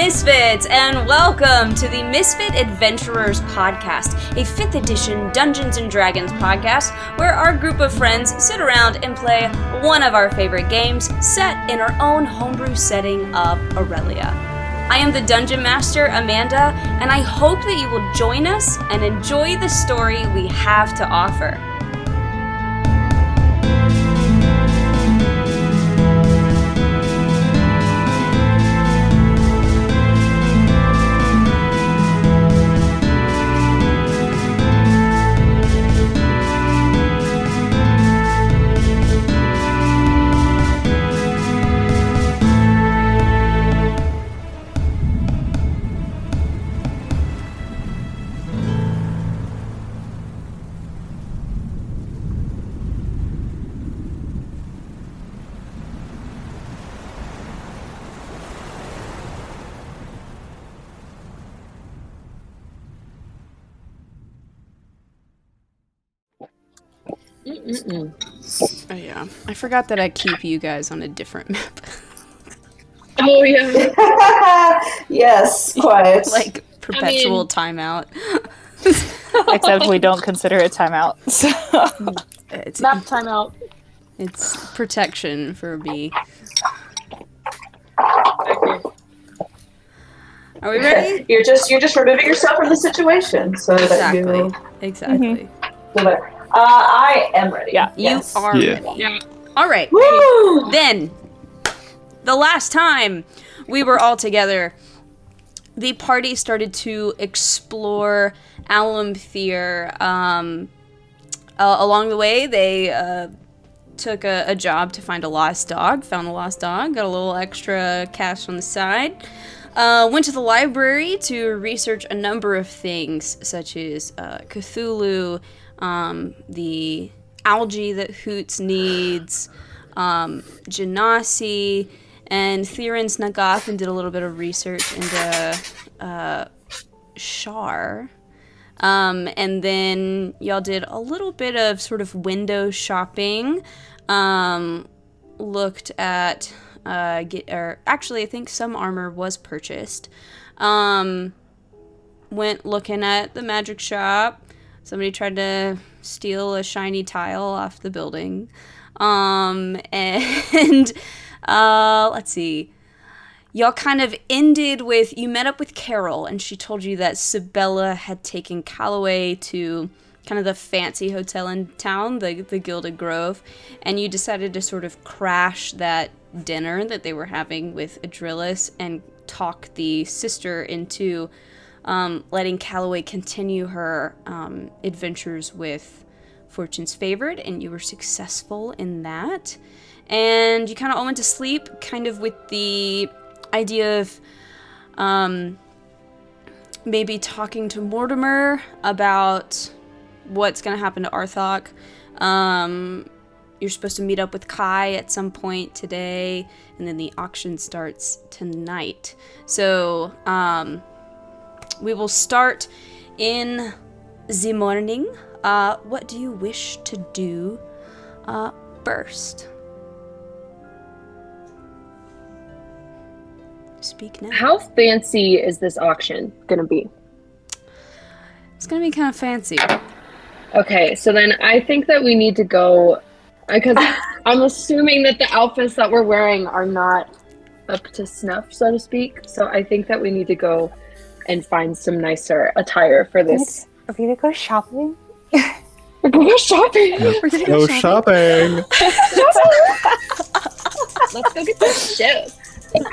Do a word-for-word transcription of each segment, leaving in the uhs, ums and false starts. Misfits, and welcome to the Misfit Adventurers Podcast, a fifth edition Dungeons and Dragons podcast where our group of friends sit around and play one of our favorite games set in our own homebrew setting of Aurelia. I am the Dungeon Master, Amanda, and I hope that you will join us and enjoy the story we have to offer. Mm-mm. Oh yeah, I forgot that I keep you guys on a different map. Oh yeah. Yes, quite. Like perpetual I mean... timeout. Except we don't consider it timeout. So. It's map timeout. It's protection for me. Okay. Are we ready? You're just you're just removing yourself from the situation, so exactly. that you exactly. Mm-hmm. Uh, I am ready. Yeah, you yes. are yeah. ready. Yeah. All right. Woo! Then, the last time we were all together, the party started to explore Alymthyr. Um, uh, along the way, they uh, took a, a job to find a lost dog, found a lost dog, got a little extra cash on the side, uh, went to the library to research a number of things, such as uh, Cthulhu, Um, the algae that Hoots needs, um, Genasi, and Theron snuck off and did a little bit of research into uh, Shar. Um, and then y'all did a little bit of sort of window shopping, um, looked at, uh, get, or actually I think some armor was purchased, um, went looking at the magic shop. Somebody tried to steal a shiny tile off the building. Um, and uh, let's see. Y'all kind of ended with, you met up with Carol, and she told you that Sibella had taken Calloway to kind of the fancy hotel in town, the, the Gilded Grove, and you decided to sort of crash that dinner that they were having with Adrillis and talk the sister into... Um, letting Calloway continue her um, adventures with Fortune's Favorite, and you were successful in that. And you kind of all went to sleep, kind of with the idea of um, maybe talking to Mortimer about what's going to happen to Arthok. Um, you're supposed to meet up with Kai at some point today, and then the auction starts tonight. So, um... we will start in the morning. Uh, what do you wish to do uh, first? Speak now. How fancy is this auction going to be? It's going to be kind of fancy. Okay, so then I think that we need to go... Because I'm assuming that the outfits that we're wearing are not up to snuff, so to speak. So I think that we need to go... and find some nicer attire for this. Are we gonna go shopping? We're gonna go shopping! We're gonna go shopping! Let's go get those shoes.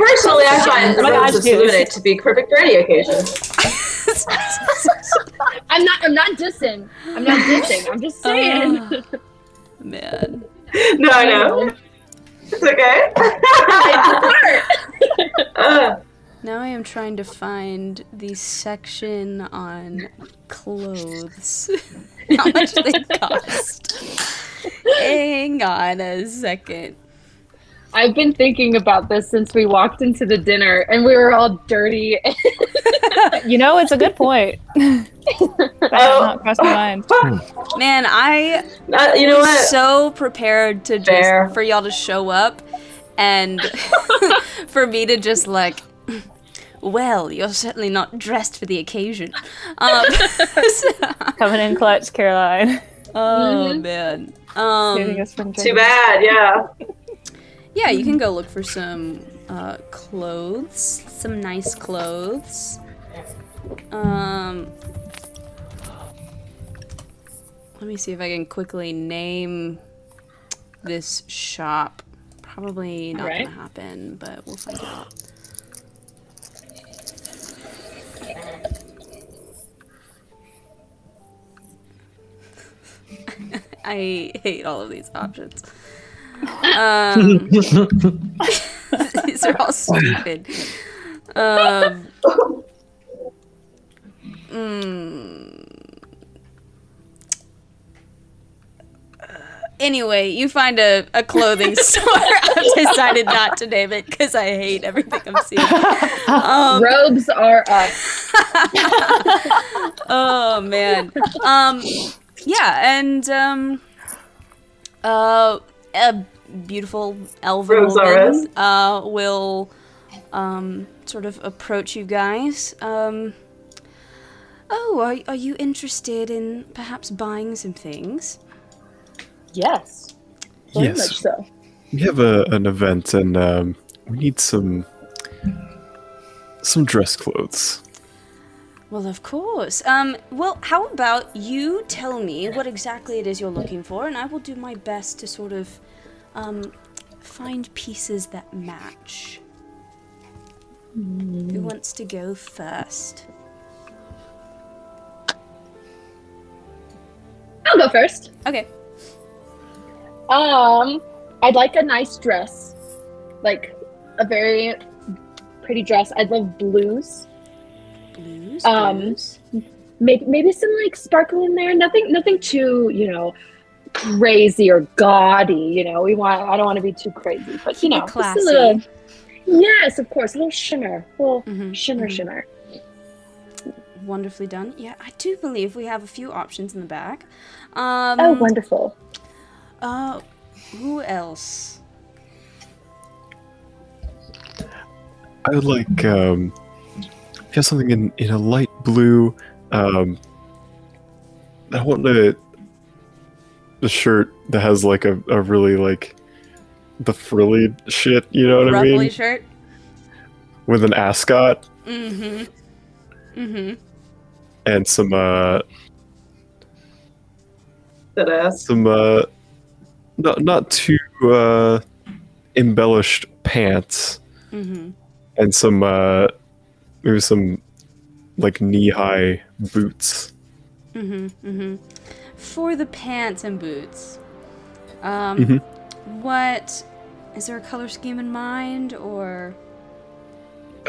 Personally, I find the robes illuminate to be perfect for any occasion. I'm not I'm not dissing. I'm not dissing. I'm just saying. Uh, man. No, I know. It's okay. It's hard. Now I am trying to find the section on clothes. How much they cost. Hang on a second. I've been thinking about this since we walked into the dinner and we were all dirty. You know, it's a good point. That did not cross my mind. Man, I uh, you know what? So prepared to just, for y'all to show up and for me to just like... well, you're certainly not dressed for the occasion. Um, so, coming in clutch, Caroline. Oh, mm-hmm. man. Um, too bad, yeah. Yeah, you can go look for some uh, clothes, some nice clothes. Um, let me see if I can quickly name this shop. Probably not right. gonna happen, but we'll find out. I hate all of these options. Um, these are all stupid. Um, mm, Anyway, you find a, a clothing store. I've decided not to name it because I hate everything I'm seeing. Um, Robes are up. Oh, man. Um, yeah, and um, uh, a beautiful elven woman uh, will um, sort of approach you guys. Um, oh, are, are you interested in perhaps buying some things? Yes. Very yes. much so. We have a, an event, and um, we need some some dress clothes. Well, of course. Um, well, how about you tell me what exactly it is you're looking for, and I will do my best to sort of um, find pieces that match. Mm. Who wants to go first? I'll go first. Okay. Um, I'd like a nice dress, like a very pretty dress. I'd love blues. Blues. Um, blues. Maybe maybe some like sparkle in there. Nothing, nothing too, you know, crazy or gaudy. You know, we want. I don't want to be too crazy, but you know, classy. Just a little, yes, of course, a little shimmer, a little mm-hmm. shimmer, mm-hmm. shimmer. Wonderfully done. Yeah, I do believe we have a few options in the back. Um, oh, wonderful. Uh, who else? I would like, um, have something in, in a light blue, um, I want a, a shirt that has, like, a, a really, like, the frilly shit, you know what Ruffly I mean? Ruffly shirt? With an ascot. Mm-hmm. Mm-hmm. And some, uh... That ass? Some, uh... Not not too uh, embellished pants, mm-hmm. and some uh, maybe some like knee high boots. Mm-hmm, mm-hmm. For the pants and boots, um, mm-hmm. what is there a color scheme in mind or?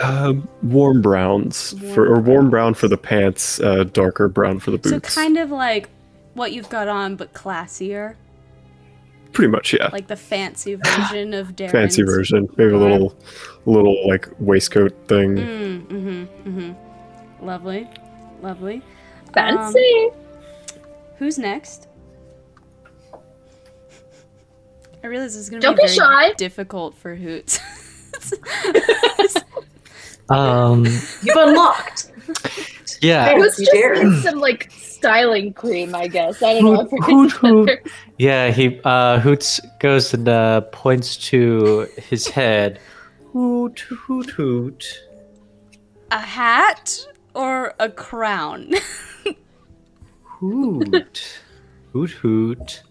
Uh, warm browns warm for or warm brown for the pants, uh, darker brown for the boots. So kind of like what you've got on, but classier. Pretty much, yeah. Like the fancy version of Darren's. Fancy version, maybe a little, little like waistcoat thing. Mm, mm-hmm, mm-hmm. Lovely, lovely. Fancy. Um, who's next? I realize this is gonna Don't be, be very difficult for Hoots. um, you've unlocked. Yeah, it was just like some like styling cream, I guess. I don't know. If Hoot, Hoot. Yeah, he uh, Hoots goes and uh, points to his head. Hoot, Hoot, Hoot. A hat or a crown? Hoot, Hoot, Hoot.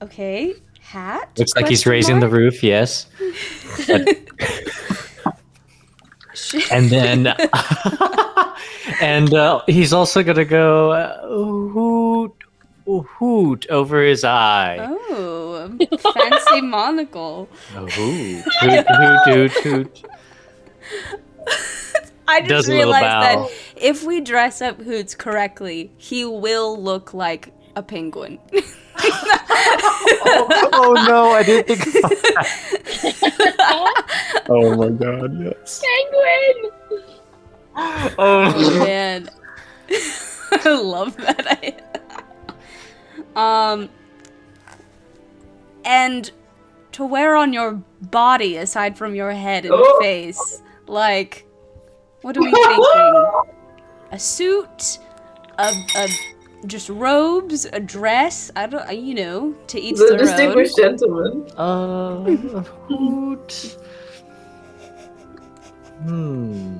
Okay, hat. Looks like he's raising mark? the roof. Yes. And then, and uh, he's also gonna go uh, hoot, hoot over his eye. Oh, fancy monocle! Oh, hoot, hoot, hoot, hoot, hoot. I just Does realized that if we dress up Hoots correctly, he will look like a penguin. oh, oh no, I didn't think about that. Oh my god, yes. Penguin! Oh, oh man. I love that. um, and to wear on your body aside from your head and oh. face? Like, what are we thinking? A suit, a, a just robes, a dress. I don't, you know, to each the their own. The distinguished gentleman. Uh, a hoot. Hmm.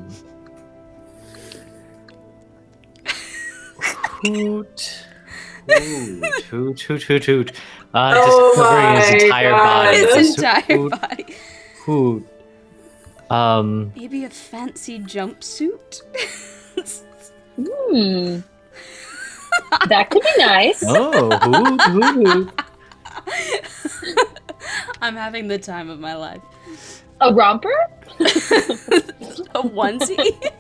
Hoot. Hoot, hoot, hoot, hoot, hoot. Uh, just oh covering his entire God. body. His entire hoot, body. Hoot. Um. Maybe a fancy jumpsuit? Hmm. That could be nice. Oh, hoot, hoot, hoot. I'm having the time of my life. A romper? A onesie?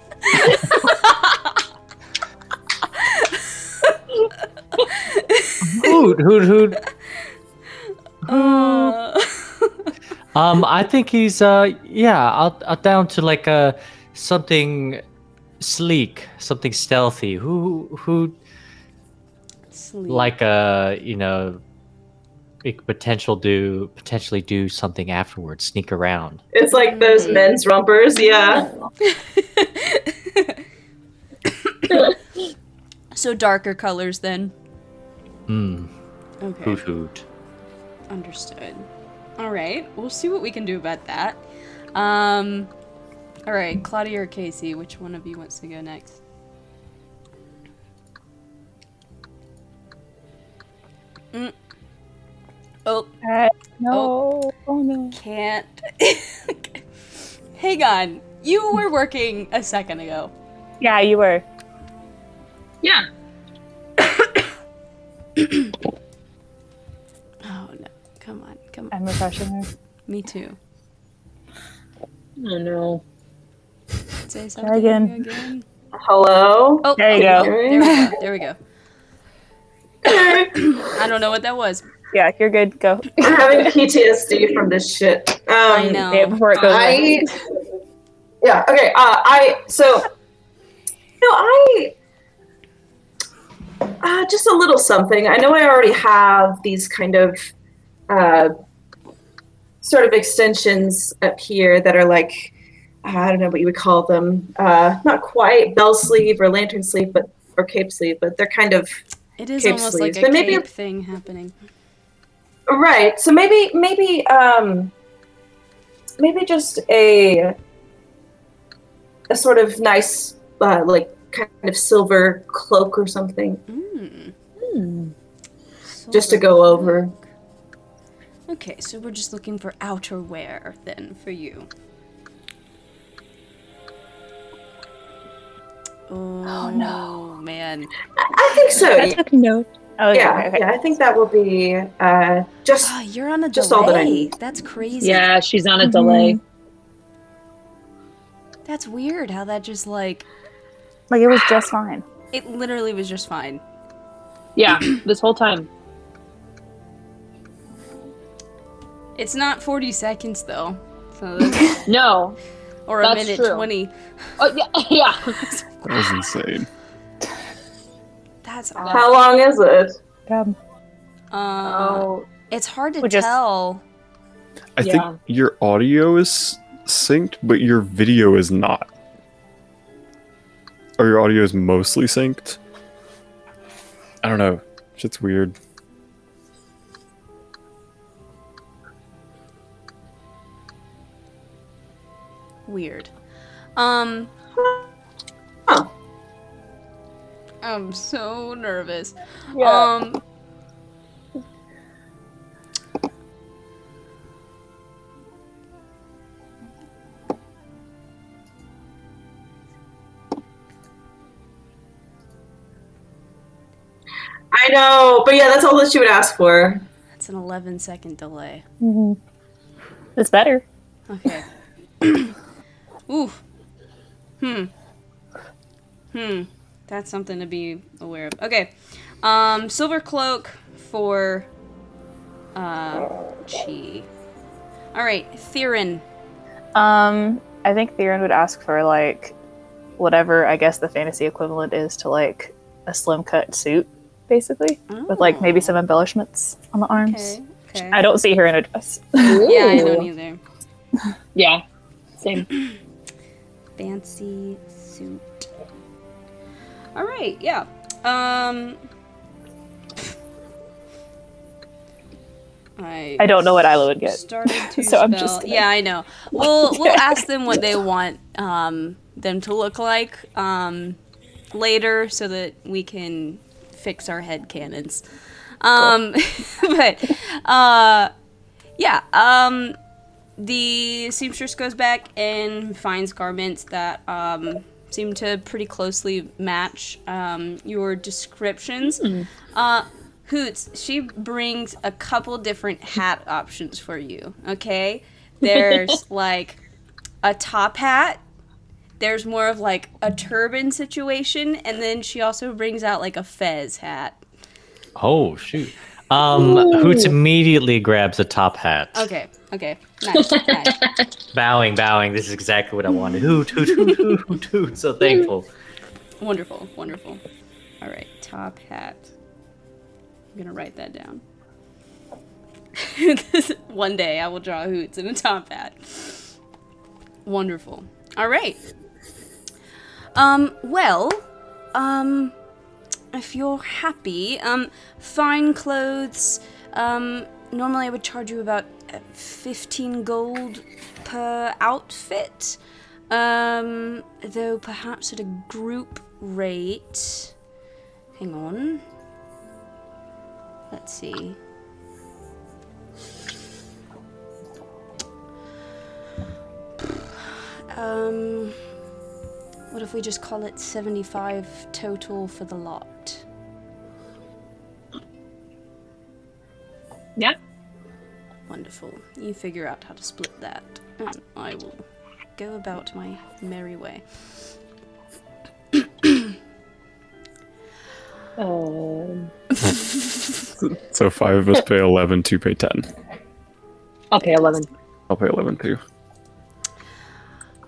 Hoot, hoot, hoot. Uh. Um, I think he's uh, yeah, I'll, I'll down to like a something sleek, something stealthy. Who, who, sleek. Like a you know, it potential do potentially do something afterwards, sneak around. It's like those men's rompers, yeah. So darker colors then. Hmm. Okay. Hoot hoot. Understood. All right. We'll see what we can do about that. Um. All right, Claudia or Casey, which one of you wants to go next? Mm. Oh. Uh, no. Oh. Oh no. Can't. Hang on. You were working a second ago. Yeah, you were. Yeah. Oh no. Come on, come on. I'm refreshing her. Me too. Oh no. Say something. Try again. again. Hello? Oh, there you go. There we go. There we go. I don't know what that was. Yeah, you're good. Go. I'm having P T S D from this shit. Um, I know. Yeah, before it goes I... Yeah, okay. Uh, I, so, you know, I... Uh, just a little something. I know I already have these kind of uh, sort of extensions up here that are like, I don't know what you would call them. Uh, not quite bell sleeve or lantern sleeve, but or cape sleeve, but they're kind of It is almost sleeves. like a maybe, cape thing happening. Right. So maybe, maybe, um, maybe just a a sort of nice, uh, like, kind of silver cloak or something. Mm. Mm. Just to go over. Okay, so we're just looking for outerwear then for you. Oh, oh no, man. I, I think so. I took note. Oh, yeah, okay, okay. yeah, I think that will be uh, just, oh, you're on a just delay. all that I need. That's crazy. Yeah, she's on a mm-hmm. delay. That's weird how that just like... Like, it was just fine. It literally was just fine. Yeah, this whole time. It's not forty seconds, though. So that's... No. Or a minute true. twenty. Oh, yeah. yeah. That was insane. That's awesome. How long is it? Um, uh, it's hard to we'll tell. Just... I yeah. think your audio is synced, but your video is not. Or your audio is mostly synced. I don't know. Shit's weird. Weird. Um. Huh. I'm so nervous. Yeah. Um. I know, but yeah, that's all that she would ask for. That's an eleven second delay. Mm-hmm. That's better. Okay. Ooh. Hmm. Hmm. That's something to be aware of. Okay. Um, silver cloak for uh, Chi. All right, Theron. Um, I think Theron would ask for, like, whatever, I guess, the fantasy equivalent is to, like, a slim cut suit. Basically, oh. with like maybe some embellishments on the arms. Okay, Okay. I don't see her in a dress. Ooh. Yeah, I don't either. Yeah, same. Fancy suit. All right, yeah. Um, I I don't know what Isla would get. Started to so spell. I'm just gonna... Yeah, I know. We'll we'll ask them what they want um, them to look like um, later, so that we can fix our headcanons. Um, cool. But uh, yeah. Um, the seamstress goes back and finds garments that um, seem to pretty closely match um, your descriptions. Mm. Uh, Hoots, she brings a couple different hat options for you, okay? There's like a top hat. There's more of like a turban situation. And then she also brings out like a fez hat. Oh, shoot. Um, Hoots immediately grabs a top hat. Okay. Okay, nice, nice. Bowing, bowing. This is exactly what I wanted. Hoot, hoot, hoot, hoot, hoot, hoot. So thankful. Wonderful, wonderful. All right, top hat. I'm going to write that down. This, one day I will draw Hoots in a top hat. Wonderful. All right. Um. Well, um, if you're happy, um, fine clothes. Um, normally I would charge you about fifteen gold per outfit, um, though perhaps at a group rate. Hang on. Let's see. Um, what if we just call it seventy-five total for the lot? Yeah. Wonderful. You figure out how to split that, and I will go about my merry way. Oh. So five of us pay eleven, two pay ten. I'll pay eleven. I'll pay eleven too.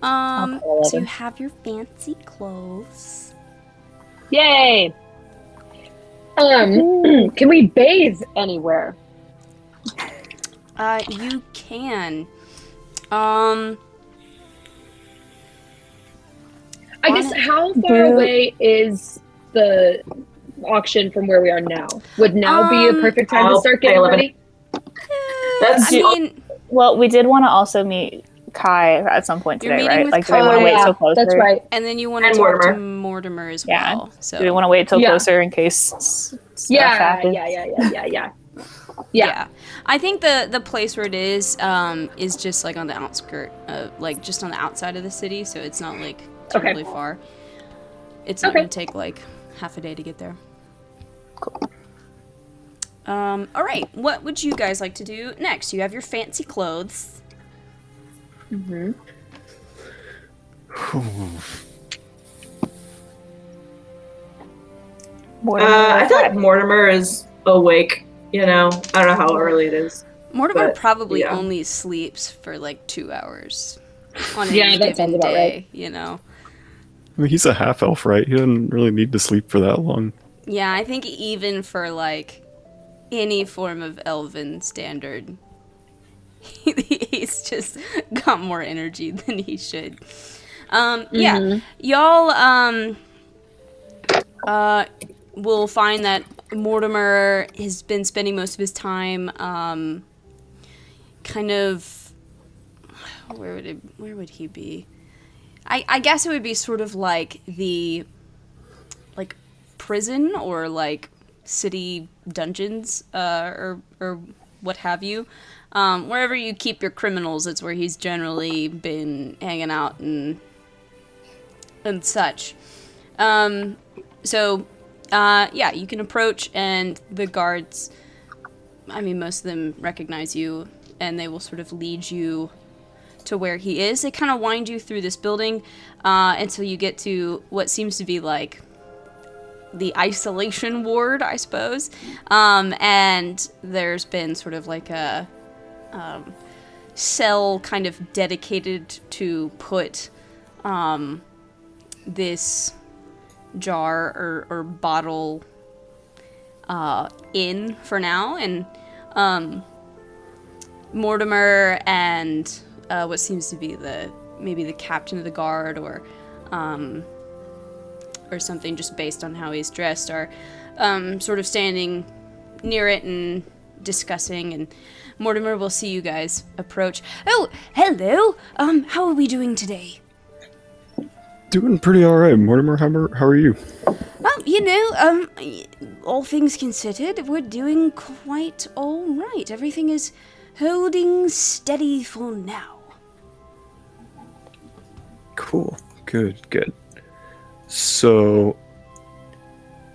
Um, eleven. So you have your fancy clothes. Yay! Um, can we bathe anywhere? Uh, you can. Um, I guess how far away is the auction from where we are now? Would now um, be a perfect time I'll, to start getting ready? Uh, That's I mean, well, we did want to also meet Kai at some point today, right? Like, Kai, do we want to wait yeah, till closer? That's right. And then you want to talk Mortimer. to Mortimer as yeah. well. So do we want to wait till yeah. closer in case? Yeah, yeah, yeah, yeah, yeah, yeah. Yeah. yeah, I think the the place where it is um, is just like on the outskirt, of, like just on the outside of the city, so it's not like terribly okay. far. It's not okay. gonna take like half a day to get there. Cool. Um, all right, what would you guys like to do next? You have your fancy clothes. Mm-hmm. Mortimer, uh, I feel like Mortimer is awake. You know, I don't know how early it is. Mortimer but, probably yeah. only sleeps for like two hours on any yeah, given day, about right. you know. I mean, he's a half elf, right? He doesn't really need to sleep for that long. Yeah, I think even for like any form of elven standard, he, he's just got more energy than he should. Um, mm-hmm. Yeah, y'all um, uh, will find that Mortimer has been spending most of his time um, kind of where would it, where would he be? I, I guess it would be sort of like the like prison or like city dungeons uh, or or what have you. Um, wherever you keep your criminals, it's where he's generally been hanging out and and such. Um, so. Uh, yeah, you can approach, and the guards, I mean, most of them recognize you, and they will sort of lead you to where he is. They kind of wind you through this building uh, until you get to what seems to be, like, the isolation ward, I suppose. Um, and there's been sort of, like, a um, cell kind of dedicated to put um, this... jar or, or bottle uh, in for now, and um, Mortimer and uh, what seems to be the maybe the captain of the guard or um, or something, just based on how he's dressed, are um, sort of standing near it and discussing, and Mortimer will see you guys approach. Oh, hello! Um, how are we doing today? Doing pretty alright, Mortimer. How are, how are you? Well, you know, um, all things considered, we're doing quite alright. Everything is holding steady for now. Cool. Good, good. So,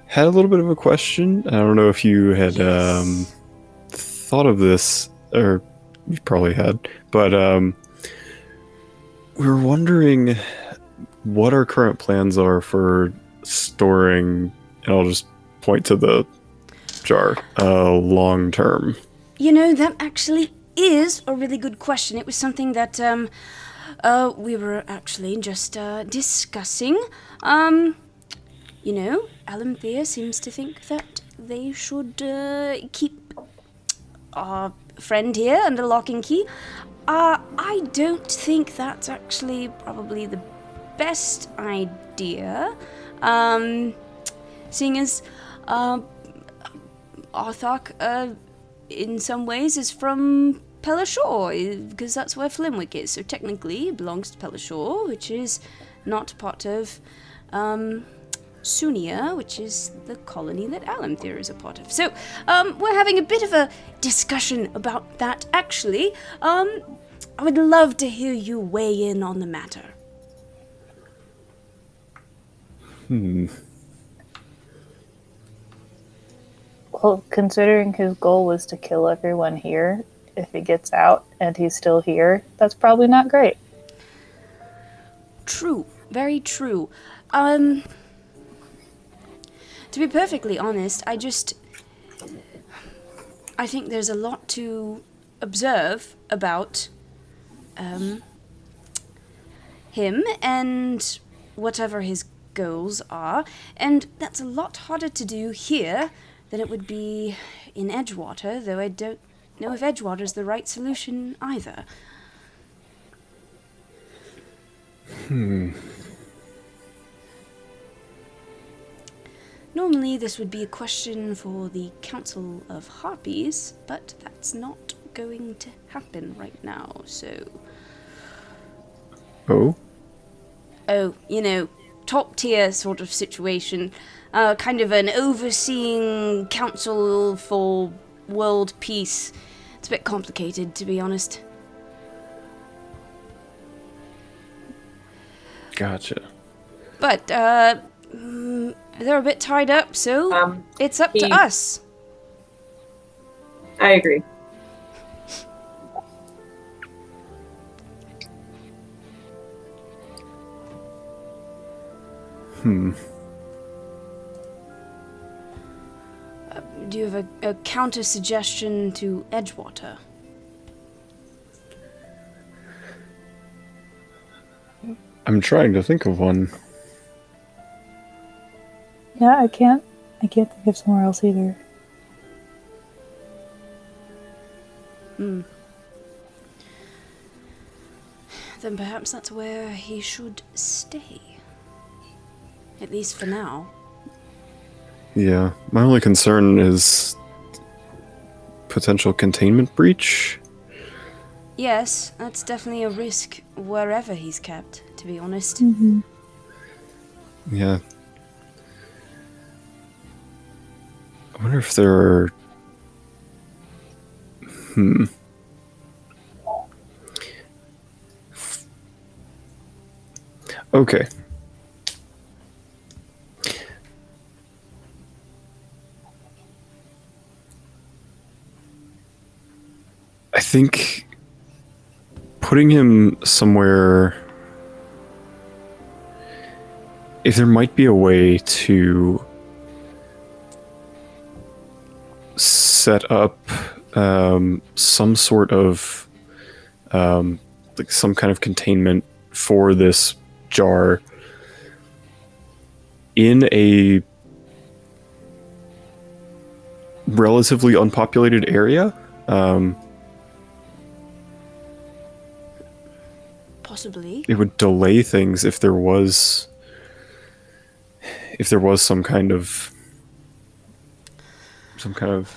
had a little bit of a question. I don't know if you had yes. um, thought of this, or you probably had, but um, we were wondering what our current plans are for storing, and I'll just point to the jar, uh, long term. You know, that actually is a really good question. It was something that um, uh, we were actually just uh, discussing. Um, you know, Alymthyr seems to think that they should uh, keep our friend here under lock and key. Uh, I don't think that's actually probably the best idea, um, seeing as uh, Arthok uh, in some ways is from Pellishore, because that's where Flimwick is, so technically it belongs to Pellishore, which is not part of um, Sunia, which is the colony that Alymthyr is a part of. So um, we're having a bit of a discussion about that, actually. Um, I would love to hear you weigh in on the matter. Hmm. Well, considering his goal was to kill everyone here, if he gets out and he's still here, that's probably not great. True. Very true. Um, to be perfectly honest, I just... I think there's a lot to observe about um, him and whatever his goals are, and that's a lot harder to do here than it would be in Edgewater, though I don't know if Edgewater's the right solution either. Hmm. Normally this would be a question for the Council of Harpies, but that's not going to happen right now, so... Oh? Oh, you know... top-tier sort of situation, uh, kind of an overseeing council for world peace. It's a bit complicated, to be honest. Gotcha. But uh, they're a bit tied up, so um, it's up he... to us. I agree. Hmm. Uh, do you have a, a counter suggestion to Edgewater? I'm trying to think of one. Yeah, I can't. I can't think of somewhere else either. Hmm. Then perhaps that's where he should stay. At least for now. Yeah. My only concern is potential containment breach. Yes, that's definitely a risk wherever he's kept, to be honest. Mm-hmm. Yeah. I wonder if there are... Hmm. Okay. I think putting him somewhere, if there might be a way to set up um, some sort of um, like some kind of containment for this jar in a relatively unpopulated area. Um, Possibly. It would delay things if there was if there was some kind of some kind of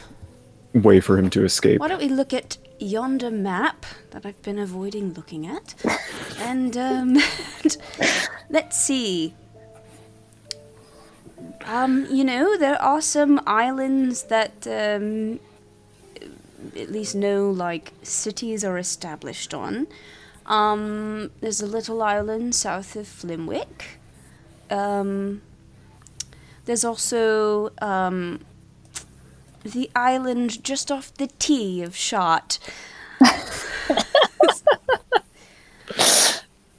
way for him to escape. Why don't we look at yonder map that I've been avoiding looking at? And um let's see. Um, you know, there are some islands that um at least no like cities are established on. Um, there's a little island south of Flimwick. Um, there's also um, the island just off the T of Shart.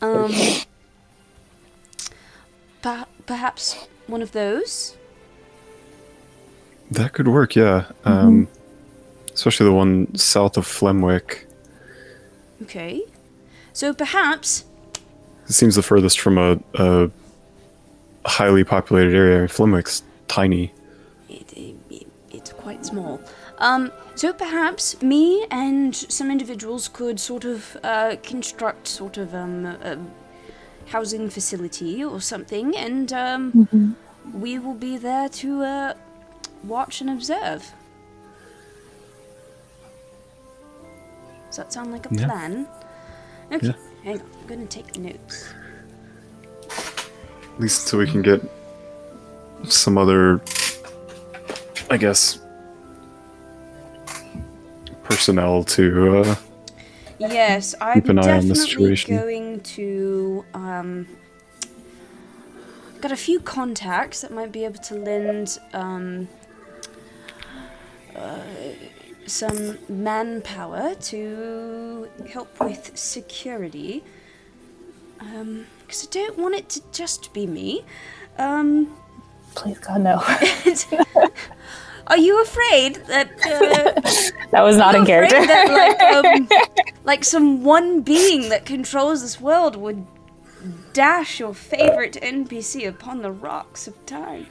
um, per- perhaps one of those? That could work, yeah. Mm-hmm. Um, especially the one south of Flimwick. Okay. So perhaps... It seems the furthest from a, a highly populated area. Flimwick's tiny. It, it, it's quite small. Um, so perhaps me and some individuals could sort of uh, construct sort of um, a housing facility or something, and um, mm-hmm. we will be there to uh, watch and observe. Does that sound like a yeah. plan? Okay, yeah. Hang on, I'm going to take notes. At least so we can get some other, I guess, personnel to uh, yes, I'm keep an eye on the situation. Yes, I'm definitely going to... Um, got a few contacts that might be able to lend um, uh, some manpower to help with security, um, because I don't want it to just be me. Um, Please God, no. Are you afraid that uh, that was not in character? That, like, um, like some one being that controls this world would dash your favorite N P C upon the rocks of time.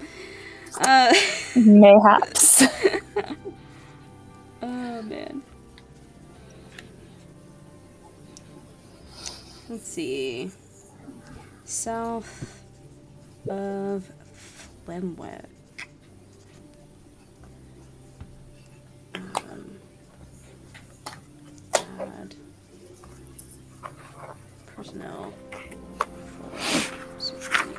Uh, Mayhaps. Oh, man. Let's see. South of Flemware. Um, add personnel for security.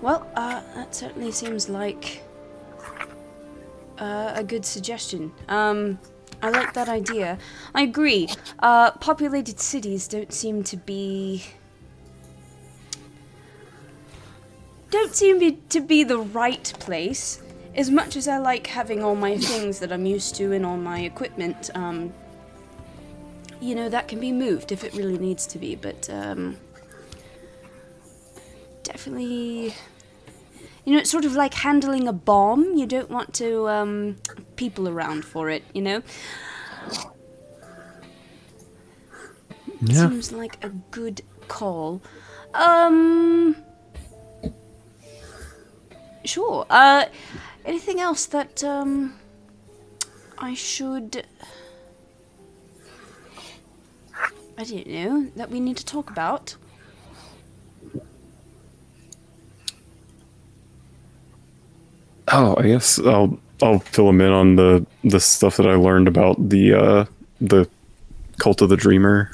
Well, uh, that certainly seems like Uh, a good suggestion. Um, I like that idea. I agree. Uh, populated cities don't seem to be... Don't seem to be, to be the right place. As much as I like having all my things that I'm used to and all my equipment, um, you know, that can be moved if it really needs to be, but um, definitely... You know, it's sort of like handling a bomb. You don't want to um, people around for it, you know? Yeah. Seems like a good call. Um, sure. Uh, anything else that um, I should... I don't know, that we need to talk about? Oh, I guess I'll I'll fill him in on the, the stuff that I learned about the uh, the cult of the dreamer.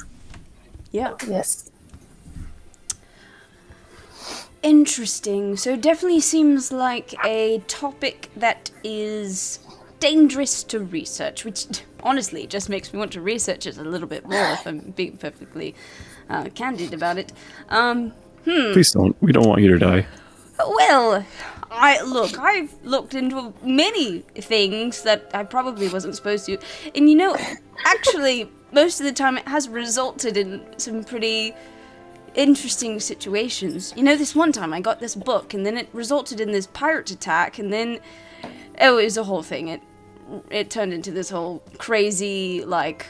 Yeah. Yes. Interesting. So definitely seems like a topic that is dangerous to research, which honestly just makes me want to research it a little bit more. If I'm being perfectly uh, candid about it. Um, hmm. Please don't. We don't want you to die. Well. I look, I've looked into many things that I probably wasn't supposed to. And you know, actually, most of the time it has resulted in some pretty interesting situations. You know, this one time I got this book and then it resulted in this pirate attack and then... Oh, it was a whole thing. It, it turned into this whole crazy, like,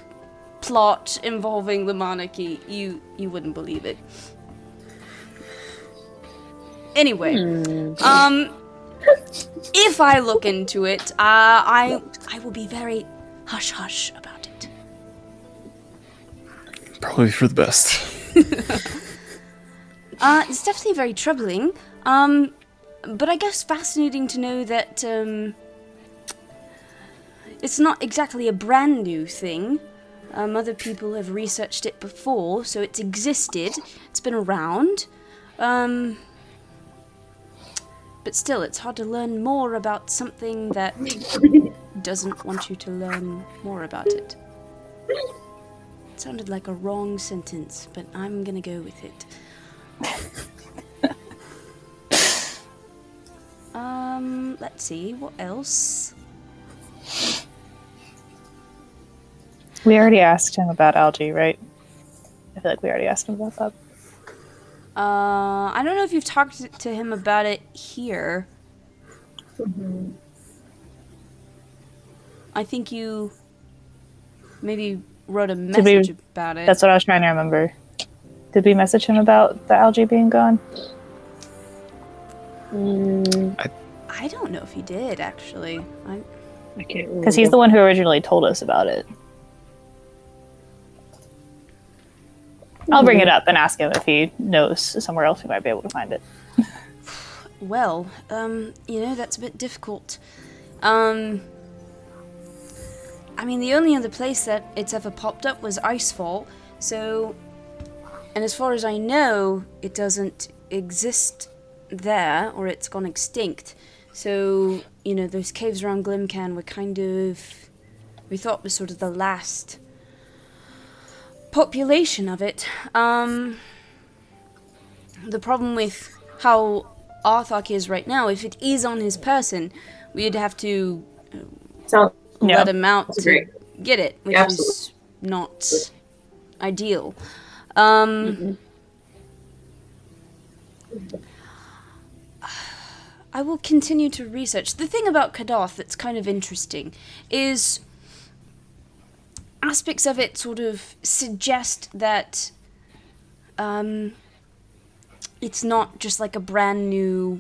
plot involving the monarchy. You, you wouldn't believe it. Anyway, um, if I look into it, uh, I I will be very hush-hush about it. Probably for the best. uh, it's definitely very troubling. Um, but I guess fascinating to know that um, it's not exactly a brand new thing. Um, other people have researched it before, so it's existed. It's been around. Um, but still, it's hard to learn more about something that doesn't want you to learn more about it. It sounded like a wrong sentence, but I'm gonna go with it. um, let's see, what else? We already asked him about algae, right? I feel like we already asked him about that. Uh, I don't know if you've talked to him about it here. Mm-hmm. I think you maybe wrote a message we, about it. That's what I was trying to remember. Did we message him about the algae being gone? Mm. I, I don't know if he did, actually. I, I can't remember. Because he's the one who originally told us about it. Mm-hmm. I'll bring it up and ask him if he knows somewhere else we might be able to find it. Well, um, you know, that's a bit difficult. Um... I mean, the only other place that it's ever popped up was Icefall, so... And as far as I know, it doesn't exist there, or it's gone extinct. So, you know, those caves around Glimcan were kind of... We thought was sort of the last population of it. Um, the problem with how Arthok is right now, if it is on his person, we'd have to... Uh, so- Let no, him out to great. get it, which yeah, is not ideal. Um, mm-hmm. I will continue to research. The thing about Kadath that's kind of interesting is aspects of it sort of suggest that um, it's not just like a brand new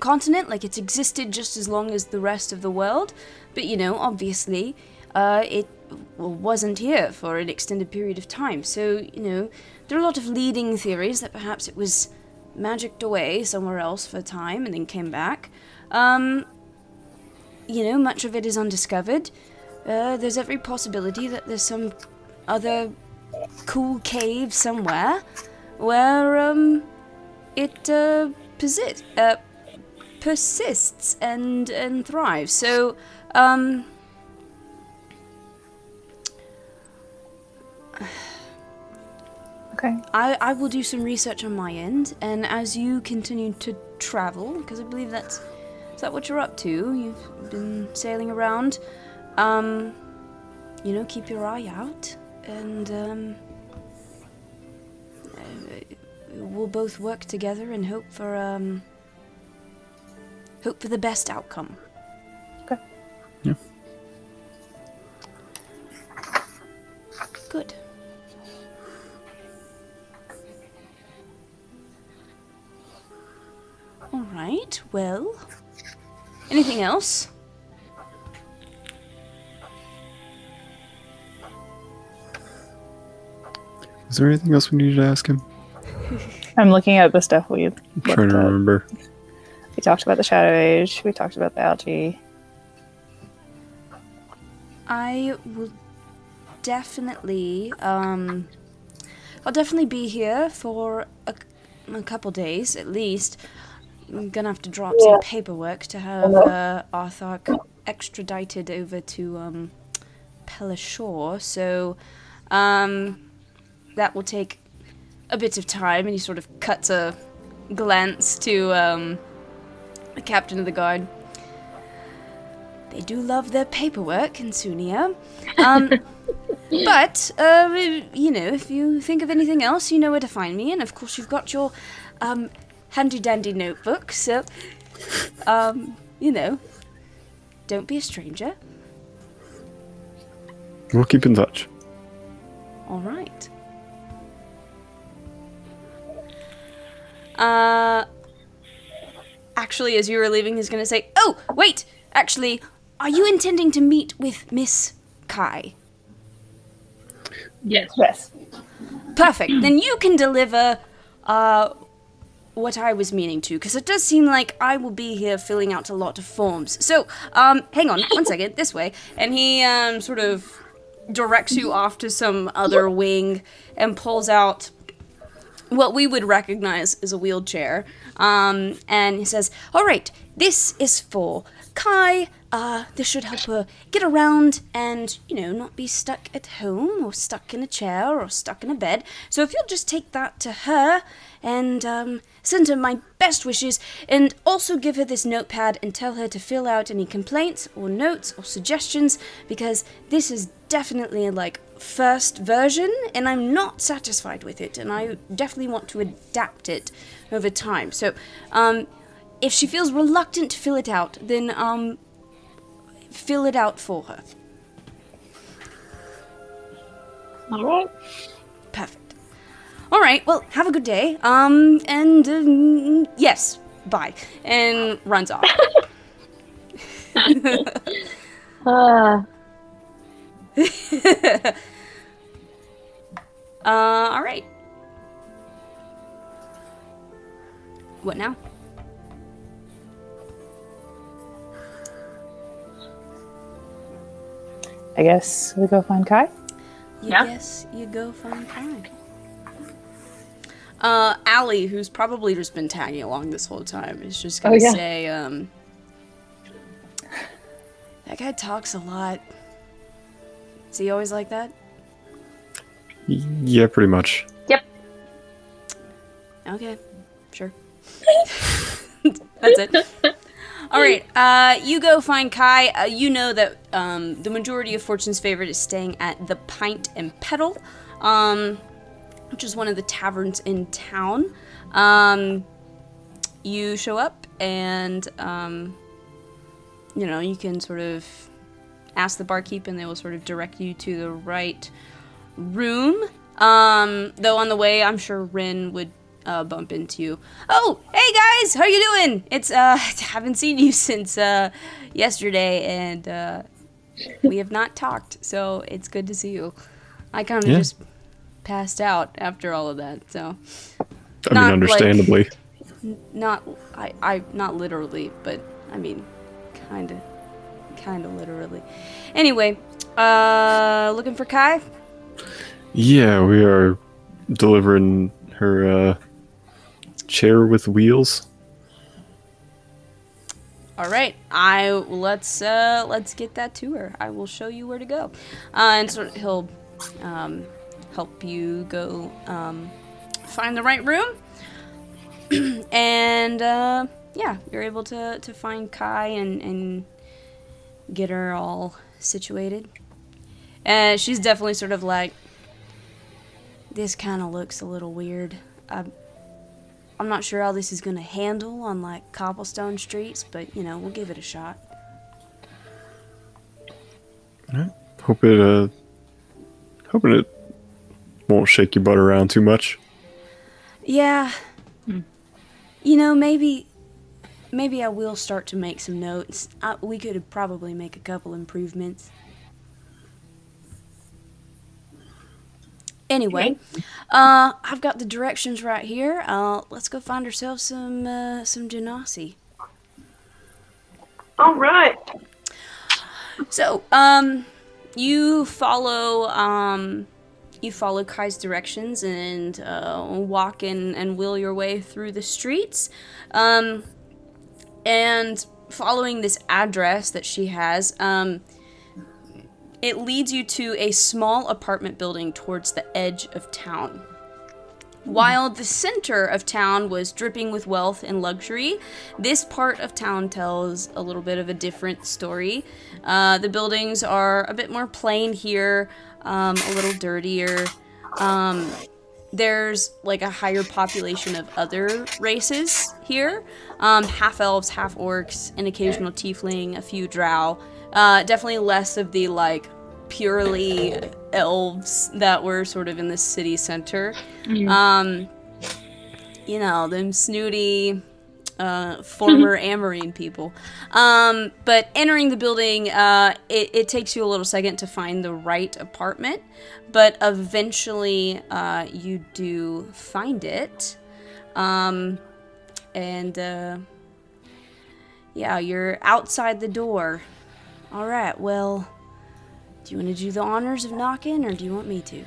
continent, like it's existed just as long as the rest of the world. But, you know, obviously, uh, it wasn't here for an extended period of time. So, you know, there are a lot of leading theories that perhaps it was magicked away somewhere else for a time and then came back. Um, you know, much of it is undiscovered. Uh, there's every possibility that there's some other cool cave somewhere where um, it uh, persists, uh, persists and, and thrives. So... Um, okay. I, I will do some research on my end, and as you continue to travel, because I believe that's is that what you're up to? You've been sailing around. Um, you know, keep your eye out, and um, we'll both work together and hope for um, hope for the best outcome. Yeah. Good. All right, well, anything else? Is there anything else we needed to ask him? I'm looking at the stuff we... I'm trying to remember. We talked about the Shadow Age. We talked about the algae. I will definitely, um, I'll definitely be here for a, a couple days, at least. I'm going to have to drop yeah. some paperwork to have uh, Arthok extradited over to um, Pellishore, so um, that will take a bit of time, and he sort of cuts a glance to um, the captain of the guard. They do love their paperwork in Sunia. Um, but, uh, you know, if you think of anything else, you know where to find me. And, of course, you've got your um, handy-dandy notebook. So, um, you know, don't be a stranger. We'll keep in touch. All right. Uh, actually, as you were leaving, he's going to say, oh, wait, actually... Are you intending to meet with Miss Kai? Yes. Yes. Perfect. Then you can deliver uh, what I was meaning to, because it does seem like I will be here filling out a lot of forms. So, um, hang on one second, this way. And he um, sort of directs you off to some other wing and pulls out what we would recognize as a wheelchair. Um, and he says, all right, this is for Kai. Uh, this should help her get around and, you know, not be stuck at home or stuck in a chair or stuck in a bed. So if you'll just take that to her and um, send her my best wishes, and also give her this notepad and tell her to fill out any complaints or notes or suggestions, because this is definitely like first version and I'm not satisfied with it and I definitely want to adapt it over time. So um, if she feels reluctant to fill it out, then... um. fill it out for her. All right. Perfect. All right, well, have a good day. Um, and, um, yes, bye. And runs off. uh. uh, all right. What now? I guess we go find Kai? Yeah. Yes, you go find Kai. Uh, Allie, who's probably just been tagging along this whole time, is just going to oh, yeah. say, um, that guy talks a lot. Is he always like that? Yeah, pretty much. Yep. Okay, sure. That's it. All right, uh, you go find Kai. Uh, you know that um, the majority of Fortune's Favorite is staying at the Pint and Petal, um, which is one of the taverns in town. Um, you show up and, um, you know, you can sort of ask the barkeep and they will sort of direct you to the right room. Um, though on the way, I'm sure Rin would Uh, bump into you. Oh, hey guys, how you doing? It's uh, haven't seen you since uh, yesterday, and uh, we have not talked. So it's good to see you. I kind of yeah. just passed out after all of that. So, I not mean, understandably, like, not I, I, not literally, but I mean, kind of, kind of literally. Anyway, uh, looking for Kai? Yeah, we are delivering her uh. chair with wheels. All right, I let's uh, let's get that to her. I will show you where to go, uh, and so he'll um, help you go um, find the right room. and uh, yeah, you're able to, to find Kai and, and get her all situated. And she's definitely sort of like, this kind of looks a little weird. I'm, I'm not sure how this is going to handle on, like, cobblestone streets, but, you know, we'll give it a shot. All right. Hope it, uh... Hoping it won't shake your butt around too much. Yeah. Hmm. You know, maybe... Maybe I will start to make some notes. I, we could probably make a couple improvements. Anyway, uh, I've got the directions right here. Uh, let's go find ourselves some uh, some Genasi. All right. So, um, you follow um, you follow Kai's directions and uh, walk in and wheel your way through the streets, um, and following this address that she has. Um, It leads you to a small apartment building towards the edge of town. While the center of town was dripping with wealth and luxury, this part of town tells a little bit of a different story. Uh, the buildings are a bit more plain here, um, a little dirtier. Um, there's like a higher population of other races here. Um, half elves, half orcs, an occasional tiefling, a few drow. Uh, definitely less of the, like, purely elves that were sort of in the city center. Mm. Um, you know, them snooty, uh, former Amarine people. Um, but entering the building, uh, it, it takes you a little second to find the right apartment, but eventually uh, you do find it. Um, and uh, yeah, you're outside the door. All right, well, do you want to do the honors of knocking, or do you want me to?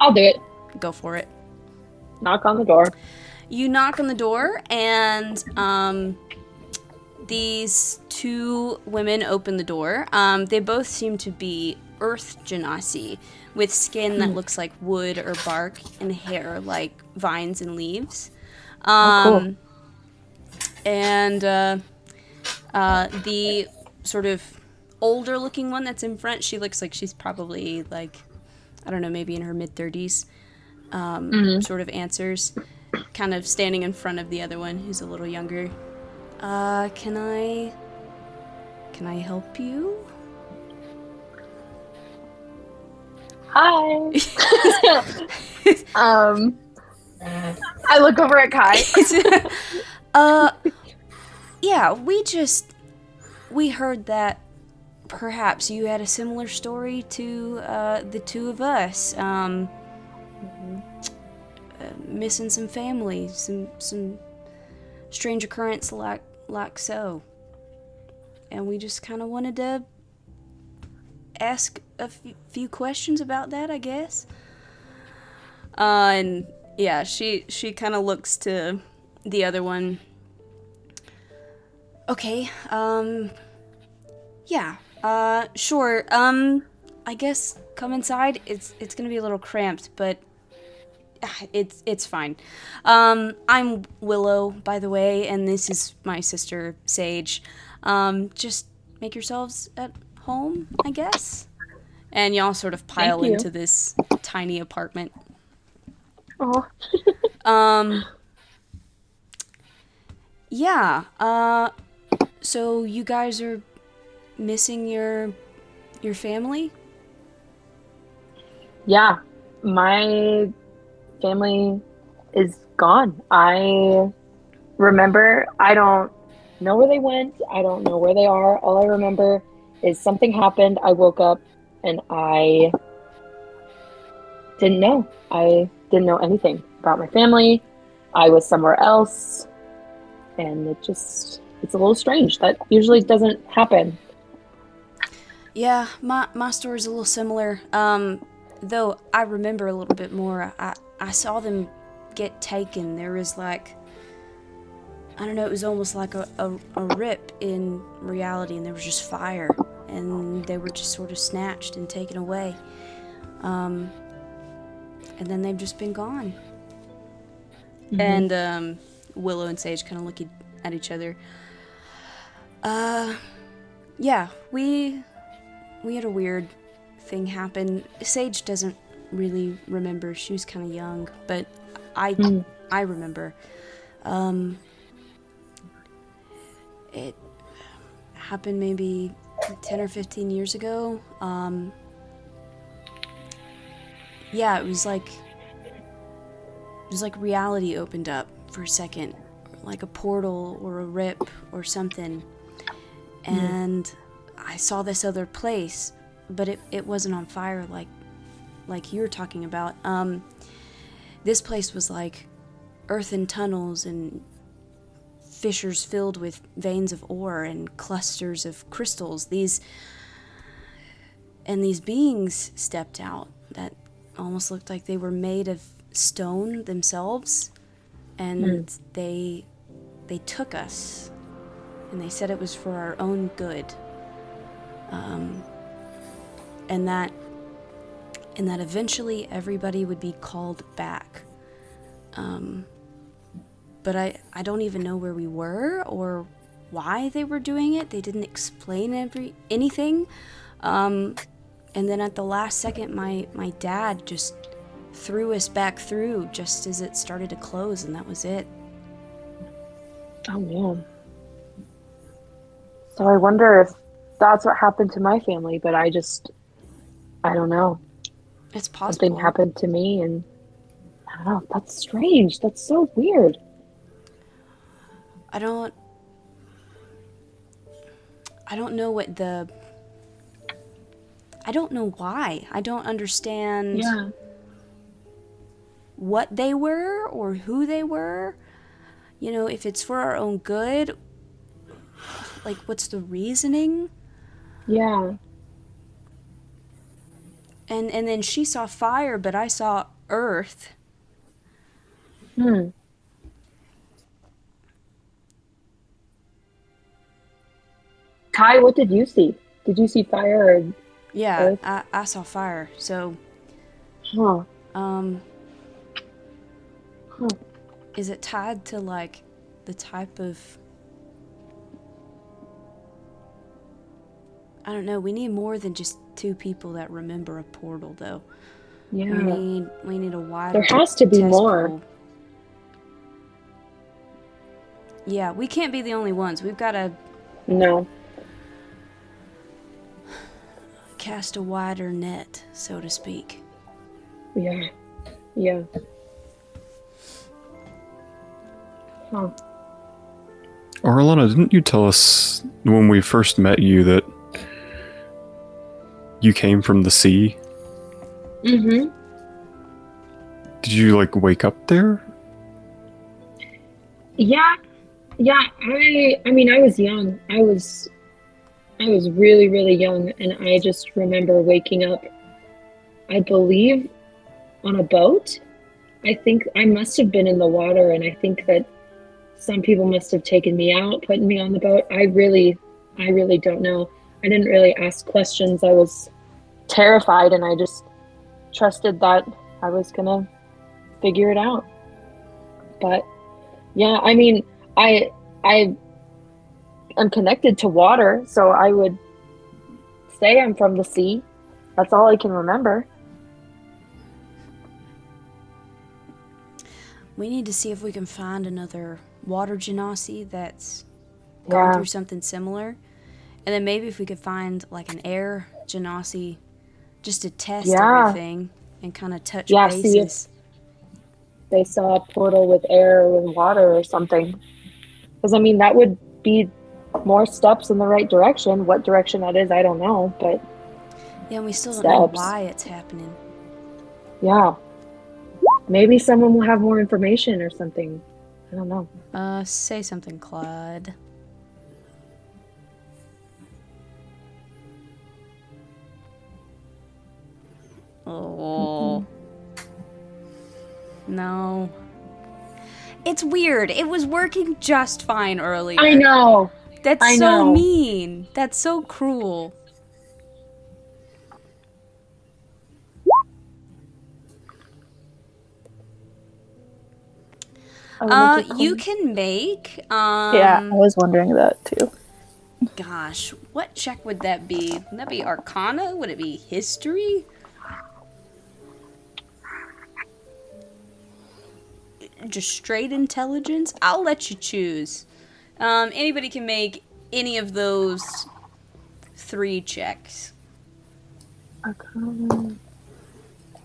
I'll do it. Go for it. Knock on the door. You knock on the door, and um, these two women open the door. Um, they both seem to be Earth Genasi, with skin that looks like wood or bark, and hair like vines and leaves. Um, oh, cool. And uh, uh, the sort of older-looking one that's in front, she looks like she's probably like, I don't know, maybe in her mid-thirties, um, mm-hmm. sort of answers, kind of standing in front of the other one who's a little younger. Uh, can I, can I help you? Hi. um, I look over at Kai. Uh, yeah, we just, we heard that perhaps you had a similar story to, uh, the two of us, um, uh, missing some family, some, some strange occurrence like, like so, and we just kind of wanted to ask a f- few questions about that, I guess, uh, and, yeah, she, she kind of looks to... the other one. Okay, um, yeah, uh, sure, um, I guess come inside. It's it's gonna be a little cramped, but it's it's fine. Um, I'm Willow, by the way, and this is my sister, Sage. Um, just make yourselves at home, I guess. And y'all sort of pile Thank you. into this tiny apartment. Oh. um... Yeah, uh, so you guys are missing your your family? Yeah, my family is gone. I remember, I don't know where they went. I don't know where they are. All I remember is something happened. I woke up and I didn't know. I didn't know anything about my family. I was somewhere else. And it just, it's a little strange. That usually doesn't happen. Yeah, my, my story's a little similar. Um, though I remember a little bit more. I, I saw them get taken. There was like, I don't know, it was almost like a, a, a rip in reality. And there was just fire. And they were just sort of snatched and taken away. Um, and then they've just been gone. Mm-hmm. And, um... Willow and Sage kind of look at each other. Uh, yeah, we we had a weird thing happen. Sage doesn't really remember. She was kind of young, but I mm. I remember. Um, it happened maybe ten or fifteen years ago. Um, yeah, it was like it was like reality opened up for a second, like a portal or a rip or something, and mm. I saw this other place, but it, it wasn't on fire like like you were talking about. Um, this place was like earthen tunnels and fissures filled with veins of ore and clusters of crystals. These and these beings stepped out that almost looked like they were made of stone themselves. And mm. they they took us, and they said it was for our own good. Um, and that and that eventually everybody would be called back. Um, but I, I don't even know where we were or why they were doing it. They didn't explain every anything. Um, and then at the last second, my, my dad just... threw us back through just as it started to close, and that was it. Oh man. So I wonder if that's what happened to my family, but I just, I don't know. It's possible. Something happened to me and Oh, that's strange. That's so weird. I don't... I don't know what the... I don't know why. I don't understand yeah. what they were or who they were. You know, if it's for our own good, like, what's the reasoning? Yeah. And and then she saw fire, but I saw earth. Hmm. Kai, what did you see? Did you see fire or Yeah, earth? I, I saw fire, so... Huh. Um... Huh. Is it tied to, like, the type of... I don't know, we need more than just two people that remember a portal, though. Yeah. We need, we need a wider... There has to be more. Pool. Yeah, we can't be the only ones. We've got to... No. Cast a wider net, so to speak. Yeah. Yeah. Huh. Orlana, didn't you tell us when we first met you that you came from the sea? Mm-hmm. Did you, like, wake up there? Yeah. Yeah, I I mean, I was young. I was... I was really, really young, and I just remember waking up, I believe, on a boat. I think I must have been in the water, and I think that some people must have taken me out, putting me on the boat. I really, I really don't know. I didn't really ask questions. I was terrified, and I just trusted that I was gonna figure it out. But, yeah, I mean, I, I... I'm connected to water, so I would say I'm from the sea. That's all I can remember. We need to see if we can find another water Genasi that's gone yeah. through something similar. And then maybe if we could find, like, an air Genasi just to test yeah. everything and kind of touch yeah, bases. Yeah, see if they saw a portal with air or with water or something. Because, I mean, that would be... more steps in the right direction. What direction that is, I don't know, but yeah, and we still don't steps. know why it's happening. Yeah. Maybe someone will have more information or something. I don't know. Uh, say something, Claude. Oh. Mm-hmm. No. It's weird. It was working just fine earlier. I know. That's I so know. mean. That's so cruel. Uh, you can make... Um, yeah, I was wondering that too. Gosh, what check would that be? Would that be Arcana? Would it be History? Just straight intelligence? I'll let you choose. Um, anybody can make any of those three checks. Okay.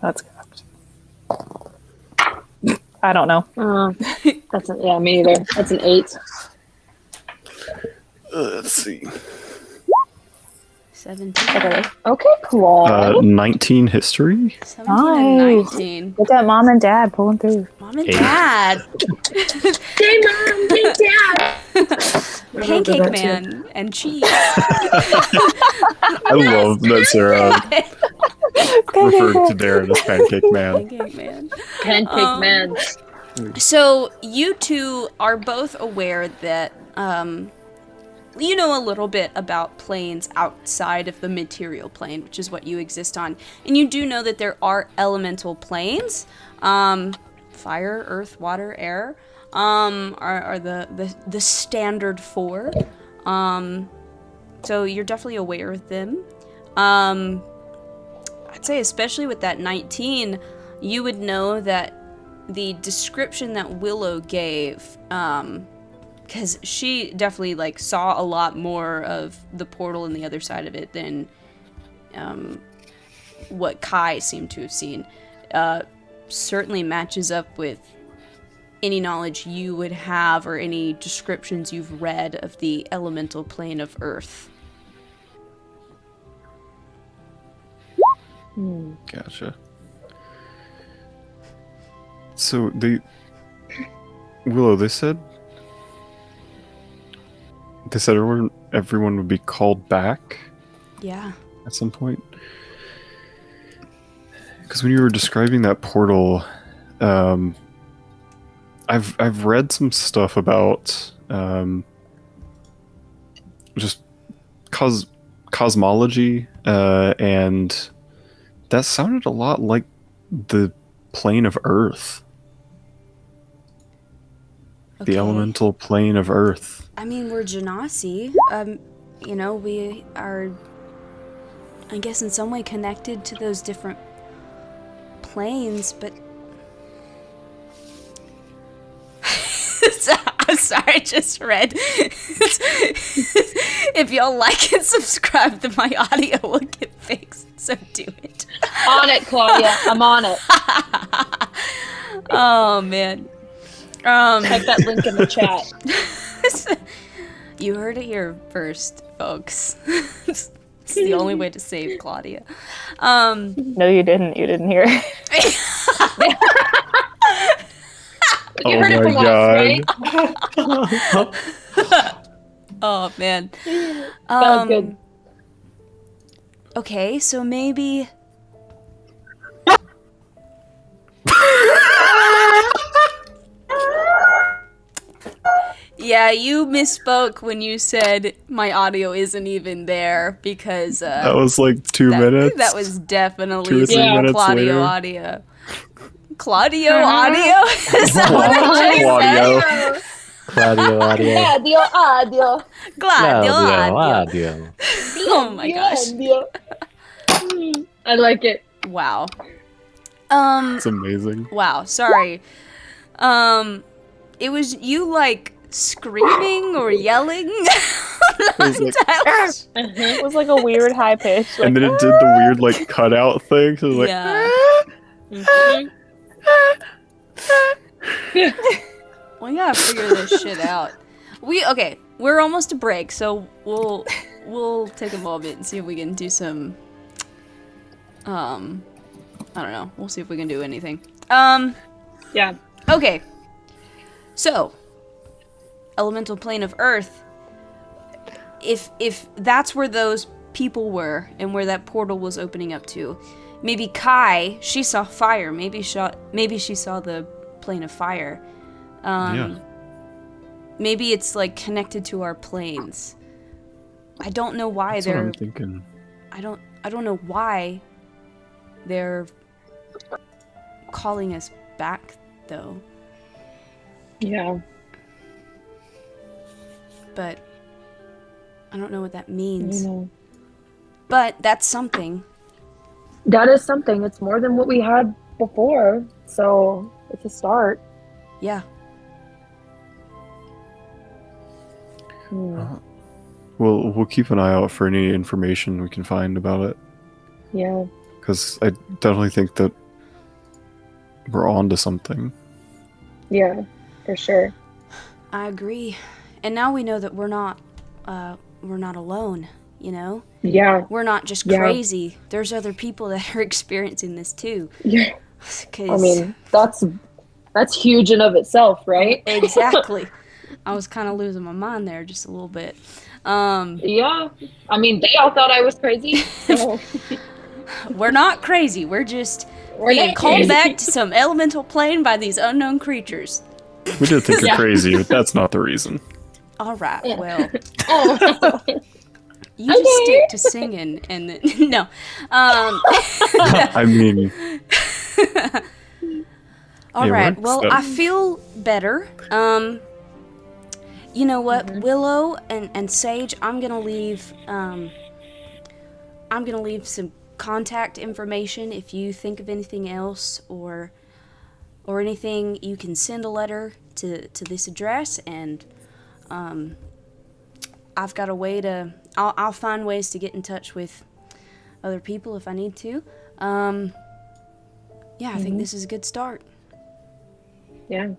That's correct. I don't know. Uh, that's an, yeah, me either. That's an eight. Uh, let's see. seventeen. Okay, okay cool. Uh, nineteen history. seventeen nice. nineteen. Look at mom and dad pulling through. Mom and Eight. dad. Hey, mom. Hey, dad. Pancake man too. And cheese. I love that Sarah referred to Darren as Pancake Man. Pancake Man. Pancake um, Man. So you two are both aware that... Um, you know a little bit about planes outside of the material plane, which is what you exist on. And you do know that there are elemental planes. Um, fire, earth, water, air um, are, are the, the, the standard four. Um, so you're definitely aware of them. Um, I'd say especially with that nineteen, you would know that the description that Willow gave... Um, Because she definitely, like, saw a lot more of the portal and the other side of it than um, what Kai seemed to have seen. Uh, certainly matches up with any knowledge you would have or any descriptions you've read of the elemental plane of Earth. Hmm. Gotcha. So they... Willow, they said... They said everyone, everyone would be called back? Yeah. At some point? Because when you were describing that portal... Um, I've I've read some stuff about... Um, just... Cos- cosmology. Uh, and... That sounded a lot like the plane of Earth. Okay. The elemental plane of Earth. I mean, we're Genasi. Um, you know, we are, I guess, in some way connected to those different planes, but... I'm sorry, I just read. If y'all like and subscribe, then my audio will get fixed, so do it. On it, Claudia. I'm on it. Oh, man. Um, Type that link in the chat. You heard it here first, folks. It's the only way to save Claudia. Um, no, you didn't. You didn't hear it. You oh heard my it from God. Us, right? Oh, man. Um, good. Okay, so maybe... Yeah, you misspoke when you said my audio isn't even there, because... Uh, that was like two that, minutes? That was definitely yeah. Claudio audio. Claudio audio? Is that what I just said? Claudio audio. Claudio audio. Claudio audio. Oh my gosh. I like it. Wow. Um. It's amazing. Wow. Sorry. Um. It was you like screaming or yelling. It was, like, it was like a weird high pitch. Like, and then it did the weird like cutout thing. So it was like. Yeah. Mm-hmm. We gotta figure this shit out. We okay. We're almost to break, so we'll we'll take a moment and see if we can do some. Um, I don't know. We'll see if we can do anything. Um, yeah. Okay. So, elemental plane of Earth. If if that's where those people were and where that portal was opening up to. Maybe Kai, she saw fire. Maybe shot. Maybe she saw the plane of fire. Um, yeah. Maybe it's like connected to our planes. I don't know why That's they're. What I'm thinking. I don't. I don't know why they're calling us back, though. Yeah. But I don't know what that means. Yeah. But that's something. That is something. It's more than what we had before, so it's a start. Yeah. Hmm. Uh, we'll we'll keep an eye out for any information we can find about it. Yeah. Because I definitely think that we're on to something. Yeah, for sure. I agree. And now we know that we're not uh, we're not alone. You know? Yeah. We're not just crazy. Yeah. There's other people that are experiencing this too. Yeah. I mean, that's that's huge in of itself, right? Exactly. I was kind of losing my mind there just a little bit. Um, yeah. I mean, they all thought I was crazy. So. We're not crazy. We're just We're being called back to some elemental plane by these unknown creatures. We did think you're yeah. crazy, but that's not the reason. All right. Yeah. Well. Oh. You okay. Just stick to singing and then, no. Um, I mean. All right. Works, well, so. I feel better. Um, you know what, mm-hmm. Willow and, and Sage, I'm gonna leave. Um, I'm gonna leave some contact information. If you think of anything else or or anything, you can send a letter to to this address, and um, I've got a way to. I'll, I'll find ways to get in touch with other people if I need to. Um, yeah, I mm-hmm. think this is a good start. Yeah.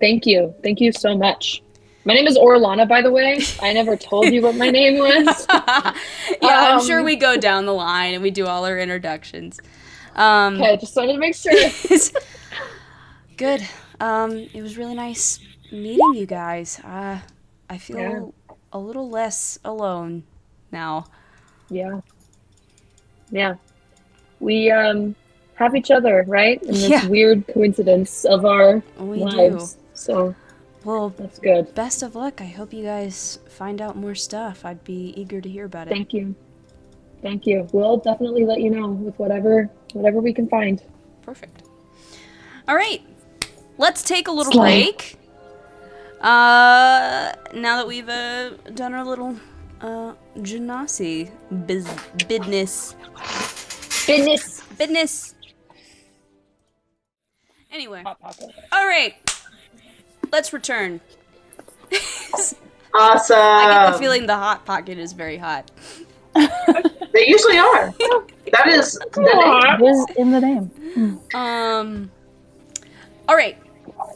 Thank you. Thank you so much. My name is Orlana, by the way. I never told you what my name was. yeah, um, I'm sure we go down the line and we do all our introductions. Um, okay, just wanted to make sure. Good. Um, it was really nice meeting you guys. Uh, I feel yeah. a little less alone now. Yeah. Yeah. We um, have each other, right? In this yeah. weird coincidence of our we lives. Do. So. Well, that's good. Best of luck. I hope you guys find out more stuff. I'd be eager to hear about it. Thank you. Thank you. We'll definitely let you know with whatever whatever we can find. Perfect. All right. Let's take a little Slide. break. Uh, now that we've uh, done our little uh, Genasi biz- business. Business. Business. Anyway. All right. Let's return. Awesome. I get the feeling the Hot Pocket is very hot. They usually are. That is the name. It is in the name. Um. All right.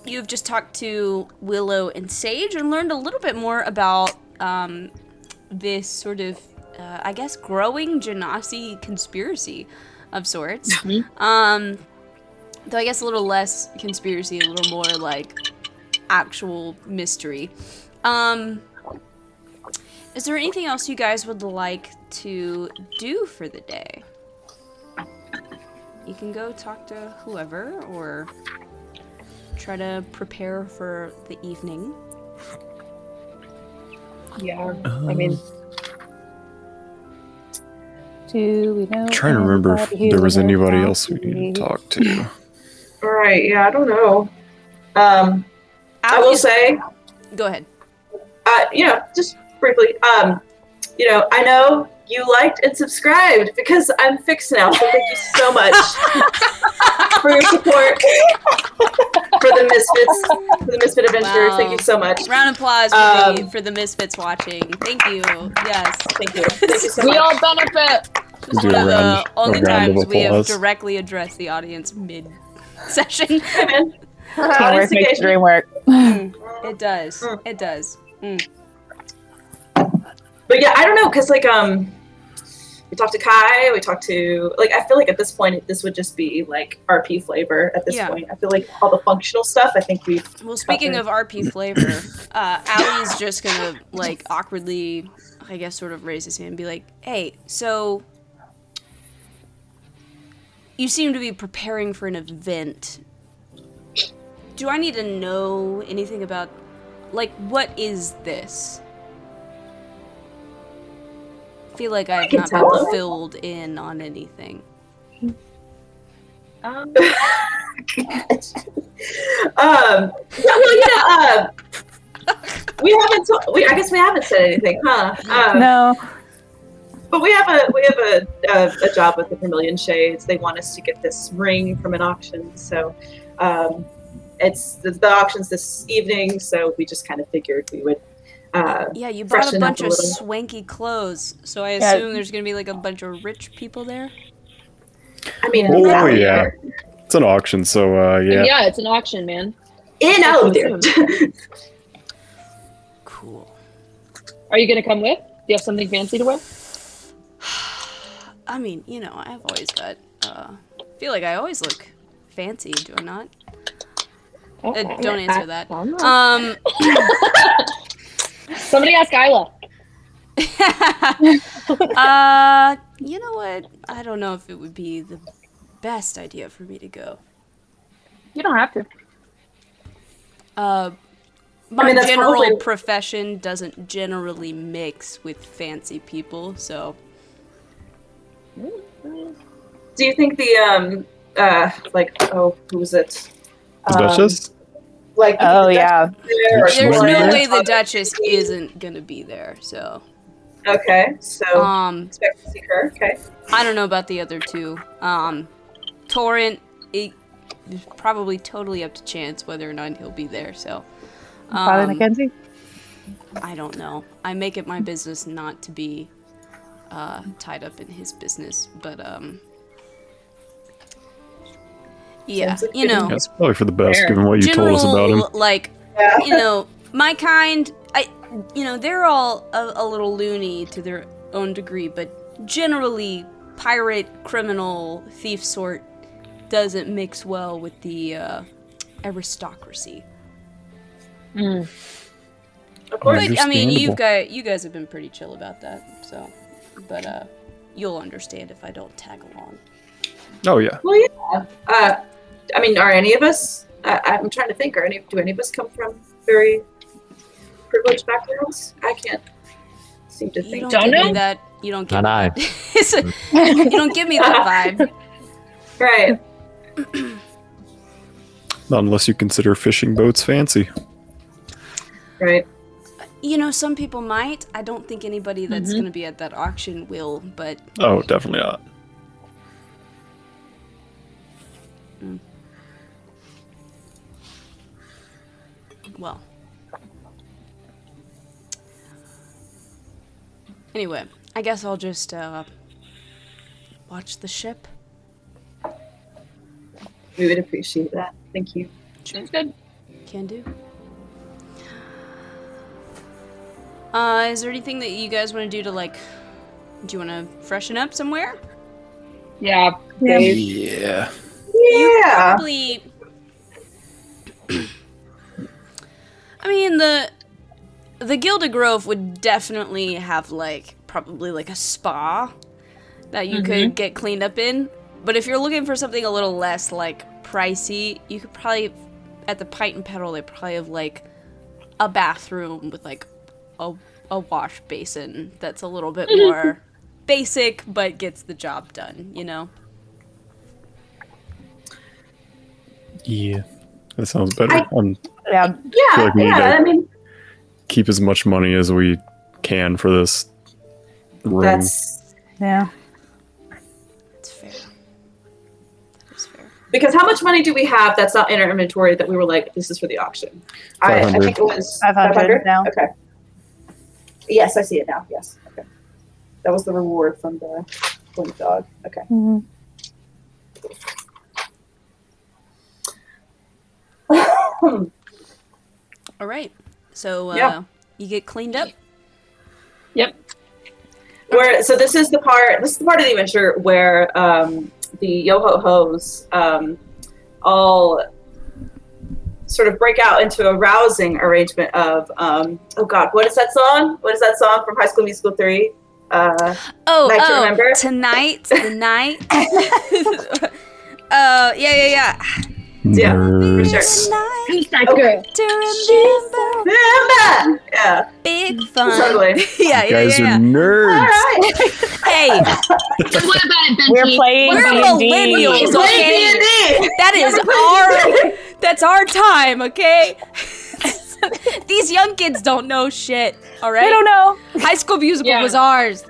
You've just talked to Willow and Sage and learned a little bit more about um this sort of, uh, I guess, growing Genasi conspiracy of sorts. Mm-hmm. Um. Though I guess a little less conspiracy, a little more like actual mystery. Um, is there anything else you guys would like to do for the day? You can go talk to whoever or try to prepare for the evening. Yeah, um, I mean, do we know? I'm trying to remember if there was anybody else we need to talk to. All right, yeah, I don't know. Um, I will say, go ahead. Uh, you know, just briefly. Um, you know, I know you liked and subscribed because I'm fixed now. So thank you so much for your support for the Misfits, for the Misfit Adventurers. Wow. Thank you so much. Round of applause for, um, the, for the Misfits watching. Thank you. Yes, thank you. Thank you so we much. All benefit. This is one of the only times we have directly addressed the audience mid-session. Teamwork makes the dream work. Mm, it does. Mm. It does. Mm. But yeah, I don't know, because like um, we talked to Kai, we talked to like I feel like at this point this would just be like R P flavor. At this yeah. point, I feel like all the functional stuff. I think we. Well, speaking covered. Of R P flavor, uh, Allie's just gonna like awkwardly, I guess, sort of raise his hand and be like, "Hey, so you seem to be preparing for an event. Do I need to know anything about, like, what is this?" I feel like I've not been filled in on anything. Um, um well, yeah, uh, we haven't. T- we, I guess we haven't said anything, huh? Um, no. But we have a we have a, a a job with the Vermilion Shades. They want us to get this ring from an auction, so. Um, It's the, the auction's this evening, so we just kind of figured we would. Uh, yeah, you bought a bunch a of swanky clothes, so I assume yeah. there's going to be like a bunch of rich people there. I mean, oh yeah, yeah. it's an auction, so uh, yeah. And yeah, it's an auction, man. In Alymthyr. Cool. Are you going to come with? Do you have something fancy to wear? I mean, you know, I've always got. Uh, feel like I always look fancy, do I not? Uh, don't answer that. Um, Somebody ask Isla. uh, you know what? I don't know if it would be the best idea for me to go. You don't have to. Uh, my I mean, that's general probably... profession doesn't generally mix with fancy people, so. Do you think the um uh like oh who was it? The Duchess? Um, like, oh, the yeah. There, there's no way the Duchess isn't going to be there, so. Okay, so um, expect to see her, okay. I don't know about the other two. Um, Torrent is probably totally up to chance whether or not he'll be there, so. Um, Father Mackenzie? I don't know. I make it my business not to be uh, tied up in his business, but um, Yeah, you know. That's probably for the best, given what you told us about him. Like, yeah. you know, my kind, I, you know, they're all a, a little loony to their own degree, but generally, pirate, criminal, thief sort doesn't mix well with the uh, aristocracy. Mm. Of course. But, I mean, you've got, you guys have been pretty chill about that, so, but uh, you'll understand if I don't tag along. Oh yeah. Well, yeah. Uh, I mean, are any of us? Uh, I'm trying to think. Are any? Do any of us come from very privileged backgrounds? I can't seem to think. You don't, don't give me that. You don't give Not me that. You don't give me that vibe. Right. Not unless you consider fishing boats fancy. Right. You know, some people might. I don't think anybody that's mm-hmm. going to be at that auction will. But oh, definitely not. Mm. Well. Anyway, I guess I'll just uh, watch the ship. We would appreciate that. Thank you. Sure. Sounds good. Can do. Uh, is there anything that you guys want to do to, like, do you want to freshen up somewhere? Yeah. Please. Yeah. Yeah. Probably, I mean, the the Gilded Grove would definitely have like probably like a spa that you mm-hmm. could get cleaned up in. But if you're looking for something a little less like pricey, you could probably at the Pint and Petal they probably have like a bathroom with like a a wash basin that's a little bit more basic but gets the job done, you know. Yeah, that sounds better. I, I'm, yeah, I feel like we yeah. I mean, keep as much money as we can for this room. That's yeah. That's fair. That is fair. Because how much money do we have? That's not in our inventory. That we were like, this is for the auction. I, I think it was five hundred now. Okay. Yes, I see it now. Yes. Okay. That was the reward from the blink dog. Okay. Mm-hmm. All right, so uh, yeah. you get cleaned up. Yep. Where so this is the part. This is the part of the adventure where um, the yo ho hos um, all sort of break out into a rousing arrangement of um, oh god, what is that song? What is that song from High School Musical three? Uh, oh, Night oh, to Remember? Tonight, the night. uh, yeah, yeah, yeah. Yeah, for sure. He's that girl. Remember. Yeah. Big fun. Totally. yeah, yeah, yeah. You guys yeah. are nerds. All right. Hey. What about it, Benji? We're playing We're millennials, okay? That is our, that's our time, okay? These young kids don't know shit, all right? They don't know. High School Musical yeah. was ours.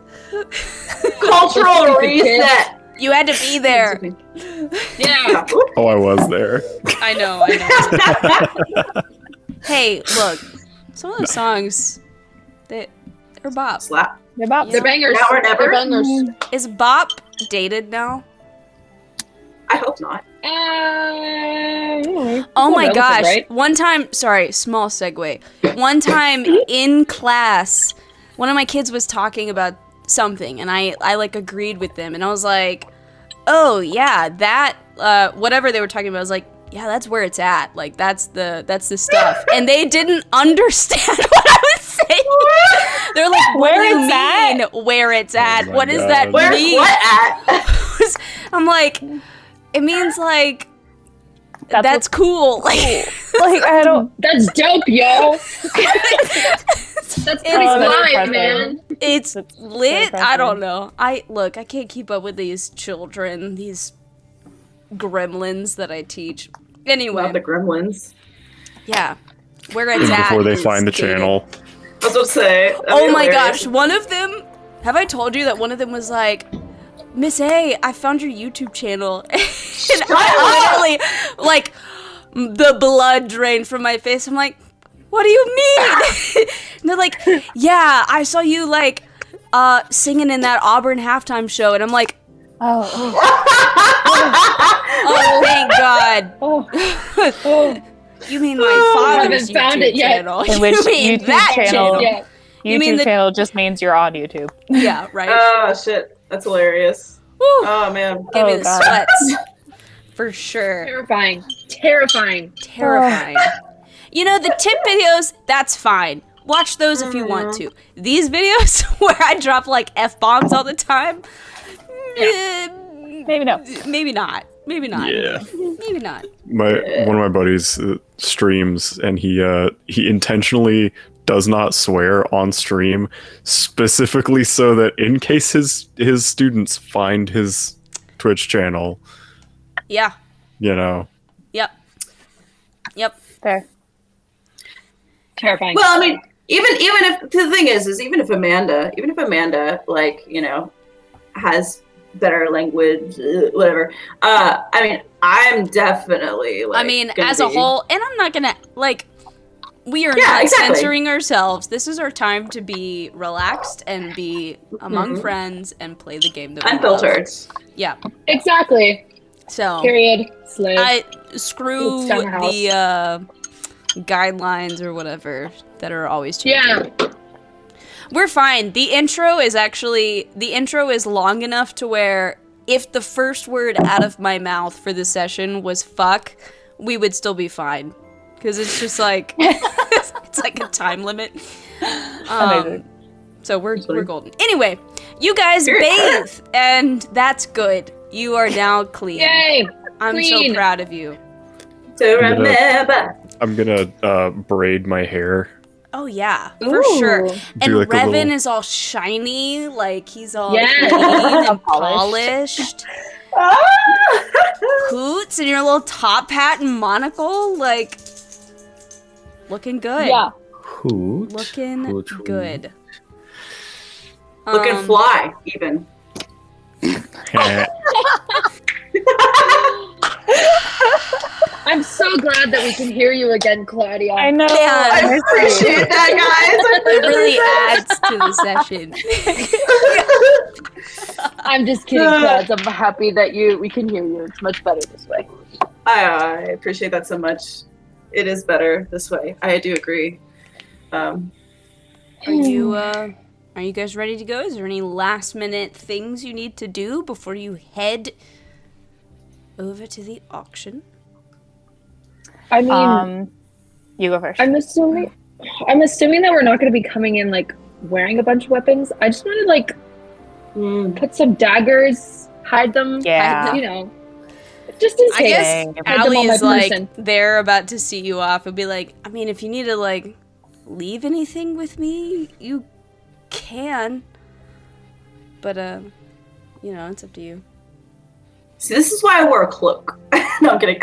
Cultural reset. You had to be there. Yeah. Oh, I was there. I know, I know. Hey, look. Some of those songs, they, they're bop. Slap. They're bop. You they're know? Bangers. Now or never. They're bangers. Is bop dated now? I hope not. Uh, oh my gosh. Right? One time, sorry, small segue. One time in class, one of my kids was talking about something and I, I like agreed with them and I was like, oh yeah, that uh, whatever they were talking about, I was like, yeah, that's where it's at, like that's the that's the stuff, and they didn't understand what I was saying. They're like, what where do you mean at? Where it's at? Oh what does that where, mean? What at? I'm like, it means like that's, that's cool. cool. Like, I don't. That's dope, yo. That's pretty live, man. It's that's lit. I don't know. I look. I can't keep up with these children, these gremlins that I teach. Anyway, love the gremlins. Yeah, where it's at before they find the dated. Channel. I was gonna say. Oh my hilarious. Gosh! One of them. Have I told you that one of them was like, Miss A, I found your YouTube channel. And I literally, like, the blood drained from my face. I'm like, what do you mean? And they're like, yeah, I saw you, like, uh, singing in that Auburn halftime show. And I'm like, oh. Oh, thank God. Oh. Oh. You mean my father's oh, I found YouTube it yet. channel. In which you mean YouTube that channel. channel. Yeah. YouTube you mean the- channel just means you're on YouTube. Yeah, right. Oh, shit. That's hilarious. Woo. Oh, man. Give oh, me the God. sweats. For sure. Terrifying. Terrifying. Terrifying. Oh. You know, the tip videos, that's fine. Watch those if you want to. These videos where I drop, like, F-bombs all the time, yeah. uh, maybe no. Maybe not. Maybe not. Yeah. Maybe not. My One of my buddies uh, streams, and he uh, he intentionally does not swear on stream, specifically so that in case his, his students find his Twitch channel. Yeah. You know. Yep. Yep. Fair. Terrifying. Well, I mean, even even if the thing is, is even if Amanda, even if Amanda, like, you know, has better language, whatever. Uh, I mean, I'm definitely. Like, I mean, as be... a whole, and I'm not gonna like. We are yeah, not exactly. censoring ourselves. This is our time to be relaxed and be among mm-hmm. friends and play the game that we unfiltered. Love. Yeah. Exactly. So. Period. Slay. I screw the. Uh, guidelines or whatever that are always changing. Yeah. We're fine. The intro is actually, the intro is long enough to where if the first word out of my mouth for the session was fuck, we would still be fine. Because it's just like, it's, it's like a time limit. Um, so we're we're golden. Anyway, you guys bathe and that's good. You are now clean. Yay! I'm clean. So proud of you. So remember... I'm gonna uh, braid my hair. Oh yeah, for Ooh. Sure. And like Revan little... is all shiny, like he's all yeah. clean and polished. Hoots and your little top hat and monocle, like looking good. Yeah, Hoot. Looking Hoot. good. Um, looking fly, even. I'm so glad that we can hear you again, Claudia. I know. Yeah, I appreciate that, guys. It really adds to the session. I'm just kidding, guys. I'm happy that you we can hear you. It's much better this way. I, I appreciate that so much. It is better this way. I do agree. Um, are you uh, are you guys ready to go? Is there any last minute things you need to do before you head over to the auction? I mean, um, you go first. I'm assuming, I'm assuming that we're not going to be coming in like wearing a bunch of weapons. I just want to like mm. put some daggers, hide them. Yeah, hide them, you know, just in case. I guess Allie's like person. They're about to see you off and be like, I mean, if you need to like leave anything with me, you can. But uh, you know, it's up to you. See, this is why I wore a cloak. No, I'm kidding.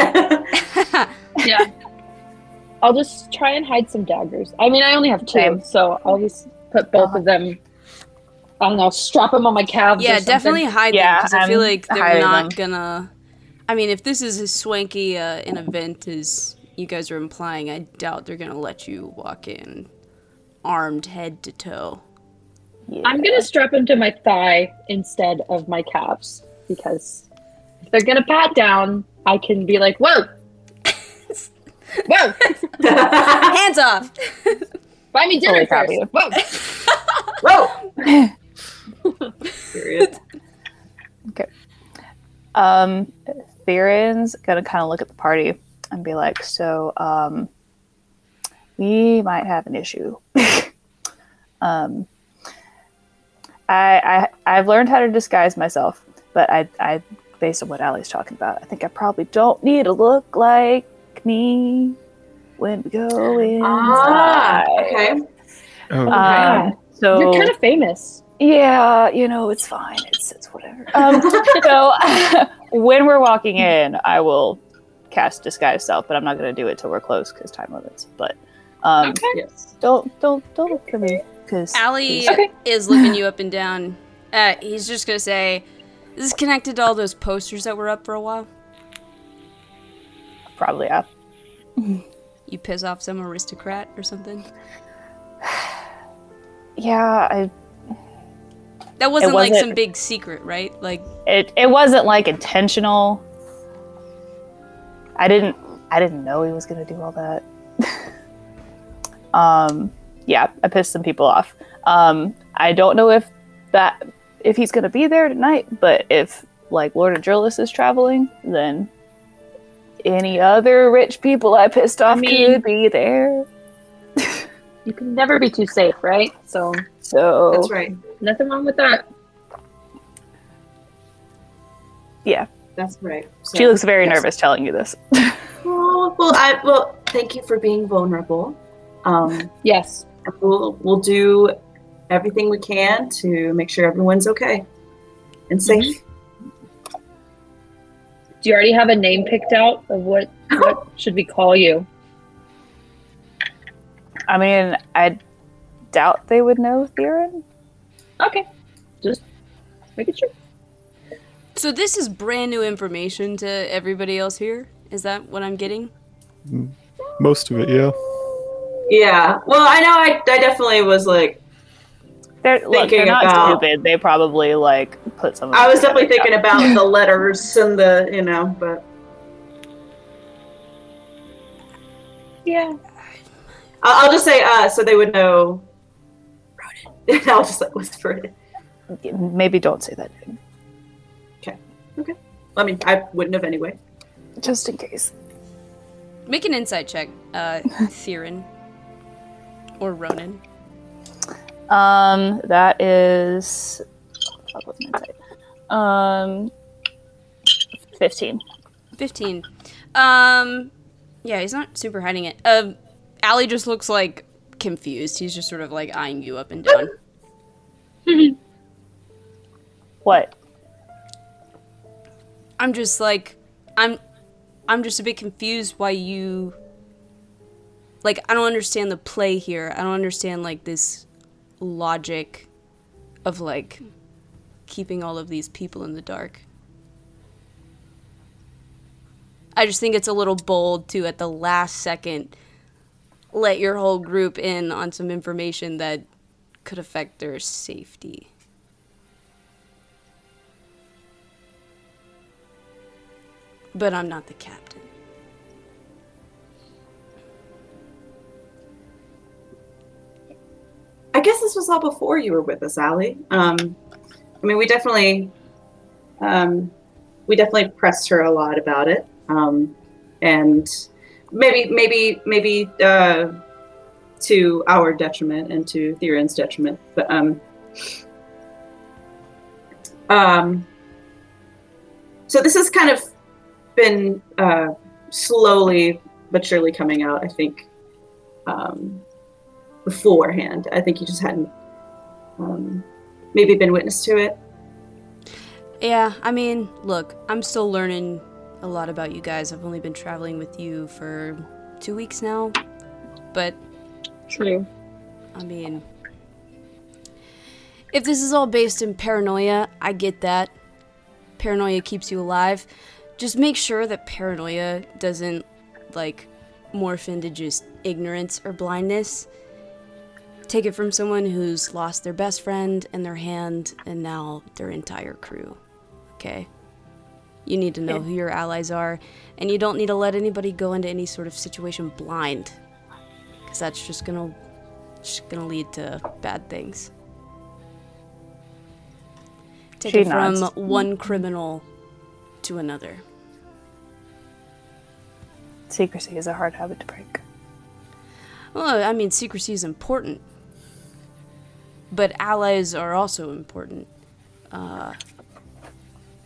Yeah. I'll just try and hide some daggers. I mean, I only have two, Same. so I'll just put both uh-huh. of them, I don't know, strap them on my calves Yeah, or definitely hide yeah, them, because I feel like they're not them. gonna... I mean, if this is as swanky uh, an event as you guys are implying, I doubt they're gonna let you walk in armed head to toe. Yeah. I'm gonna strap them to my thigh instead of my calves, because if they're gonna pat down, I can be like, whoa! Whoa! Hands off! Buy me dinner first! Whoa! Whoa! Period. Okay. Um, Theron's gonna kind of look at the party and be like, so, um, we might have an issue. um, I, I, I've learned how to disguise myself, but I, I, based on what Allie's talking about, I think I probably don't need to look like me when we go inside. Ah, okay. Oh, um, okay. So you're kind of famous. Yeah, you know, it's fine. It's it's whatever. Um, so when we're walking in, I will cast disguise self, but I'm not going to do it till we're close because time limits. But um, okay. yes. don't don't don't look at me because Allie okay. is looking you up and down. Uh, he's just going to say, "This is connected to all those posters that were up for a while." Probably, yeah. You piss off some aristocrat or something? Yeah, I... That wasn't, wasn't like some big secret, right? Like It it wasn't like intentional. I didn't I didn't know he was gonna do all that. um yeah, I pissed some people off. Um I don't know if that if he's gonna be there tonight, but if like Lord Adrillis is traveling, then any other rich people I pissed off I mean, could be there. You can never be too safe, right? So So that's right. Nothing wrong with that. Yeah. That's right. So, she looks very yes. nervous telling you this. oh, well, I well, thank you for being vulnerable. Um, yes. We'll we'll do everything we can to make sure everyone's okay and safe. Mm-hmm. Do you already have a name picked out of what what should we call you? I mean, I doubt they would know Theron. Okay. Just make it sure. So this is brand new information to everybody else here? Is that what I'm getting? Most of it, yeah. Yeah. Well, I know I, I definitely was, like, they're, thinking look, they're not about... stupid. They probably, like, put some... I was definitely thinking out. about the letters and the, you know, but... Yeah. I'll, I'll just say, uh, so they would know... Wrote I'll just, like, whisper it. Maybe don't say that name. Okay. I mean, I wouldn't have anyway. Just in case. Make an insight check, uh, Theron. Or Ronan. Um, that is... That was my type. Um, fifteen. fifteen. Um, yeah, he's not super hiding it. Um, Allie just looks, like, confused. He's just sort of, like, eyeing you up and down. What? I'm just like, I'm, I'm just a bit confused why you, like, I don't understand the play here. I don't understand, like, this logic of, like, keeping all of these people in the dark. I just think it's a little bold to, at the last second, let your whole group in on some information that could affect their safety. But I'm not the captain. I guess this was all before you were with us, Allie. Um, I mean, we definitely, um, we definitely pressed her a lot about it, um, and maybe, maybe, maybe uh, to our detriment and to Theron's detriment. But um, um, so this is kind of. Been uh, slowly but surely coming out, I think, um, beforehand. I think you just hadn't um, maybe been witness to it. Yeah, I mean, look, I'm still learning a lot about you guys. I've only been traveling with you for two weeks now, but... True. I mean, if this is all based in paranoia, I get that. Paranoia keeps you alive. Just make sure that paranoia doesn't, like, morph into just ignorance or blindness. Take it from someone who's lost their best friend and their hand and now their entire crew, okay? You need to know who your allies are, and you don't need to let anybody go into any sort of situation blind, because that's just gonna, just gonna lead to bad things. Take she it from nods. one criminal... to another. Secrecy is a hard habit to break. Well, I mean, secrecy is important, but allies are also important. Uh,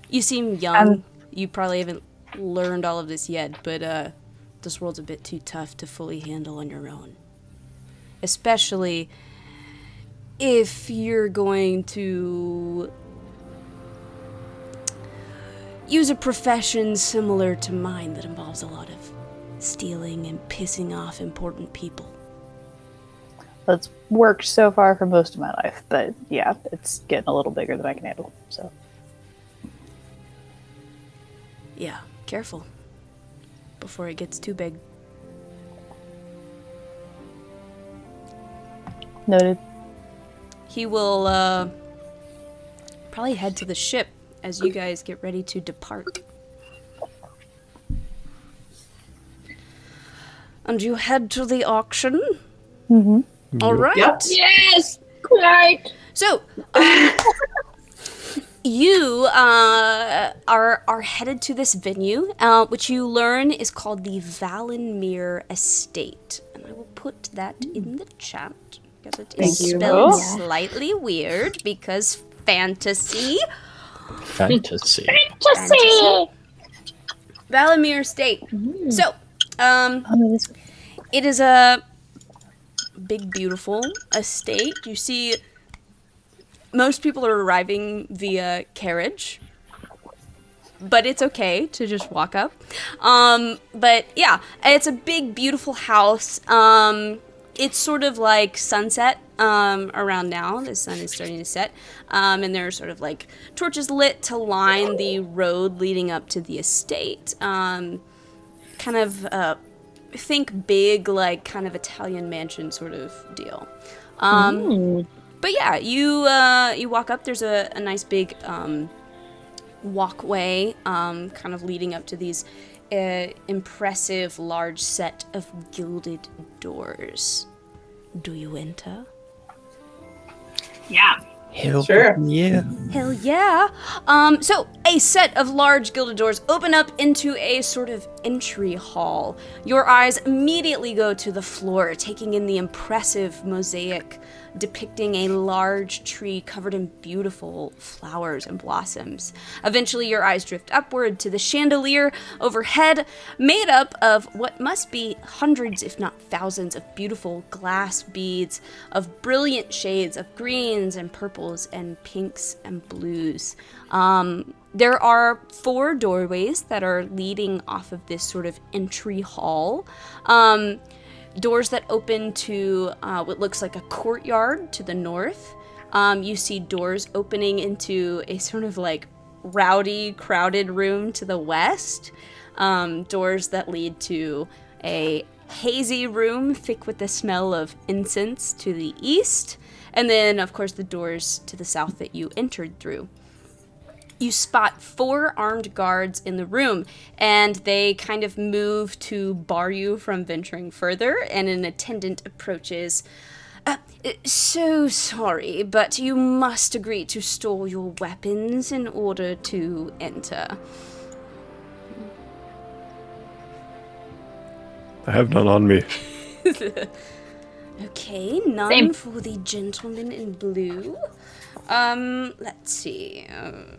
you seem young. Um, you probably haven't learned all of this yet, but uh, this world's a bit too tough to fully handle on your own. Especially if you're going to use a profession similar to mine that involves a lot of stealing and pissing off important people. That's worked so far for most of my life, but yeah, it's getting a little bigger than I can handle, so. Yeah, careful. Before it gets too big. Noted. He will, uh, probably head to the ship as you guys get ready to depart. And you head to the auction? Mm-hmm. All right. Yep. Yes! Right. So, um, you uh, are are headed to this venue, uh, which you learn is called the Valenmere Estate. And I will put that in the chat, because it Thank is spelled you. slightly weird, because fantasy. Fantasy. Fantasy! Valenmere Estate. Mm. So, um, it is a big, beautiful estate. You see most people are arriving via carriage, but it's okay to just walk up. Um, but yeah, it's a big, beautiful house. Um, it's sort of like sunset um, around now. The sun is starting to set. Um, and there are sort of like torches lit to line the road leading up to the estate. Um, kind of uh, think big, like kind of Italian mansion sort of deal. Um, mm. But yeah, you uh, you walk up. There's a, a nice big um, walkway um, kind of leading up to these uh, impressive large set of gilded doors. Do you enter? Yeah. Hell sure. Yeah. Hell yeah. Um, so a set of large gilded doors open up into a sort of entry hall. Your eyes immediately go to the floor, taking in the impressive mosaic depicting a large tree covered in beautiful flowers and blossoms. Eventually, your eyes drift upward to the chandelier overhead, made up of what must be hundreds, if not thousands, of beautiful glass beads of brilliant shades of greens and purples and pinks and blues. Um, there are four doorways that are leading off of this sort of entry hall. Um, Doors that open to uh, what looks like a courtyard to the north. Um, you see doors opening into a sort of like rowdy, crowded room to the west. Um, doors that lead to a hazy room thick with the smell of incense to the east. And then, of course, the doors to the south that you entered through. You spot four armed guards in the room, and they kind of move to bar you from venturing further, and an attendant approaches. Uh, so sorry, but you must agree to store your weapons in order to enter. I have none on me. Okay, none Same. for the gentleman in blue. Um, let's see. Um,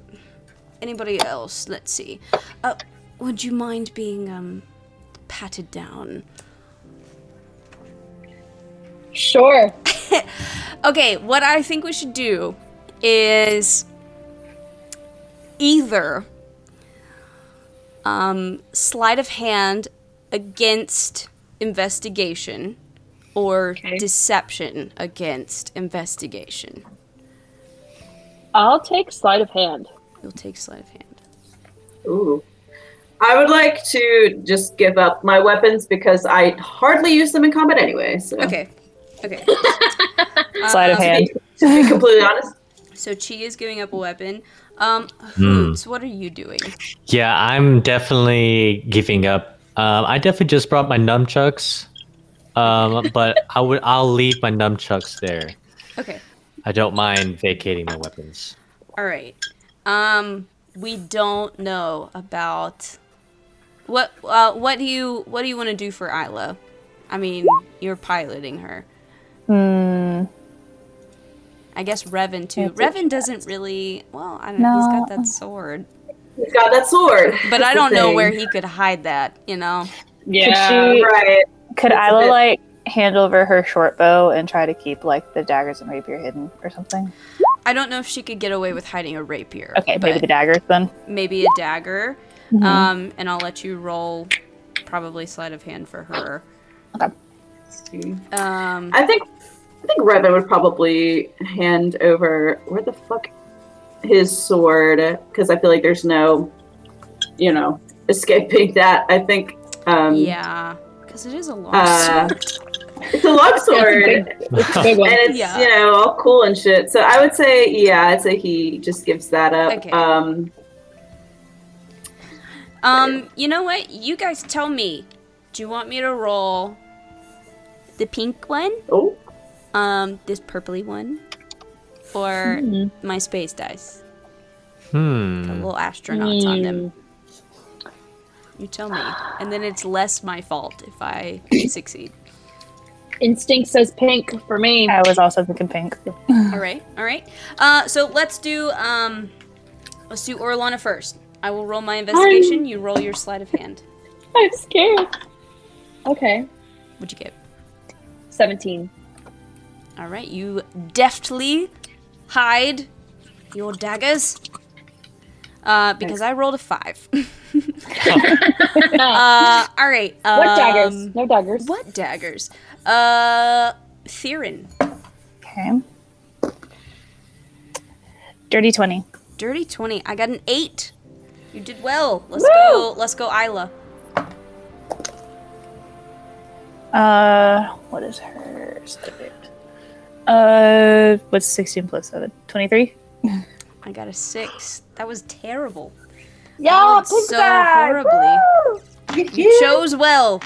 Anybody else? Let's see. Uh, would you mind being um, patted down? Sure. Okay, what I think we should do is either um, sleight of hand against investigation or okay. deception against investigation. I'll take sleight of hand. You'll take sleight of hand. Ooh. I would like to just give up my weapons because I hardly use them in combat anyway. So. Okay. Okay. Sleight um, of hand. To be, to be completely honest. So Chi is giving up a weapon. Um, Hoots, mm. what are you doing? Yeah, I'm definitely giving up. Um, I definitely just brought my nunchucks, um, but I would, I'll leave my nunchucks there. Okay. I don't mind vacating my weapons. All right. Um, we don't know about what. Uh, what do you What do you want to do for Isla? I mean, you're piloting her. Hmm. I guess Revan too. Revan doesn't really. Well, I don't know. He's got that sword. He's got that sword. But I don't know where he could hide that. You know. Yeah. Could she, right. Could That's Isla bit... like hand over her short bow and try to keep like the daggers and rapier hidden or something? I don't know if she could get away with hiding a rapier. Okay, maybe the daggers then. Maybe a dagger. Mm-hmm. Um, and I'll let you roll probably sleight of hand for her. Okay. Um, I think I think Revan would probably hand over where the fuck his sword, because I feel like there's no, you know, escaping that. I think. Um, yeah, because it is a long uh, sword. It's a long sword, yeah, it's a big, it's a big one. And it's, yeah. you know, all cool and shit. So I would say, yeah, I'd say he just gives that up. Okay. Um, um, you know what? You guys tell me. Do you want me to roll the pink one. Oh. Um, this purpley one. Or mm. my space dice. Hmm. Got little astronauts mm. on them. You tell me. And then it's less my fault if I succeed. Instinct says pink for me. I was also thinking pink. all right, all right. Uh, so let's do um, let's do Orlana first. I will roll my investigation. I'm... You roll your sleight of hand. I'm scared. Okay. What'd you get? seventeen. All right. You deftly hide your daggers uh, because I rolled a five. uh, all right. Um, what daggers? No daggers. What daggers? Uh, Theron. Okay. Dirty twenty. Dirty twenty. I got an eight. You did well. Let's Woo! go. Let's go, Isla. Uh, what is hers? Uh, what's sixteen plus seven? twenty-three. I got a six. That was terrible. Yeah, so bag. horribly. Woo! You chose well.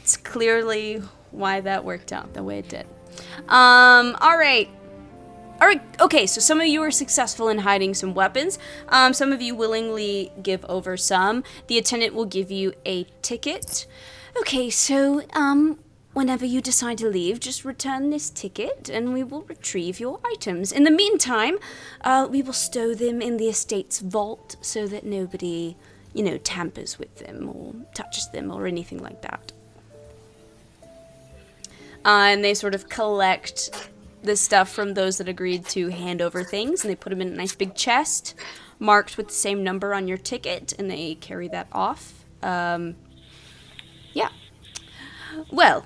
It's clearly why that worked out the way it did. Um, all right. All right. Okay, so some of you are successful in hiding some weapons. Um, some of you willingly give over some. The attendant will give you a ticket. Okay, so um, whenever you decide to leave, just return this ticket and we will retrieve your items. In the meantime, uh, we will stow them in the estate's vault so that nobody, you know, tampers with them or touches them or anything like that. Uh, and they sort of collect the stuff from those that agreed to hand over things, and they put them in a nice big chest marked with the same number on your ticket, and they carry that off. Um, yeah. Well,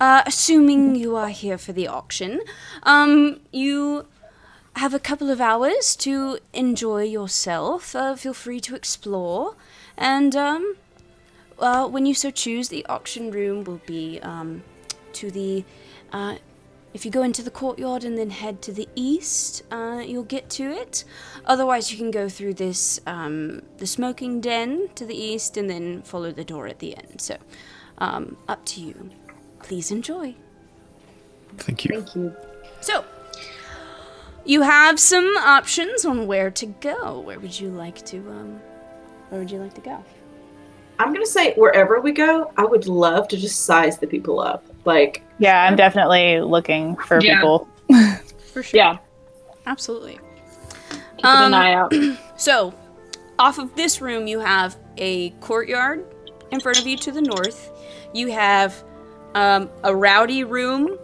uh, assuming you are here for the auction, um, you have a couple of hours to enjoy yourself. Uh, feel free to explore, and um, uh, when you so choose, the auction room will be... Um, to the, uh, if you go into the courtyard and then head to the east, uh, you'll get to it. Otherwise, you can go through this, um, the smoking den to the east and then follow the door at the end. So, um, up to you. Please enjoy. Thank you. Thank you. So, you have some options on where to go. Where would you like to, um, where would you like to go? I'm going to say wherever we go, I would love to just size the people up. Like, yeah, I'm definitely looking for yeah. people. For sure. Yeah. Absolutely. Keep um, an eye out. So, off of this room, you have a courtyard in front of you to the north. You have um, a rowdy room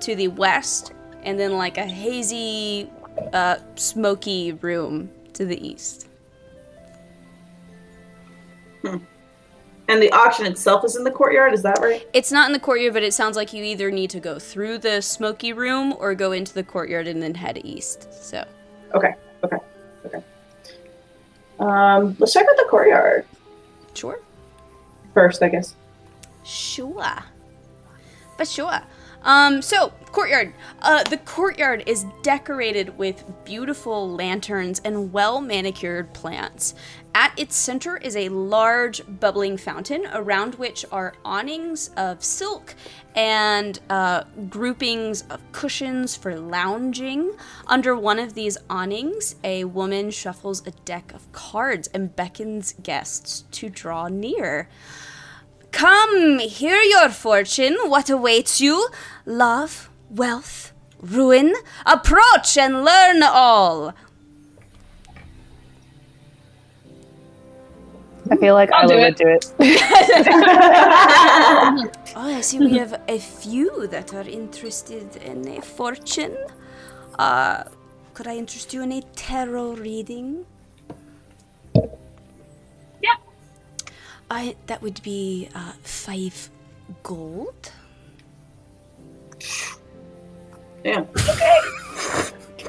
to the west, and then like a hazy, uh, smoky room to the east. Hmm. And the auction itself is in the courtyard, is that right? It's not in the courtyard, but it sounds like you either need to go through the smoky room or go into the courtyard and then head east, so. Okay, okay, okay. Um, let's check out the courtyard. Sure. First, I guess. Sure. But sure. Um, so, courtyard. Uh, the courtyard is decorated with beautiful lanterns and well-manicured plants. At its center is a large bubbling fountain, around which are awnings of silk and uh, groupings of cushions for lounging. Under one of these awnings, a woman shuffles a deck of cards and beckons guests to draw near. Come, hear your fortune, what awaits you? Love, wealth, ruin, approach and learn all. I feel like I'll I would do it. Do it. Oh, I see we have a few that are interested in a fortune. Uh, could I interest you in a tarot reading? Yeah. I, that would be uh, five gold. Damn.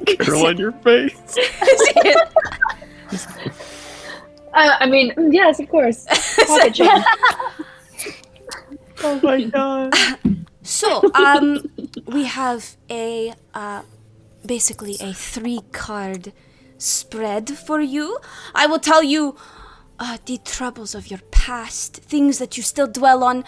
Okay. Girl on your face. Uh, I mean, yes, of course. Oh my god. So, um, we have a, uh, basically a three-card spread for you. I will tell you uh, the troubles of your past, things that you still dwell on,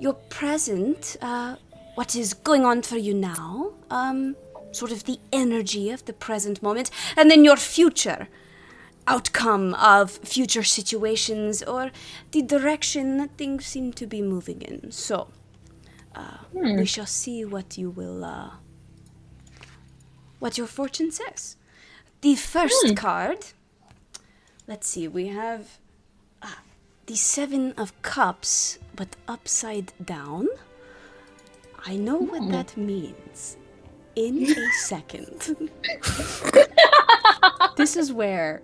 your present, uh, what is going on for you now, um, sort of the energy of the present moment, and then your future outcome of future situations or the direction that things seem to be moving in. So, uh, hmm. we shall see what you will, uh, what your fortune says. The first hmm. card, let's see, we have ah, the Seven of Cups, but upside down. I know what hmm. that means. In a second. This is where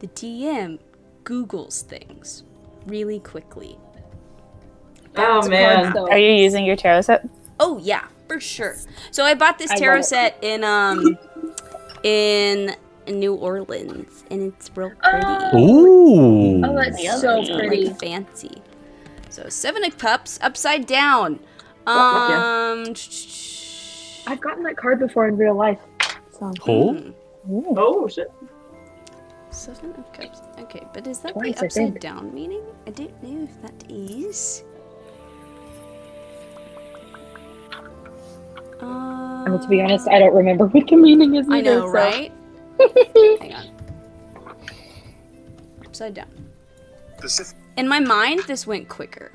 the D M Googles things really quickly. Oh, that's man. Cool. Are you using your tarot set? Oh, yeah, for sure. So I bought this tarot set in um in New Orleans, and it's real pretty. Ooh. Oh, that's so, so pretty. Like, fancy. So, Seven of Cups, upside down. Um... I've gotten that card before in real life. So. Oh. Mm. Oh, shit. Seven of Cups. Okay, but is that twice, the upside down meaning? I don't know if that is. Uh, well, to be honest, I don't remember what the meaning is either. I know, right? Hang on. Upside down. In my mind, this went quicker.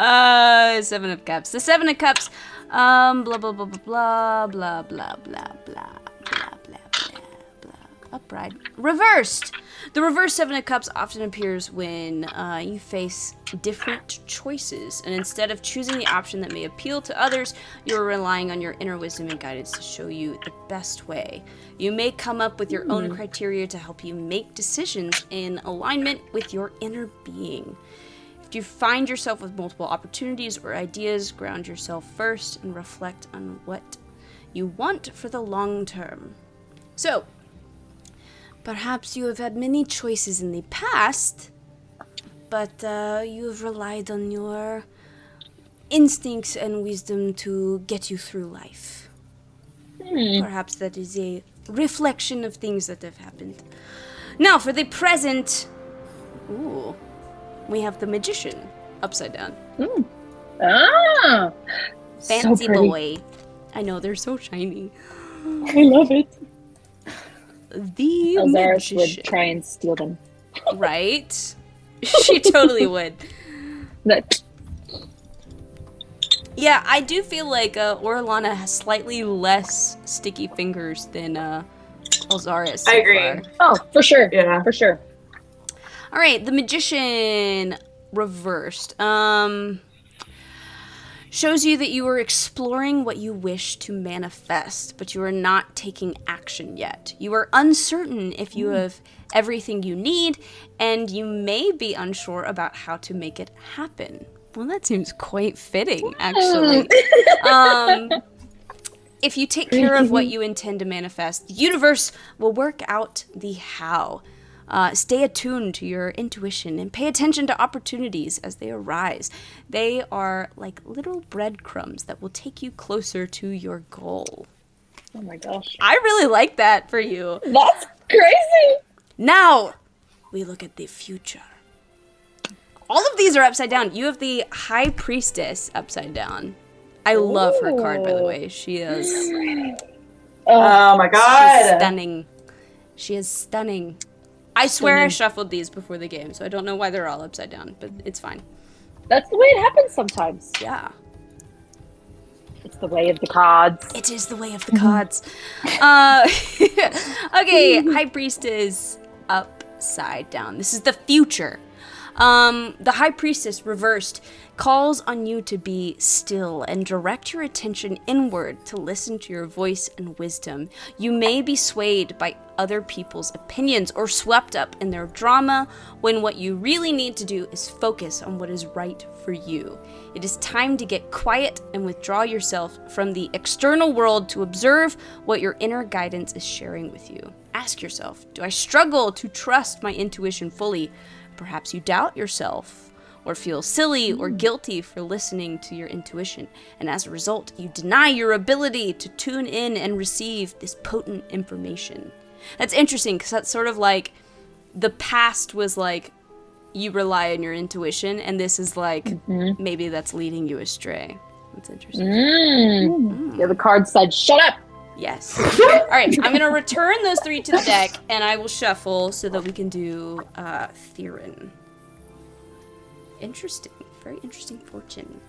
Uh, Seven of Cups. The Seven of Cups. Um, blah, blah, blah, blah, blah, blah, blah, blah, blah, blah, blah, blah, upright. Reversed! The reverse Seven of Cups often appears when uh, you face different choices, and instead of choosing the option that may appeal to others, you're relying on your inner wisdom and guidance to show you the best way. You may come up with your mm. own criteria to help you make decisions in alignment with your inner being. If you find yourself with multiple opportunities or ideas, ground yourself first and reflect on what you want for the long term. So, perhaps you have had many choices in the past, but uh, you've relied on your instincts and wisdom to get you through life. Hmm. Perhaps that is a reflection of things that have happened. Now, for the present... Ooh... We have the Magician, upside down. Mm. Ah! Fancy so boy. I know, they're so shiny. I love it. The Elzaris Magician. Would try and steal them. Right? She totally would. But. Yeah, I do feel like uh, Orlana has slightly less sticky fingers than uh, Elzaris. So I agree. Far. Oh, for sure. Yeah, for sure. All right, the Magician reversed. Um, shows you that you are exploring what you wish to manifest, but you are not taking action yet. You are uncertain if you have everything you need, and you may be unsure about how to make it happen. Well, that seems quite fitting, actually. Um, if you take care of what you intend to manifest, the universe will work out the how. Uh, stay attuned to your intuition and pay attention to opportunities as they arise. They are like little breadcrumbs that will take you closer to your goal. Oh my gosh. I really like that for you. That's crazy. Now, we look at the future. All of these are upside down. You have the High Priestess upside down. I Ooh. Love her card, by the way. She is... Oh, oh my God. She's stunning. She is stunning. I swear I shuffled these before the game, so I don't know why they're all upside down, but it's fine. That's the way it happens sometimes. Yeah. It's the way of the cards. It is the way of the cards. uh, okay, High Priestess upside down. This is the future. Um, the High Priestess reversed calls on you to be still and direct your attention inward to listen to your voice and wisdom. You may be swayed by other people's opinions or swept up in their drama when what you really need to do is focus on what is right for you. It is time to get quiet and withdraw yourself from the external world to observe what your inner guidance is sharing with you. Ask yourself, do I struggle to trust my intuition fully? Perhaps you doubt yourself or feel silly or guilty for listening to your intuition. And as a result, you deny your ability to tune in and receive this potent information. That's interesting because that's sort of like the past was like you rely on your intuition, and this is like, mm-hmm. maybe that's leading you astray. That's interesting. Mm. Mm. Yeah, the card said, shut up! Yes. All right, I'm going to return those three to the deck, and I will shuffle so that we can do uh, Theron. Interesting. Very interesting fortune.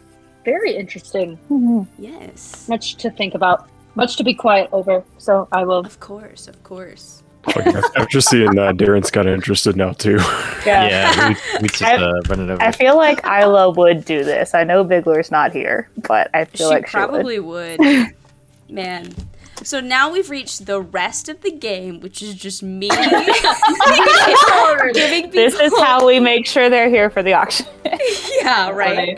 Very interesting. Mm-hmm. Yes. Much to think about. Much to be quiet over. So I will. Of course, of course. After seeing that, Darren's kind of interested now too. Yeah, yeah we, we just I, uh, run it over. I feel like Isla would do this. I know Bigler's not here, but I feel she like probably she would. would. Man. So now we've reached the rest of the game, which is just me giving people. This is how we make sure they're here for the auction. Yeah, right.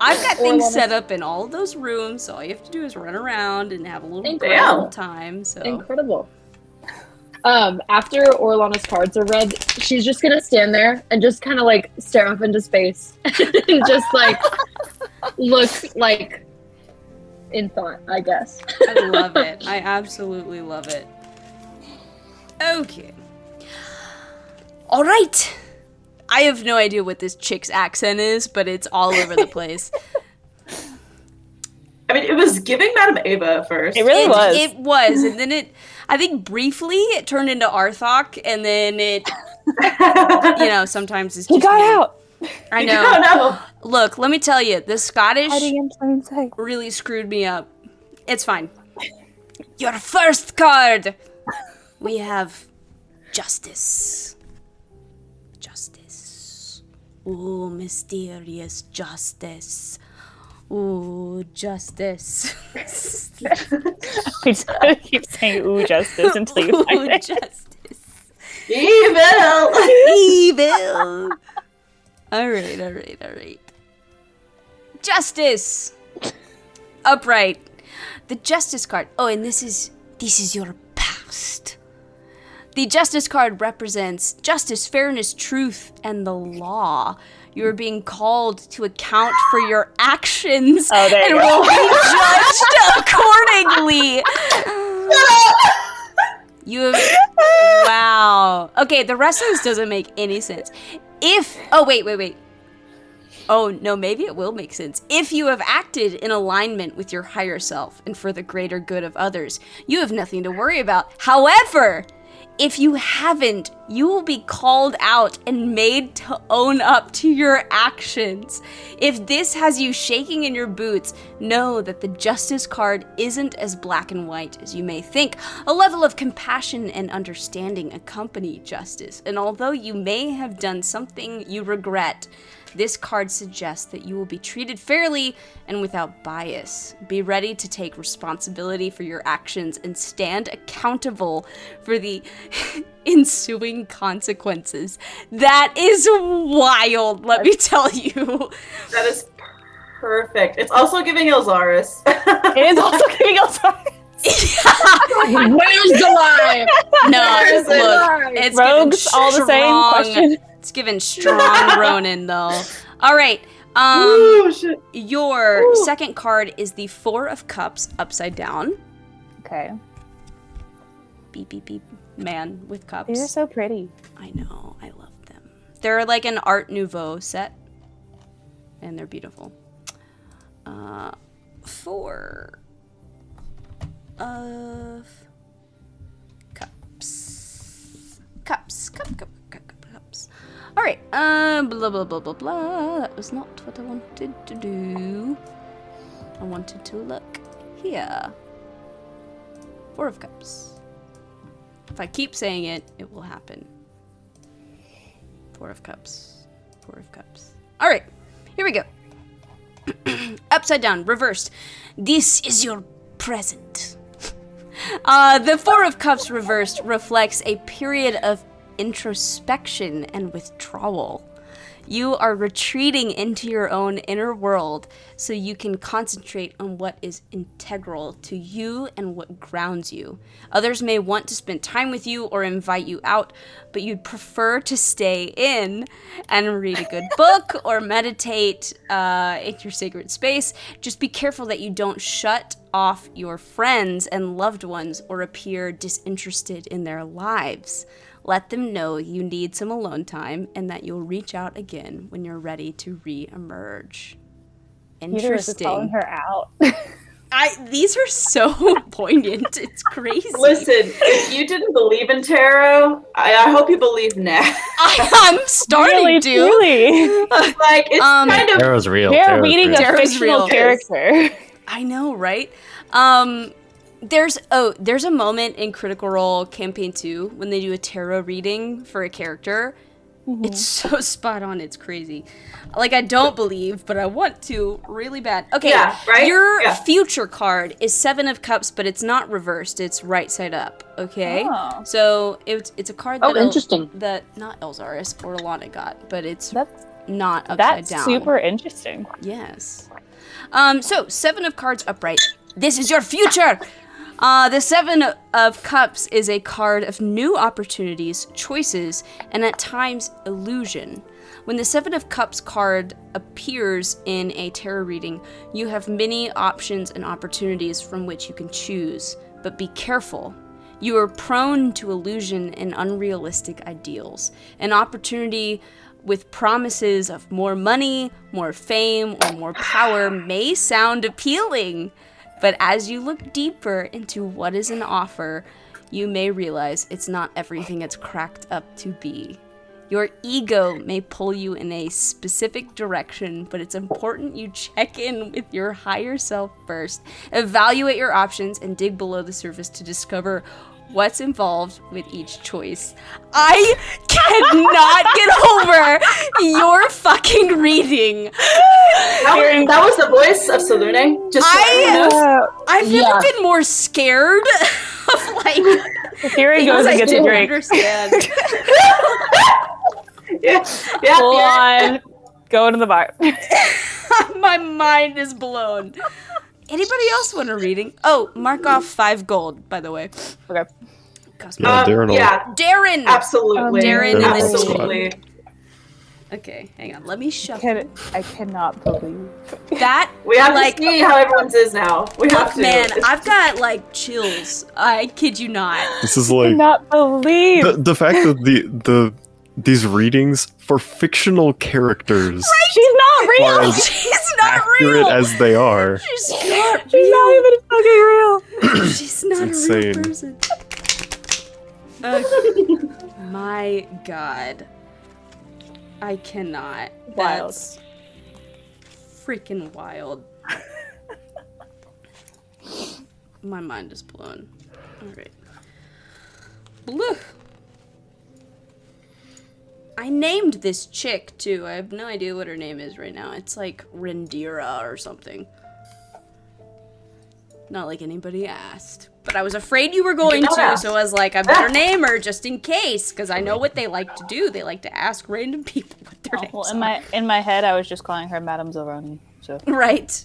I've got things set up in all of those rooms, so all you have to do is run around and have a little incredible time. So incredible. Um, after Orlana's cards are read, she's just gonna stand there and just kind of like stare up into space and just like look like in thought, I guess. I love it. I absolutely love it. Okay. All right. I have no idea what this chick's accent is, but it's all over the place. I mean, it was giving Madame Ava first. It really it, was. It was, and then it, I think briefly it turned into Arthok, and then it, you know, sometimes it's just... He got out! I know. No, no. Look, let me tell you, the Scottish really screwed me up. It's fine. Your first card. We have justice. Justice. Oh, mysterious justice. Ooh, justice. I keep saying ooh, justice until you find ooh, it. Justice. Evil. Evil. All right, all right, all right. Justice! Upright. The justice card. Oh, and this is this is your past. The justice card represents justice, fairness, truth, and the law. You are being called to account for your actions oh, there and you will be judged accordingly. You have... Wow. Okay, the rest of this doesn't make any sense. If... Oh, wait, wait, wait. Oh, no, maybe it will make sense. If you have acted in alignment with your higher self and for the greater good of others, you have nothing to worry about. However, if you haven't, you will be called out and made to own up to your actions. If this has you shaking in your boots, know that the justice card isn't as black and white as you may think. A level of compassion and understanding accompany justice, and although you may have done something you regret, this card suggests that you will be treated fairly and without bias. Be ready to take responsibility for your actions and stand accountable for the ensuing consequences. That is wild, let me tell you. That is perfect. It's also giving Elzaris. It is also giving Elzaris. Yeah. Where's the line? No, Where's look, line? It's Rogues, all the same question. It's given strong Ronin, though. All right. Um, Ooh, shit. Your Ooh. second card is the Four of Cups upside down. Okay. Beep, beep, beep. Man with cups. They're so pretty. I know. I love them. They're like an Art Nouveau set. And they're beautiful. Uh, four of Cups. Cups. Cup, cup. All right, um, blah, blah, blah, blah, blah. That was not what I wanted to do. I wanted to look here. Four of Cups. If I keep saying it, it will happen. Four of Cups. Four of Cups. All right, here we go. Upside down, reversed. This is your present. uh, the Four of Cups reversed reflects a period of introspection and withdrawal. You are retreating into your own inner world so you can concentrate on what is integral to you and what grounds you. Others may want to spend time with you or invite you out, but you'd prefer to stay in and read a good book or meditate uh, in your sacred space. Just be careful that you don't shut off your friends and loved ones or appear disinterested in their lives. Let them know you need some alone time and that you'll reach out again when you're ready to re-emerge. Interesting. You're calling her out. I, these are so poignant. It's crazy. Listen, if you didn't believe in tarot, I, I hope you believe now. I, I'm starting really, to. Really. Like, it's um, kind of... Tarot's real. They're tarot's reading real. A fictional character. I know, right? Um, there's oh, there's a moment in Critical Role Campaign two when they do a tarot reading for a character. Mm-hmm. It's so spot on. It's crazy. Like, I don't believe, but I want to really bad. Okay, yeah, right? your yeah. future card is Seven of Cups, but it's not reversed. It's right side up, okay? Oh. So it's it's a card that, oh, interesting. El- that not Elzaris, Orlana got, but it's that's, not upside that's down. That's super interesting. Yes. Um. So, Seven of Cards upright. This is your future! Uh, the Seven of Cups is a card of new opportunities, choices, and at times illusion. When the Seven of Cups card appears in a tarot reading, you have many options and opportunities from which you can choose, but be careful. You are prone to illusion and unrealistic ideals. An opportunity with promises of more money, more fame, or more power may sound appealing. But as you look deeper into what is an offer, you may realize it's not everything it's cracked up to be. Your ego may pull you in a specific direction, but it's important you check in with your higher self first, evaluate your options, and dig below the surface to discover what's involved with each choice. I cannot get over your fucking reading. That was, that was the voice of Salune. Just I, so I've yeah. never been more scared of, like, here he goes and gets a drink. yeah, yeah, Full yeah. on. Go to the bar. My mind is blown. Anybody else want a reading? Oh, mark off five gold, by the way. Okay. Yeah, Darren. Um, yeah. Darren. Absolutely. Darren. Absolutely. And then okay, hang on. Let me shuffle. I, I cannot believe that. We have like, to see how everyone's is now. We have to. Man, I've got like chills. I kid you not. This is like I cannot believe the, the fact that the the these readings for fictional characters. Right? She's not real. She's not real. Accurate as they are. She's not. She's real. not even fucking real. She's not it's a insane. real person. Okay. My God. I cannot. Wild. That's freaking wild. My mind is blown. All right. Blue. I named this chick, too. I have no idea what her name is right now. It's like Rendira or something. Not like anybody asked. But I was afraid you were going to, so I was like, I better name her just in case, because I know what they like to do. They like to ask random people what their oh, names well, in are. My, in my head, I was just calling her Madame Zelroni. So. Right.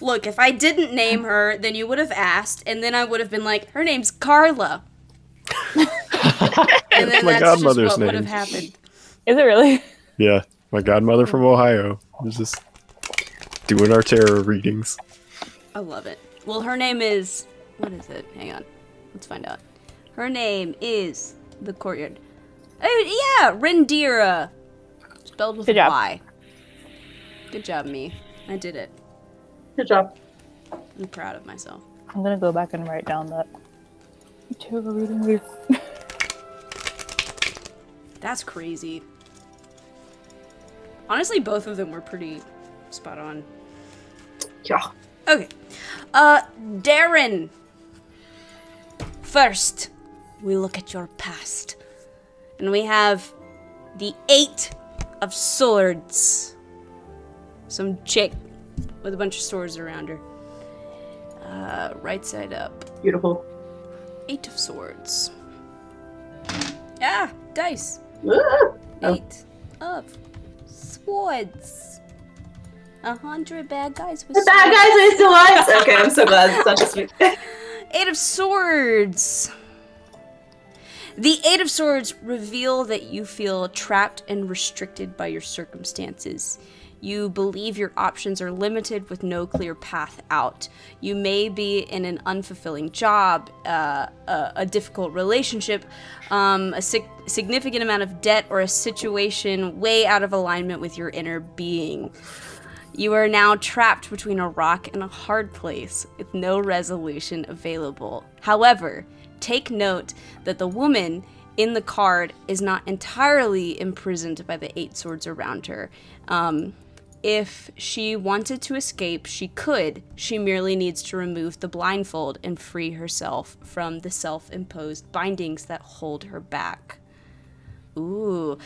Look, if I didn't name her, then you would have asked, and then I would have been like, her name's Carla. And then my that's godmother's just what would have happened. Is it really? Yeah. My godmother from Ohio was just doing our tarot readings. I love it. Well, her name is... What is it? Hang on. Let's find out. Her name is the courtyard. Oh, yeah! Rendira! Spelled with a Y. Good job, me. I did it. Good job. I'm proud of myself. I'm gonna go back and write down that. That's crazy. Honestly, both of them were pretty spot on. Yeah. Okay. Uh, Darren! First, we look at your past, and we have the Eight of Swords. Some chick with a bunch of swords around her. Uh, right side up. Beautiful. Eight of Swords. Ah, dice. Ah. Eight oh. of Swords. A hundred bad guys with the swords. Bad guys are still alive. Okay, I'm so glad it's not just me. Eight of Swords. The Eight of Swords reveal that you feel trapped and restricted by your circumstances. You believe your options are limited with no clear path out. You may be in an unfulfilling job, uh, a, a difficult relationship, um, a sig- significant amount of debt, or a situation way out of alignment with your inner being. You are now trapped between a rock and a hard place with no resolution available. However, take note that the woman in the card is not entirely imprisoned by the eight swords around her. Um, if she wanted to escape, she could. She merely needs to remove the blindfold and free herself from the self-imposed bindings that hold her back. Ooh.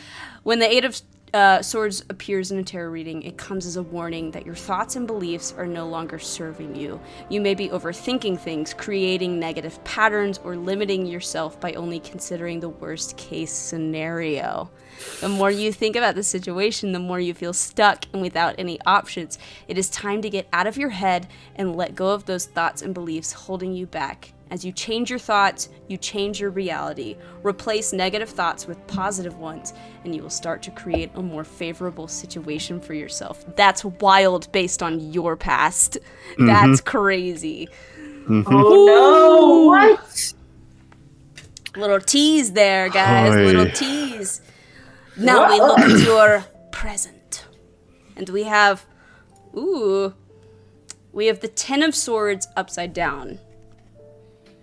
When the eight of uh, swords appears in a tarot reading, it comes as a warning that your thoughts and beliefs are no longer serving you. You may be overthinking things, creating negative patterns, or limiting yourself by only considering the worst case scenario. The more you think about the situation, the more you feel stuck and without any options. It is time to get out of your head and let go of those thoughts and beliefs holding you back. As you change your thoughts, you change your reality. Replace negative thoughts with positive ones, and you will start to create a more favorable situation for yourself. That's wild based on your past. Mm-hmm. That's crazy. Mm-hmm. Oh, no. What? Little tease there, guys. Hi. Little tease. Now what? We look at your present. And we have, ooh, we have the Ten of Swords upside down.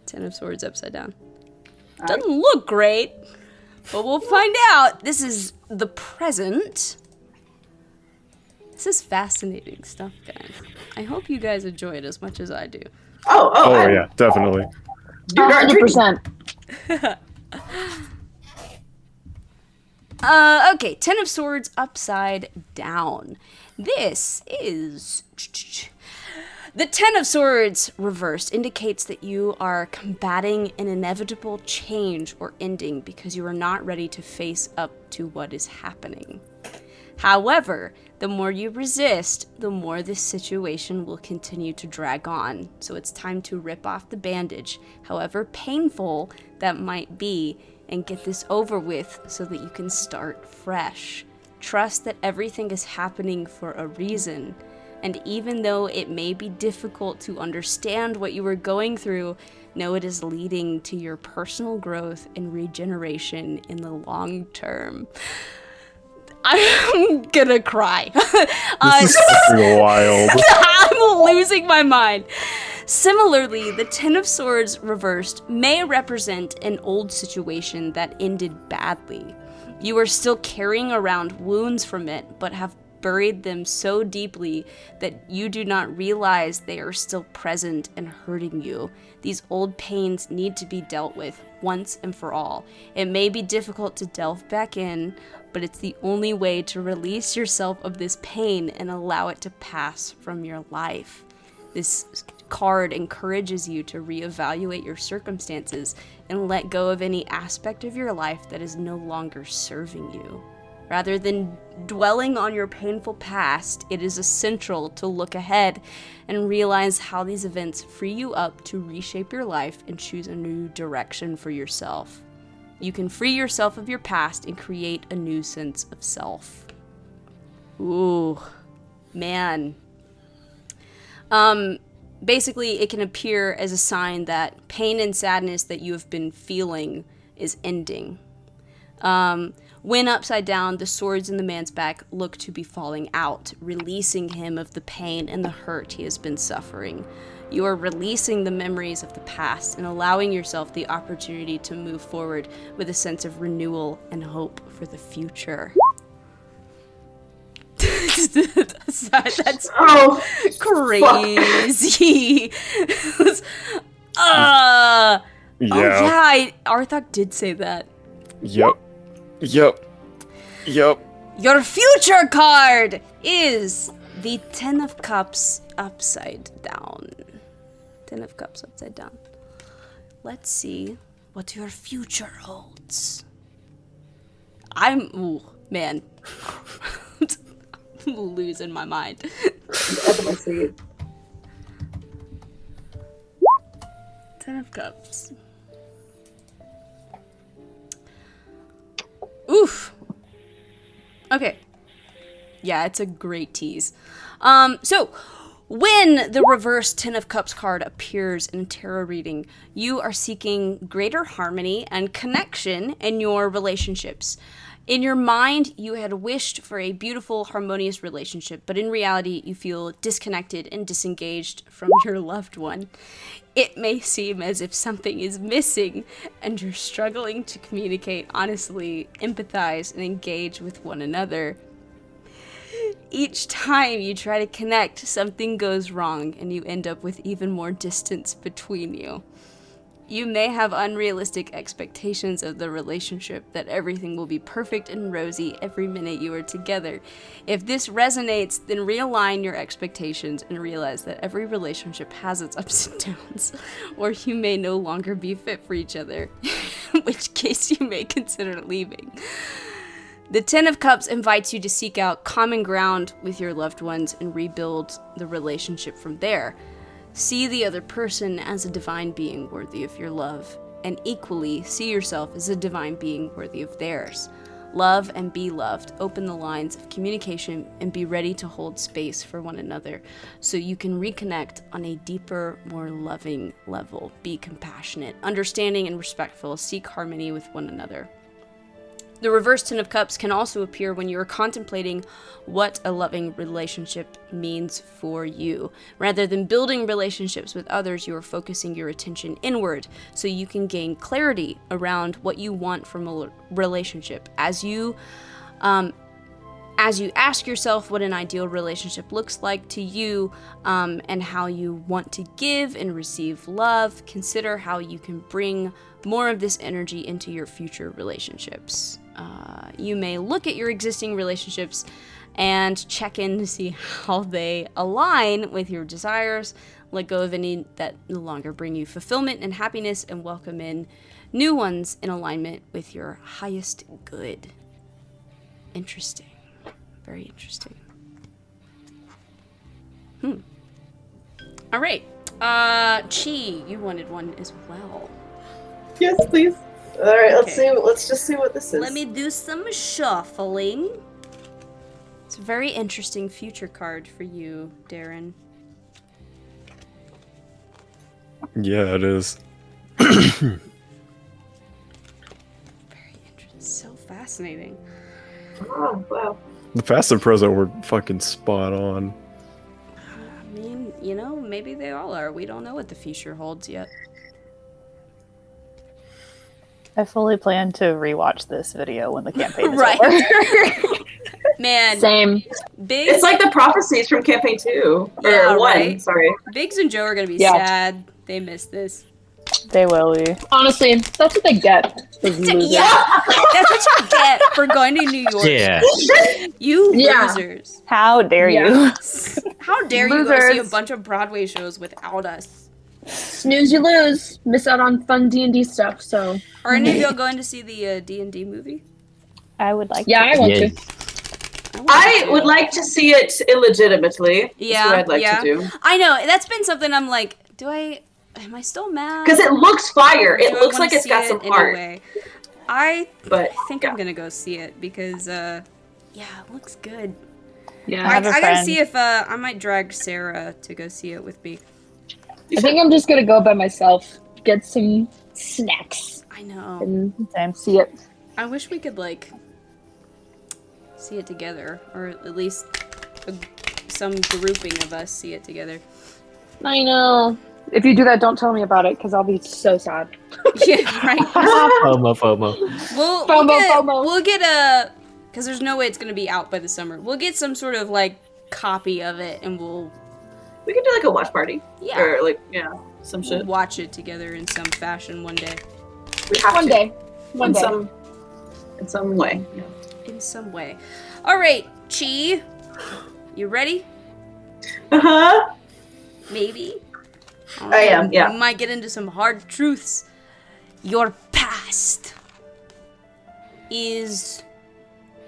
Ten of Swords upside down. All Doesn't right. look great, but we'll find out. This is the present. This is fascinating stuff, guys. I hope you guys enjoy it as much as I do. Oh, oh, oh I, yeah, definitely. one hundred percent. Uh, okay, Ten of Swords upside down. This is... The Ten of Swords reversed indicates that you are combating an inevitable change or ending because you are not ready to face up to what is happening. However, the more you resist, the more this situation will continue to drag on. So it's time to rip off the bandage, however painful that might be, and get this over with so that you can start fresh. Trust that everything is happening for a reason, and even though it may be difficult to understand what you are going through, know it is leading to your personal growth and regeneration in the long term. I'm gonna cry. uh, this is so wild. I'm losing my mind. Similarly, the Ten of Swords reversed may represent an old situation that ended badly. You are still carrying around wounds from it, but have buried them so deeply that you do not realize they are still present and hurting you. These old pains need to be dealt with once and for all. It may be difficult to delve back in, but it's the only way to release yourself of this pain and allow it to pass from your life. This card encourages you to reevaluate your circumstances and let go of any aspect of your life that is no longer serving you. Rather than dwelling on your painful past, it is essential to look ahead and realize how these events free you up to reshape your life and choose a new direction for yourself. You can free yourself of your past and create a new sense of self. Ooh, man. Um, basically, it can appear as a sign that pain and sadness that you have been feeling is ending. Um, when upside down, the swords in the man's back look to be falling out, releasing him of the pain and the hurt he has been suffering. You are releasing the memories of the past and allowing yourself the opportunity to move forward with a sense of renewal and hope for the future. that's, that's oh, crazy. uh, yeah. Oh, yeah. I, Arthok did say that. Yep. Yep. Yep. Your future card is the Ten of Cups upside down. Ten of Cups upside down. Let's see what your future holds. I'm... Ooh, man. I'm losing my mind. Ten of Cups. Oof. Okay. Yeah, it's a great tease. Um, so, when the reverse Ten of Cups card appears in tarot reading, you are seeking greater harmony and connection in your relationships. In your mind, you had wished for a beautiful, harmonious relationship, but in reality, you feel disconnected and disengaged from your loved one. It may seem as if something is missing, and you're struggling to communicate honestly, empathize, and engage with one another. Each time you try to connect, something goes wrong, and you end up with even more distance between you. You may have unrealistic expectations of the relationship, that everything will be perfect and rosy every minute you are together. If this resonates, then realign your expectations and realize that every relationship has its ups and downs, or you may no longer be fit for each other, in which case you may consider leaving. The Ten of Cups invites you to seek out common ground with your loved ones and rebuild the relationship from there. See the other person as a divine being worthy of your love, and equally see yourself as a divine being worthy of theirs. Love and be loved. Open the lines of communication and be ready to hold space for one another so you can reconnect on a deeper, more loving level. Be compassionate, understanding, and respectful. Seek harmony with one another. The reverse Ten of Cups can also appear when you are contemplating what a loving relationship means for you. Rather than building relationships with others, you are focusing your attention inward so you can gain clarity around what you want from a relationship. As you, um, as you ask yourself what an ideal relationship looks like to you, um, and how you want to give and receive love, consider how you can bring more of this energy into your future relationships. Uh, you may look at your existing relationships and check in to see how they align with your desires. Let go of any that no longer bring you fulfillment and happiness, and welcome in new ones in alignment with your highest good. Interesting. Very interesting. Hmm. All right. Uh, Chi, you wanted one as well. Yes, please. All right. Okay. Let's see. Let's just see what this is. Let me do some shuffling. It's a very interesting future card for you, Darren. Yeah, it is. Very interesting. So fascinating. Oh wow. The past and present were fucking spot on. I mean, you know, maybe they all are. We don't know what the future holds yet. I fully plan to rewatch this video when the campaign is right. over. Man. Same. Biggs, it's like the prophecies from campaign two. Or yeah, one, right? Sorry. Biggs and Joe are going to be yeah. sad. They missed this. They will be. Honestly, that's what they get. Yeah, that's what you get for going to New York. Yeah. You yeah. losers. How dare yeah. you? How dare losers. You go see a bunch of Broadway shows without us? Snooze, you lose. Miss out on fun D and D stuff, so. Are any of y'all going to see the uh, D and D movie? I would like yeah, to. Yeah, I want yeah. to. I would like to see it illegitimately. Yeah, that's what I'd like yeah. to do. I know. That's been something I'm like, do I... Am I still mad? Because it looks fire. It looks like it's got some heart. I but, think yeah. I'm going to go see it because, uh, yeah, it looks good. Yeah, I, I, I got to see if uh, I might drag Sarah to go see it with me. I think I'm just going to go by myself, get some snacks. I know. And, and see it. I wish we could, like, see it together, or at least a, some grouping of us see it together. I know. If you do that, don't tell me about it, because I'll be so sad. Yeah, right. FOMO, FOMO. We'll, FOMO, we'll get, FOMO. We'll get a... Because there's no way it's going to be out by the summer. We'll get some sort of, like, copy of it, and we'll... We could do, like, a watch party. Yeah. Or, like, yeah, some shit. We'll watch it together in some fashion one day. We have one to. Day. One in day. Some, in some way. Yeah. In some way. All right, Chi. You ready? Uh-huh. Maybe. Right. I am, yeah. We might get into some hard truths. Your past is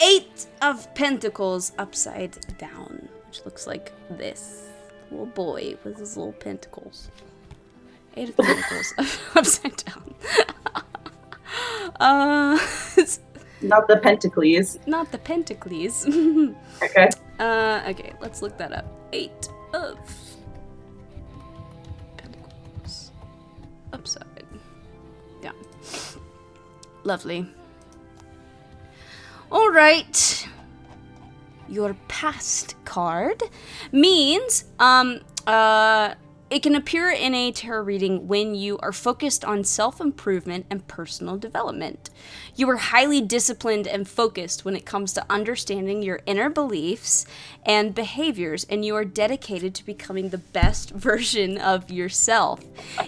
Eight of Pentacles upside down, which looks like this little boy with his little pentacles. Eight of Pentacles upside down. uh, not the Pentacles. Not the Pentacles. Okay. Uh, okay, let's look that up. Eight of Pentacles. Upside. Yeah. Lovely. Alright. Your past card means, um, uh, it can appear in a tarot reading when you are focused on self-improvement and personal development. You are highly disciplined and focused when it comes to understanding your inner beliefs and behaviors, and you are dedicated to becoming the best version of yourself.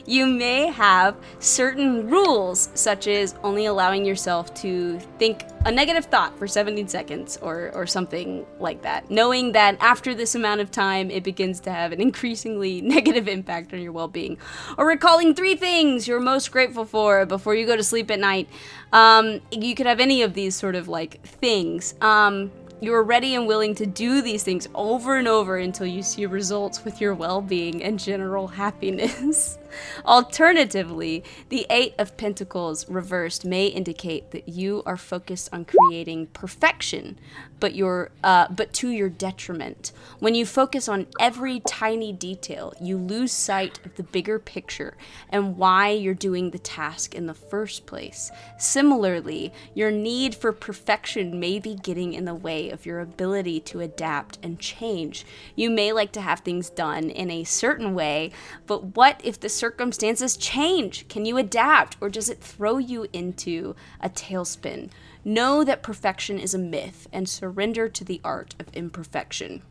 You may have certain rules, such as only allowing yourself to think a negative thought for seventeen seconds or, or something like that, knowing that after this amount of time, it begins to have an increasingly negative impact on your well-being, or recalling three things you're most grateful for before you go to sleep at night. Um, you could have any of these sort of like things. Um, you're ready and willing to do these things over and over until you see results with your well-being and general happiness. Alternatively, the Eight of Pentacles reversed may indicate that you are focused on creating perfection, but your uh, but to your detriment. When you focus on every tiny detail, you lose sight of the bigger picture and why you're doing the task in the first place. Similarly, your need for perfection may be getting in the way of your ability to adapt and change. You may like to have things done in a certain way, but what if the circumstances change? Can you adapt, or does it throw you into a tailspin? Know that perfection is a myth and surrender to the art of imperfection.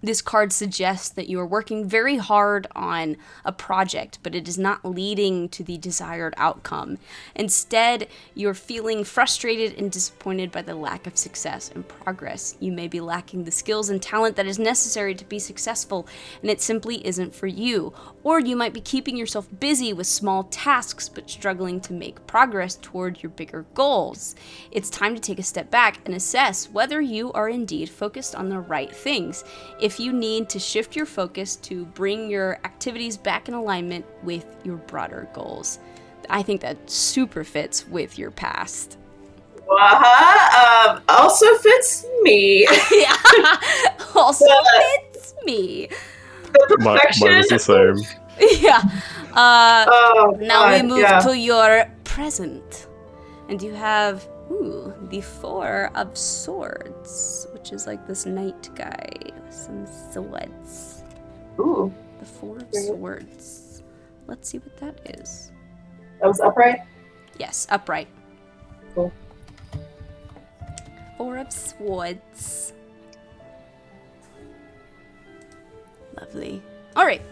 This card suggests that you are working very hard on a project, but it is not leading to the desired outcome. Instead, you're feeling frustrated and disappointed by the lack of success and progress. You may be lacking the skills and talent that is necessary to be successful, and it simply isn't for you. Or you might be keeping yourself busy with small tasks, but struggling to make progress toward your bigger goals. It's time to take a step back and assess whether you are indeed focused on the right things. If you need to shift your focus to bring your activities back in alignment with your broader goals. I think that super fits with your past. Uh-huh. Um, also fits me. also the, fits me. The perfection. Mine is the same. Yeah. Uh, oh, now God, we move yeah. to your present. And you have ooh, the Four of Swords, which is like this knight guy with some swords. Ooh. The Four of Swords. Let's see what that is. That was upright? Yes, upright. Cool. Four of Swords. Lovely. All right.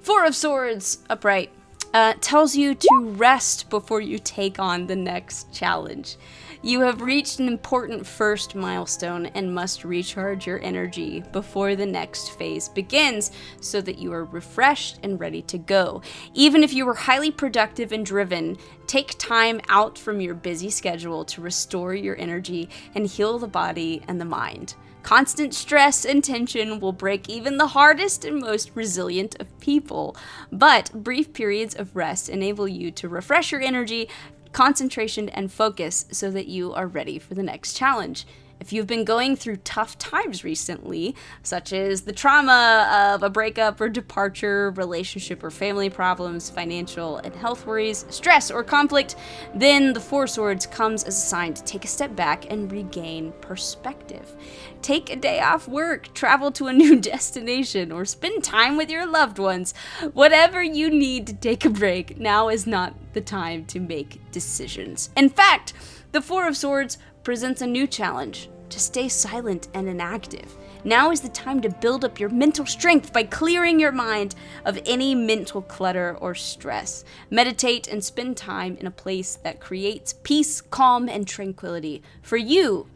Four of Swords, upright. Uh, tells you to rest before you take on the next challenge. You have reached an important first milestone and must recharge your energy before the next phase begins so that you are refreshed and ready to go. Even if you were highly productive and driven, take time out from your busy schedule to restore your energy and heal the body and the mind. Constant stress and tension will break even the hardest and most resilient of people, but brief periods of rest enable you to refresh your energy, concentration, and focus so that you are ready for the next challenge. If you've been going through tough times recently, such as the trauma of a breakup or departure, relationship or family problems, financial and health worries, stress or conflict, then the Four Swords comes as a sign to take a step back and regain perspective. Take a day off work, travel to a new destination, or spend time with your loved ones. Whatever you need to take a break, now is not the time to make decisions. In fact, the Four of Swords presents a new challenge to stay silent and inactive. Now is the time to build up your mental strength by clearing your mind of any mental clutter or stress. Meditate and spend time in a place that creates peace, calm, and tranquility. For you,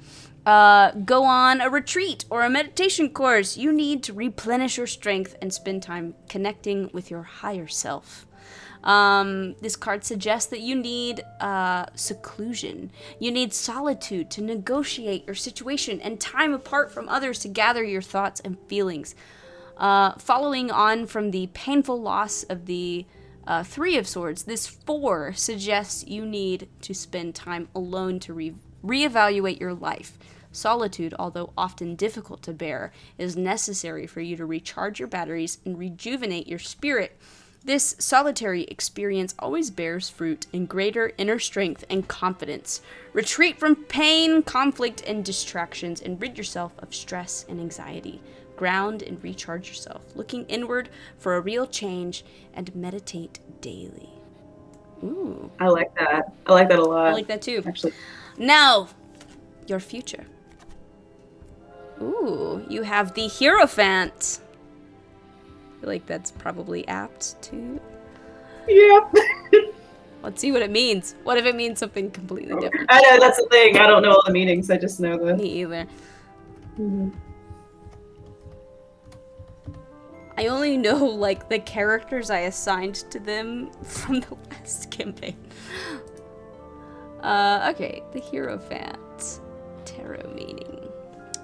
uh, go on a retreat or a meditation course. You need to replenish your strength and spend time connecting with your higher self. Um, this card suggests that you need uh, seclusion. You need solitude to negotiate your situation and time apart from others to gather your thoughts and feelings. Uh, following on from the painful loss of the uh, Three of Swords, this four suggests you need to spend time alone to re- reevaluate your life. Solitude, although often difficult to bear, is necessary for you to recharge your batteries and rejuvenate your spirit. This solitary experience always bears fruit in greater inner strength and confidence. Retreat from pain, conflict, and distractions, and rid yourself of stress and anxiety. Ground and recharge yourself, looking inward for a real change, and meditate daily. Ooh. I like that. I like that a lot. I like that too. Actually. Now, your future. Ooh, you have the Hierophant. I feel like that's probably apt to... Yep. Yeah. Let's see what it means. What if it means something completely oh. different? I know, that's the thing. I don't know all the meanings. I just know the... Me either. Mm-hmm. I only know, like, the characters I assigned to them from the last campaign. Uh, okay, the Hierophant. Tarot meaning.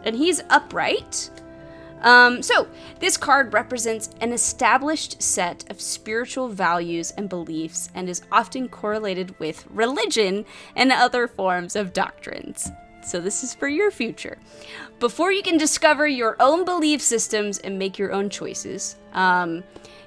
And he's upright. Um, so, this card represents an established set of spiritual values and beliefs and is often correlated with religion and other forms of doctrines. So this is for your future. Before you can discover your own belief systems and make your own choices, um,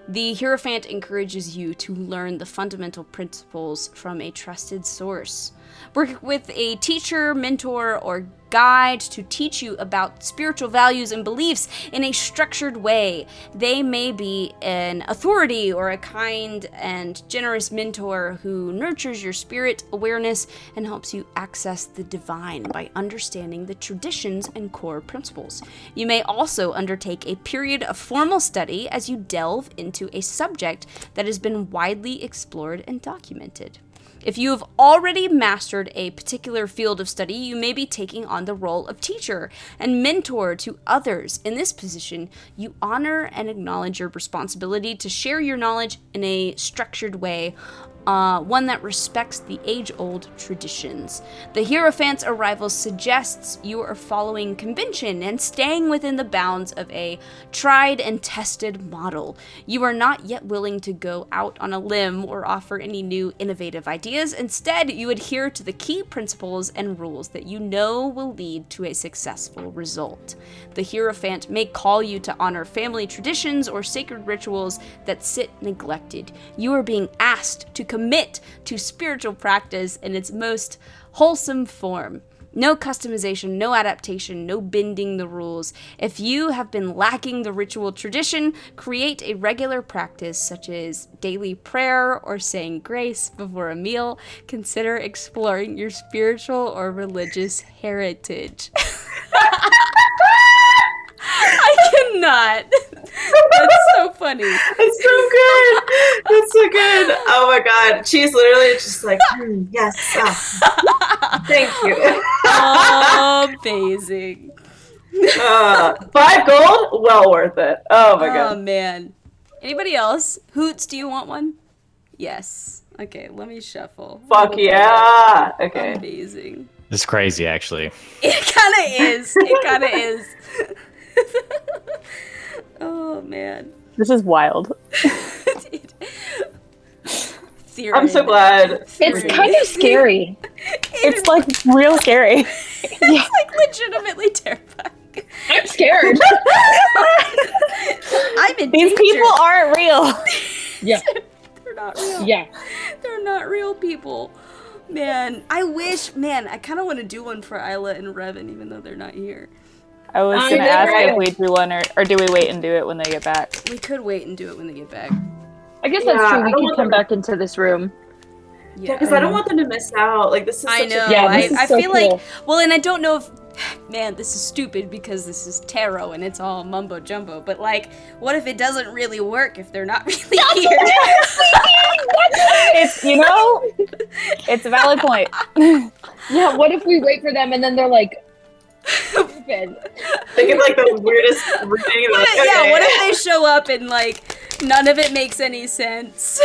the Hierophant encourages you to learn the fundamental principles from a trusted source. Work with a teacher, mentor, or guide to teach you about spiritual values and beliefs in a structured way. They may be an authority or a kind and generous mentor who nurtures your spirit awareness and helps you access the divine by understanding the traditions and core principles. You may also undertake a period of formal study as you delve into a subject that has been widely explored and documented. If you have already mastered a particular field of study, you may be taking on the role of teacher and mentor to others. In this position, you honor and acknowledge your responsibility to share your knowledge in a structured way, uh, one that respects the age-old traditions. The Hierophant's arrival suggests you are following convention and staying within the bounds of a tried and tested model. You are not yet willing to go out on a limb or offer any new innovative ideas. Instead, you adhere to the key principles and rules that you know will lead to a successful result. The Hierophant may call you to honor family traditions or sacred rituals that sit neglected. You are being asked to commit to spiritual practice in its most wholesome form. No customization, no adaptation, no bending the rules. If you have been lacking the ritual tradition, create a regular practice such as daily prayer or saying grace before a meal. Consider exploring your spiritual or religious heritage. I cannot. That's so funny. That's so good. That's so good. Oh my god. She's literally just like, hmm, yes. Oh. Thank you. Amazing. Uh, five gold? Well worth it. Oh my god. Oh man. Anybody else? Hoots, do you want one? Yes. Okay, let me shuffle. Fuck yeah. Okay. Amazing. It's crazy, actually. It kind of is. It kind of is. Oh man, this is wild. Theron. I'm so glad. Theron. It's kind of scary. It's, it's like real scary. It's yeah. like legitimately terrifying. I'm scared. I'm in These danger. People aren't real. Yeah, they're not real. Yeah, they're not real people. Man, I wish. Man, I kind of want to do one for Isla and Revan, even though they're not here. I was going to ask right. if we do one, or, or do we wait and do it when they get back? We could wait and do it when they get back. I guess yeah, that's true. We could come back into this room. Yeah, because yeah, I don't want them to miss out. Like this is. I such know. A- yeah, I, I so feel cool. like. Well, and I don't know if. Man, this is stupid because this is tarot and it's all mumbo jumbo. But like, what if it doesn't really work if they're not really that's here? What I was thinking. That's- it's you know, it's a valid point. Yeah. What if we wait for them and then they're like. They get like the weirdest reading. Like, okay. Yeah, what if they show up and like none of it makes any sense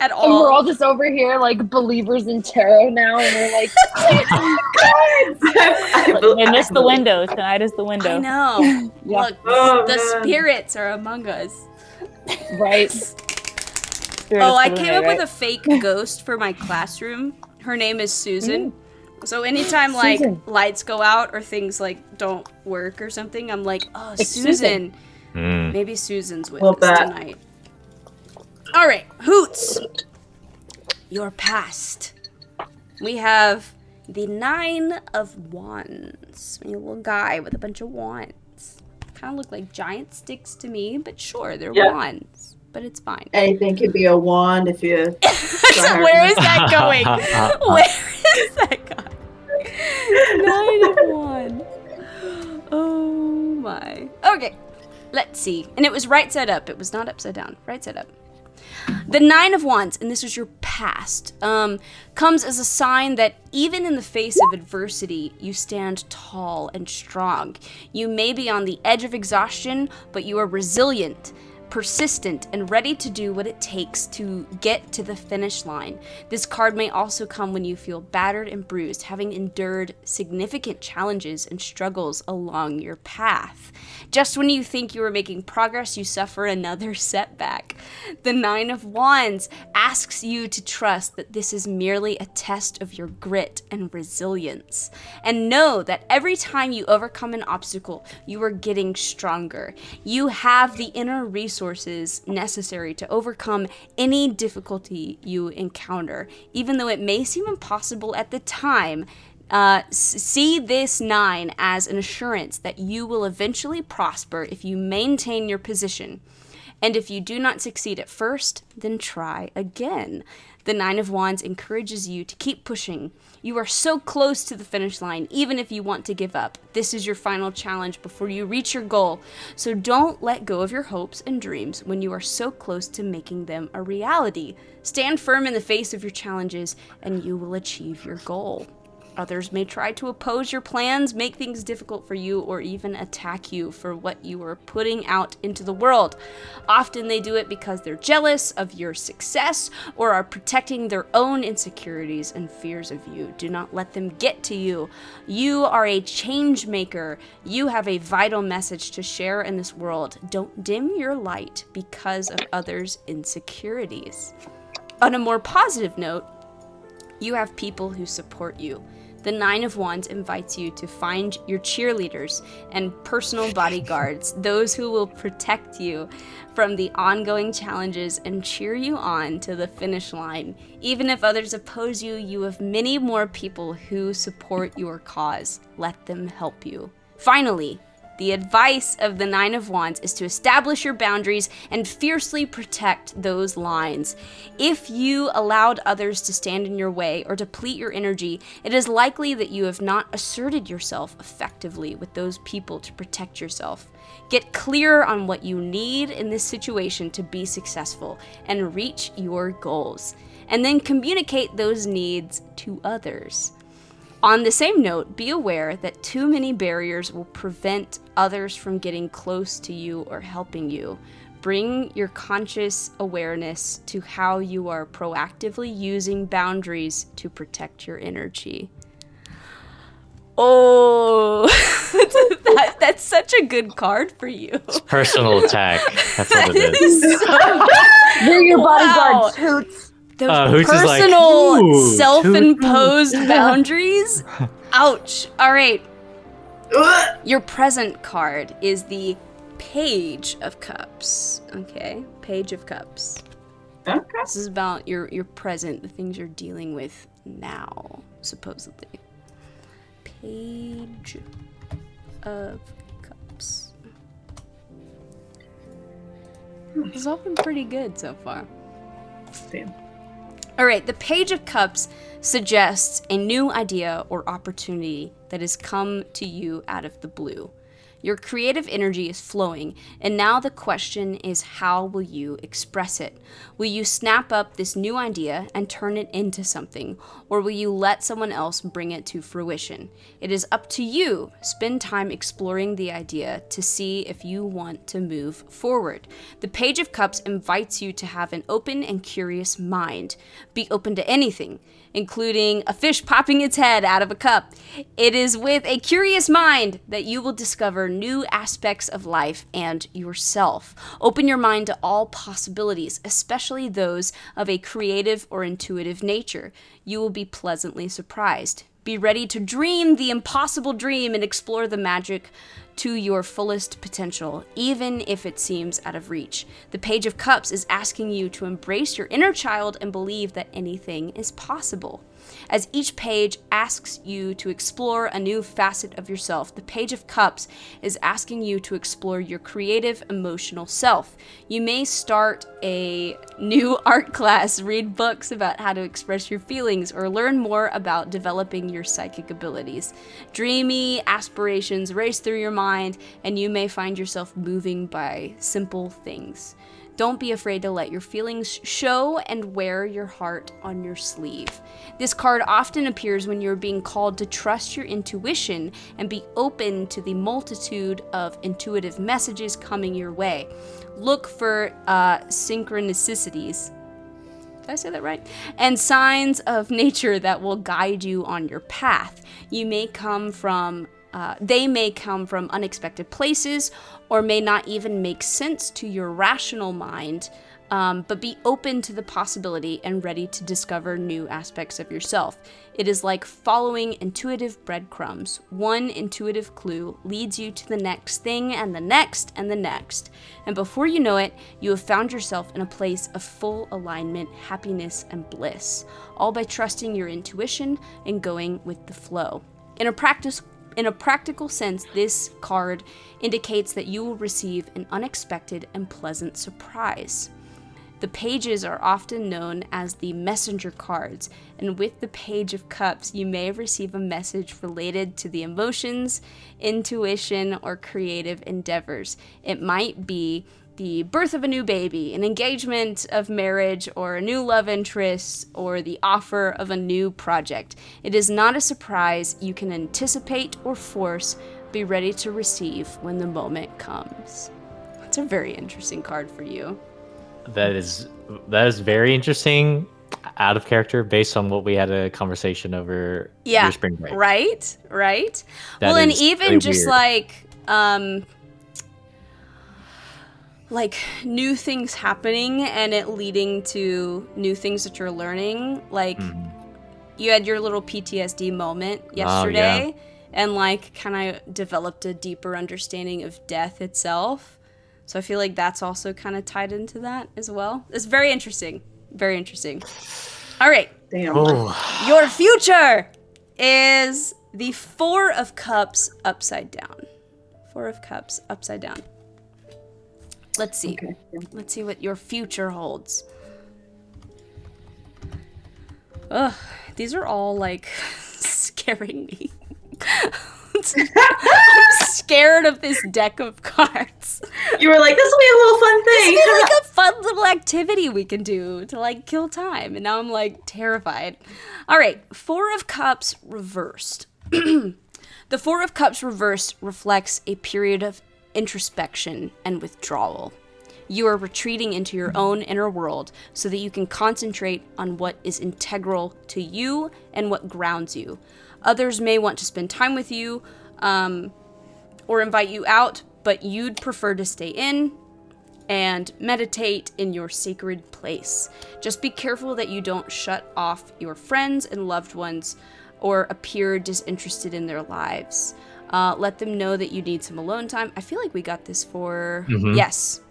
at all? And we're all just over here like believers in tarot now, and we're like, oh my god! I missed the window. Tonight is the window. I know. Yeah. Look, oh, the man. Spirits are among us. Right. Spirits oh, I came up right. with a fake ghost for my classroom. Her name is Susan. Mm. So anytime like Susan. lights go out or things like don't work or something, I'm like, oh, it's Susan. Susan. Mm. Maybe Susan's with us tonight. All right, Hoots. Your past. We have the Nine of Wands. A little guy with a bunch of wands. Kind of look like giant sticks to me, but sure, they're yeah. wands. But it's fine. Anything could be a wand if you... Where is that going? Where is that going? Nine of Wands. Oh, my. Okay. Let's see. And it was right side up. It was not upside down. Right side up. The Nine of Wands, and this is your past, um, comes as a sign that even in the face of adversity, you stand tall and strong. You may be on the edge of exhaustion, but you are resilient, persistent, and ready to do what it takes to get to the finish line. This card may also come when you feel battered and bruised, having endured significant challenges and struggles along your path. Just when you think you are making progress, you suffer another setback. The Nine of Wands asks you to trust that this is merely a test of your grit and resilience. And know that every time you overcome an obstacle, you are getting stronger. You have the inner resources necessary to overcome any difficulty you encounter. Even though it may seem impossible at the time, Uh, see this nine as an assurance that you will eventually prosper if you maintain your position. And if you do not succeed at first, then try again. The Nine of Wands encourages you to keep pushing. You are so close to the finish line, even if you want to give up. This is your final challenge before you reach your goal. So don't let go of your hopes and dreams when you are so close to making them a reality. Stand firm in the face of your challenges, and you will achieve your goal. Others may try to oppose your plans, make things difficult for you, or even attack you for what you are putting out into the world. Often they do it because they're jealous of your success or are protecting their own insecurities and fears of you. Do not let them get to you. You are a change maker. You have a vital message to share in this world. Don't dim your light because of others' insecurities. On a more positive note, you have people who support you. The Nine of Wands invites you to find your cheerleaders and personal bodyguards, those who will protect you from the ongoing challenges and cheer you on to the finish line. Even if others oppose you, you have many more people who support your cause. Let them help you. Finally, the advice of the Nine of Wands is to establish your boundaries and fiercely protect those lines. If you allowed others to stand in your way or deplete your energy, it is likely that you have not asserted yourself effectively with those people to protect yourself. Get clear on what you need in this situation to be successful and reach your goals, and then communicate those needs to others. On the same note, be aware that too many barriers will prevent others from getting close to you or helping you. Bring your conscious awareness to how you are proactively using boundaries to protect your energy. Oh, that, that's such a good card for you. It's personal attack. That's that what it is. is so They're your bodyguards, Hoots. Those uh, personal, like, ooh, self-imposed dude. boundaries? Ouch. All right. Your present card is the Page of Cups. Okay. Page of Cups. Okay. This is about your, your present, the things you're dealing with now, supposedly. Page of Cups. It's all been pretty good so far. Damn. All right, the Page of Cups suggests a new idea or opportunity that has come to you out of the blue. Your creative energy is flowing, and now the question is, how will you express it? Will you snap up this new idea and turn it into something, or will you let someone else bring it to fruition? It is up to you. Spend time exploring the idea to see if you want to move forward. The Page of Cups invites you to have an open and curious mind. Be open to anything, including a fish popping its head out of a cup. It is with a curious mind that you will discover new aspects of life and yourself. Open your mind to all possibilities, especially those of a creative or intuitive nature. You will be pleasantly surprised. Be ready to dream the impossible dream and explore the magic to your fullest potential, even if it seems out of reach. The Page of Cups is asking you to embrace your inner child and believe that anything is possible. As each page asks you to explore a new facet of yourself, the Page of Cups is asking you to explore your creative, emotional self. You may start a new art class, read books about how to express your feelings, or learn more about developing your psychic abilities. Dreamy aspirations race through your mind, and you may find yourself moving by simple things. Don't be afraid to let your feelings show and wear your heart on your sleeve. This card often appears when you're being called to trust your intuition and be open to the multitude of intuitive messages coming your way. Look for uh, synchronicities. Did I say that right? And signs of nature that will guide you on your path. You may come from Uh, they may come from unexpected places or may not even make sense to your rational mind, um, but be open to the possibility and ready to discover new aspects of yourself. It is like following intuitive breadcrumbs. One intuitive clue leads you to the next thing and the next and the next. And before you know it, you have found yourself in a place of full alignment, happiness, and bliss, all by trusting your intuition and going with the flow. In a practice In a practical sense, this card indicates that you will receive an unexpected and pleasant surprise. The pages are often known as the messenger cards, and with the Page of Cups, you may receive a message related to the emotions, intuition, or creative endeavors. It might be the birth of a new baby, an engagement of marriage, or a new love interest, or the offer of a new project. It is not a surprise you can anticipate or force. Be ready to receive when the moment comes. That's a very interesting card for you. That is that is very interesting, out of character, based on what we had a conversation over yeah, your spring break. Right, right. That well, and even just weird. like... um. like new things happening and it leading to new things that you're learning. Like mm-hmm. you had your little P T S D moment yesterday um, yeah. and like kind of developed a deeper understanding of death itself. So I feel like that's also kind of tied into that as well. It's very interesting. Very interesting. All right. Damn. Oh. Your future is the Four of Cups upside down. Four of Cups upside down. Let's see. Okay. Let's see what your future holds. Ugh, these are all like scaring me. I'm scared of this deck of cards. You were like, this will be a little fun thing. This will be like a fun little activity we can do to like kill time. And now I'm like terrified. All right, Four of Cups reversed. The Four of Cups reversed reflects a period of introspection and withdrawal. You are retreating into your own inner world so that you can concentrate on what is integral to you and what grounds you. Others may want to spend time with you um, or invite you out, but you'd prefer to stay in and meditate in your sacred place. Just be careful that you don't shut off your friends and loved ones or appear disinterested in their lives. Uh, let them know that you need some alone time. I feel like we got this for... Mm-hmm. Yes.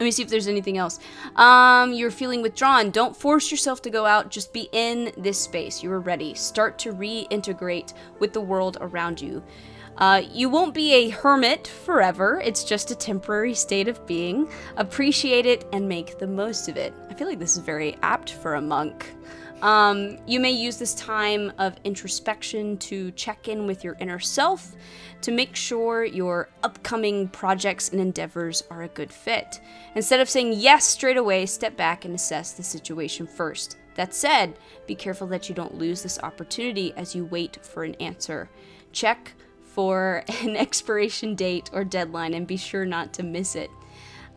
Let me see if there's anything else. Um, you're feeling withdrawn. Don't force yourself to go out. Just be in this space. You are ready. Start to reintegrate with the world around you. Uh, you won't be a hermit forever. It's just a temporary state of being. Appreciate it and make the most of it. I feel like this is very apt for a monk. Um, you may use this time of introspection to check in with your inner self to make sure your upcoming projects and endeavors are a good fit. Instead of saying yes straight away, step back and assess the situation first. That said, be careful that you don't lose this opportunity as you wait for an answer. Check for an expiration date or deadline and be sure not to miss it.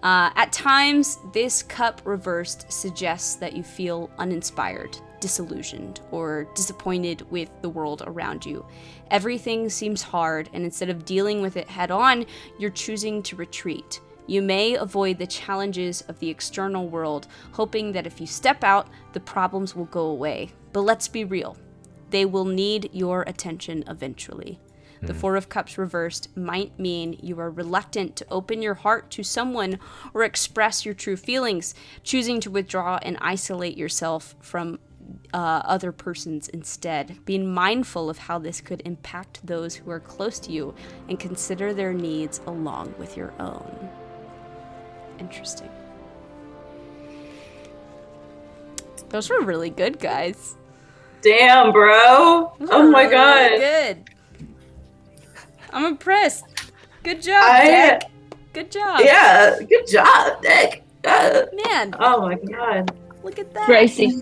Uh, at times, this cup reversed suggests that you feel uninspired, disillusioned, or disappointed with the world around you. Everything seems hard, and instead of dealing with it head-on, you're choosing to retreat. You may avoid the challenges of the external world, hoping that if you step out, the problems will go away. But let's be real. They will need your attention eventually. The Four of Cups reversed might mean you are reluctant to open your heart to someone or express your true feelings, choosing to withdraw and isolate yourself from uh, other persons instead. Being mindful of how this could impact those who are close to you and consider their needs along with your own. Interesting. Those were really good, guys. Damn, bro. Oh my god. Really good. I'm impressed. Good job, I, Dick. Good job. Yeah, good job, Dick. Uh, Man. Oh my god. Look at that. Crazy.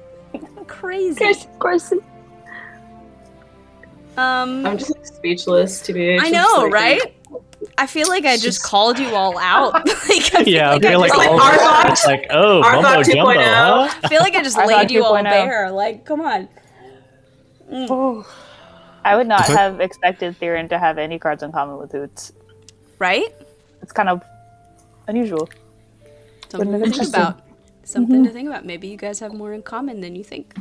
Crazy. Crazy. Crazy. Um, I'm just like, speechless to be. I know, like, right? I feel like I just, just called you all out. like, I yeah, like I like, all Arthok, like oh, Arthok two point oh. Jumbo, huh? I feel like I just Arthok laid you all bare. Like, come on. Mm. Oh. I would not have expected Theron to have any cards in common with Hoots. Right? It's kind of unusual. Something to think about. Something mm-hmm. to think about. Maybe you guys have more in common than you think.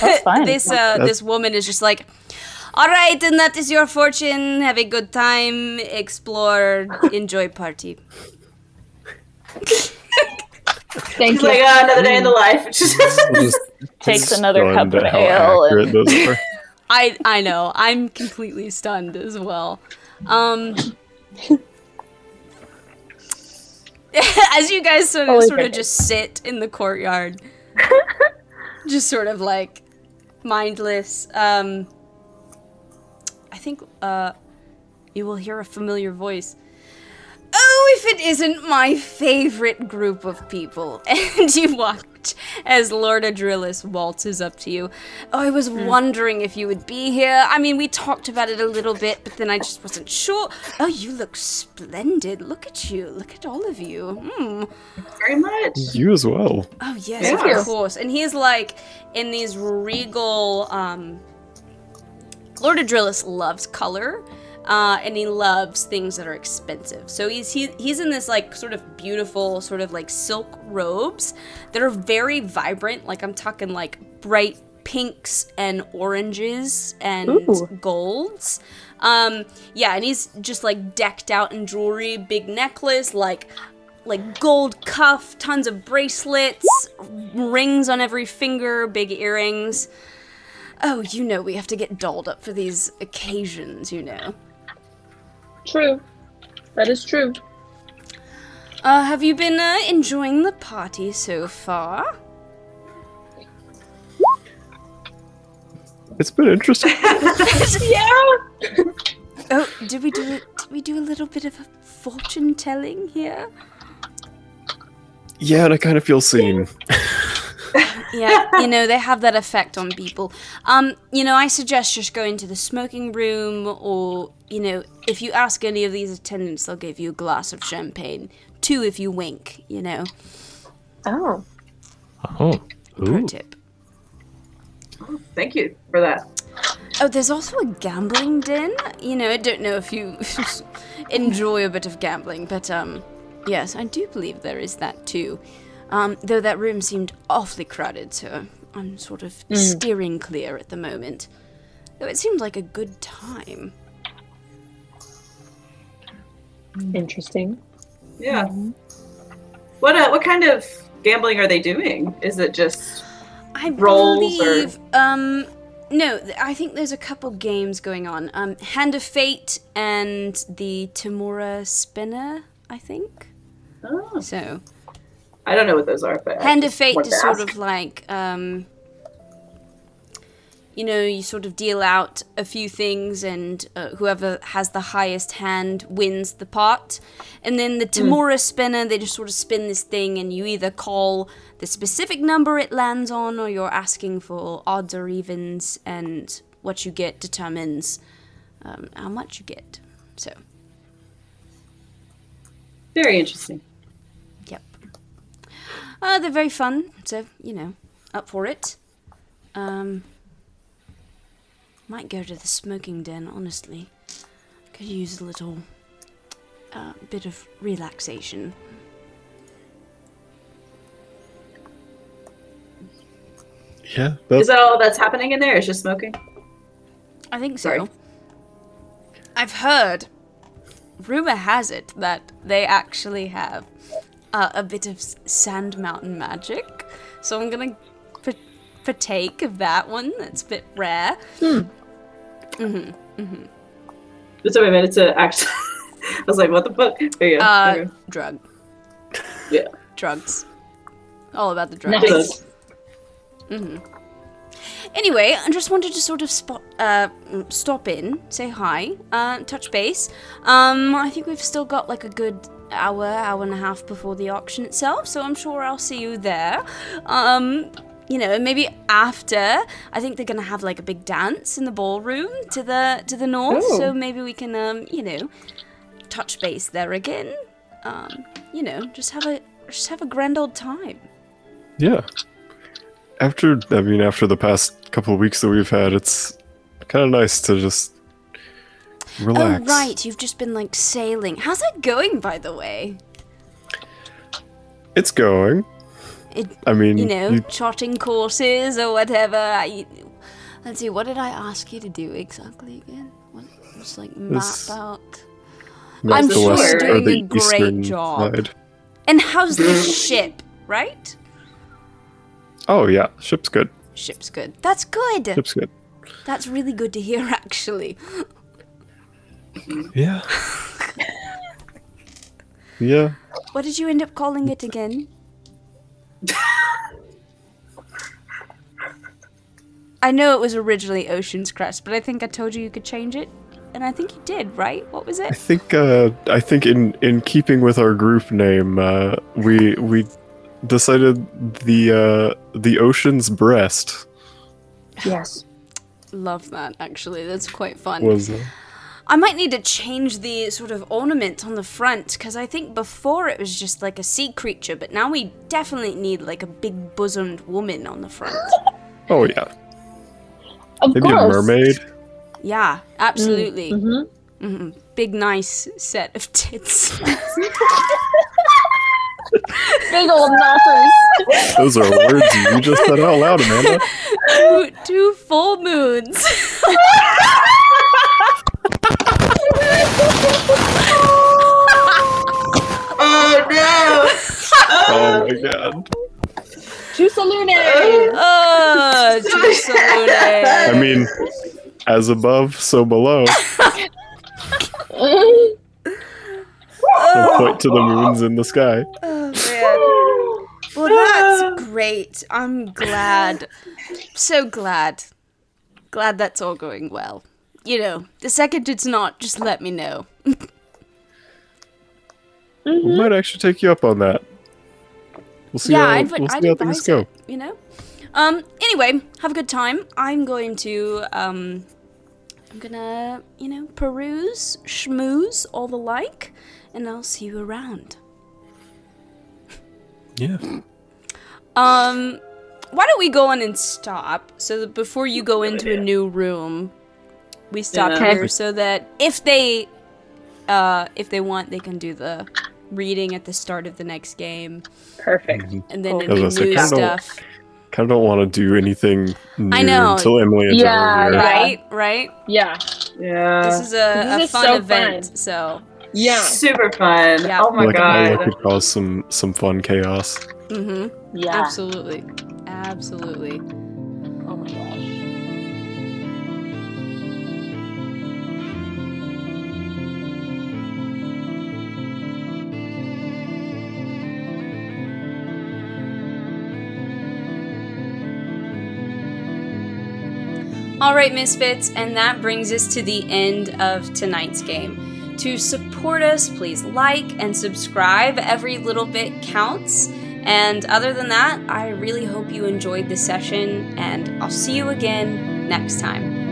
That's fine. this uh, this woman is just like, all right, and that is your fortune. Have a good time. Explore. Enjoy party. Thank She's you. Like, oh, another day in the life. just takes another cup of ale. And... I I know. I'm completely stunned as well. Um, as you guys sort of, sort of just sit in the courtyard, just sort of like mindless. Um, I think uh, you will hear a familiar voice. Oh, if it isn't my favorite group of people. And you watch as Lord Adrillis waltzes up to you. Oh, I was mm. wondering if you would be here. I mean, we talked about it a little bit, but then I just wasn't sure. Oh, you look splendid. Look at you. Look at all of you. Mm. Very much. You as well. Oh, yes, yeah. Of course. And he's like in these regal... Um, Lord Adrillis loves color. Uh, and he loves things that are expensive. So he's he, he's in this like sort of beautiful sort of like silk robes that are very vibrant. Like I'm talking like bright pinks and oranges and Ooh. golds. Um, yeah, and he's just like decked out in jewelry, big necklace, like like gold cuff, tons of bracelets, rings on every finger, big earrings. Oh, you know we have to get dolled up for these occasions, you know. True. That is true. Uh, have you been uh, enjoying the party so far? It's been interesting. Yeah. Oh, did we do it? Did we do a little bit of a fortune telling here? Yeah, and I kind of feel seen. Yeah, you know, they have that effect on people. Um, you know, I suggest just going to the smoking room or, you know, if you ask any of these attendants, they'll give you a glass of champagne. Two if you wink, you know. Oh. Oh. Ooh. Pro tip. Oh, thank you for that. Oh, there's also a gambling den. You know, I don't know if you enjoy a bit of gambling, but, um, yes, I do believe there is that too. Um, though that room seemed awfully crowded, so I'm sort of mm. steering clear at the moment. Though it seemed like a good time. Interesting. Yeah. Mm-hmm. What uh, what kind of gambling are they doing? Is it just I rolls believe, or? Um, no, I think there's a couple games going on. Um, Hand of Fate and the Tamura Spinner, I think. Oh. So. I don't know what those are, but Hand of Fate is sort of like, um, you know, you sort of deal out a few things, and uh, whoever has the highest hand wins the pot. And then the Tamura mm. Spinner, they just sort of spin this thing, and you either call the specific number it lands on, or you're asking for odds or evens, and what you get determines um, how much you get. So, very interesting. Uh, they're very fun, so, you know, up for it. Um, might go to the smoking den, honestly. Could use a little uh, bit of relaxation. Yeah. That's... Is that all that's happening in there? It's just smoking? I think so. Sorry. I've heard, rumor has it, that they actually have uh, a bit of Sand Mountain magic. So I'm going to p- partake of that one. That's a bit rare. Hmm. Mm-hmm. Mm-hmm. It took me a minute to actually... I was like, what the fuck? There you go. Uh, there you go. Drug. Yeah. Drugs. All about the drugs. Nice. Mm-hmm. Anyway, I just wanted to sort of spot, uh, stop in, say hi, uh, touch base. Um, I think we've still got like a good hour, hour and a half before the auction itself, so I'm sure I'll see you there. Um, you know, maybe after. I think they're gonna have like a big dance in the ballroom to the to the north, Ooh. So maybe we can, um, you know, touch base there again. Um, you know, just have a just have a grand old time. Yeah. After, I mean, after the past couple of weeks that we've had, it's kind of nice to just relax. Oh, right. You've just been, like, sailing. How's that going, by the way? It's going. It, I mean... You know, you... charting courses or whatever. I, let's see, what did I ask you to do exactly again? What, just, like, map this, out... I'm sure you're doing a great job. Side. And how's the ship, right? Oh, yeah. Ship's good. Ship's good. That's good. Ship's good. That's really good to hear, actually. Yeah. Yeah. What did you end up calling it again? I know it was originally Ocean's Crest, but I think I told you you could change it, and I think you did, right? What was it? I think uh, I think in, in keeping with our group name, uh, we... we decided the uh, the ocean's breast. Yes, love that. Actually, that's quite fun. Was it? I might need to change the sort of ornament on the front because I think before it was just like a sea creature, but now we definitely need like a big bosomed woman on the front. Oh yeah, of maybe course. A mermaid. Yeah, absolutely. Mm-hmm. Mm-hmm. Big nice set of tits. Big old knockers. Those are words you just said out loud, Amanda. Two, two full moons. Oh no! Oh my god. Two salunae. Oh, two salunae. I mean, as above, so below. We'll point to the moons in the sky. Oh, man. Well, that's great. I'm glad. So glad. Glad that's all going well. You know, the second it's not, just let me know. Mm-hmm. We might actually take you up on that. We'll see yeah, how, I'd, we'll I'd see how things go. It, you know? Um, anyway, have a good time. I'm going to... Um, I'm gonna, you know, peruse, schmooze, all the like, and I'll see you around. Yeah. Um, why don't we go on and stop so that before you go into a new room, we stop yeah. here so that if they, uh, if they want, they can do the reading at the start of the next game. Perfect. And then oh, the new stuff. I don't want to do anything new I know. Until Emily and yeah, John are here. Right, right? Yeah. yeah. This is a, this a fun is so event, fun. So... Yeah. Super fun. Yeah. Oh my like, god. I could cause some, some fun chaos. Mm-hmm. Yeah. Absolutely. Absolutely. Oh my god. Alright, Misfits, and that brings us to the end of tonight's game. To support us, please like and subscribe. Every little bit counts. And other than that, I really hope you enjoyed this session, and I'll see you again next time.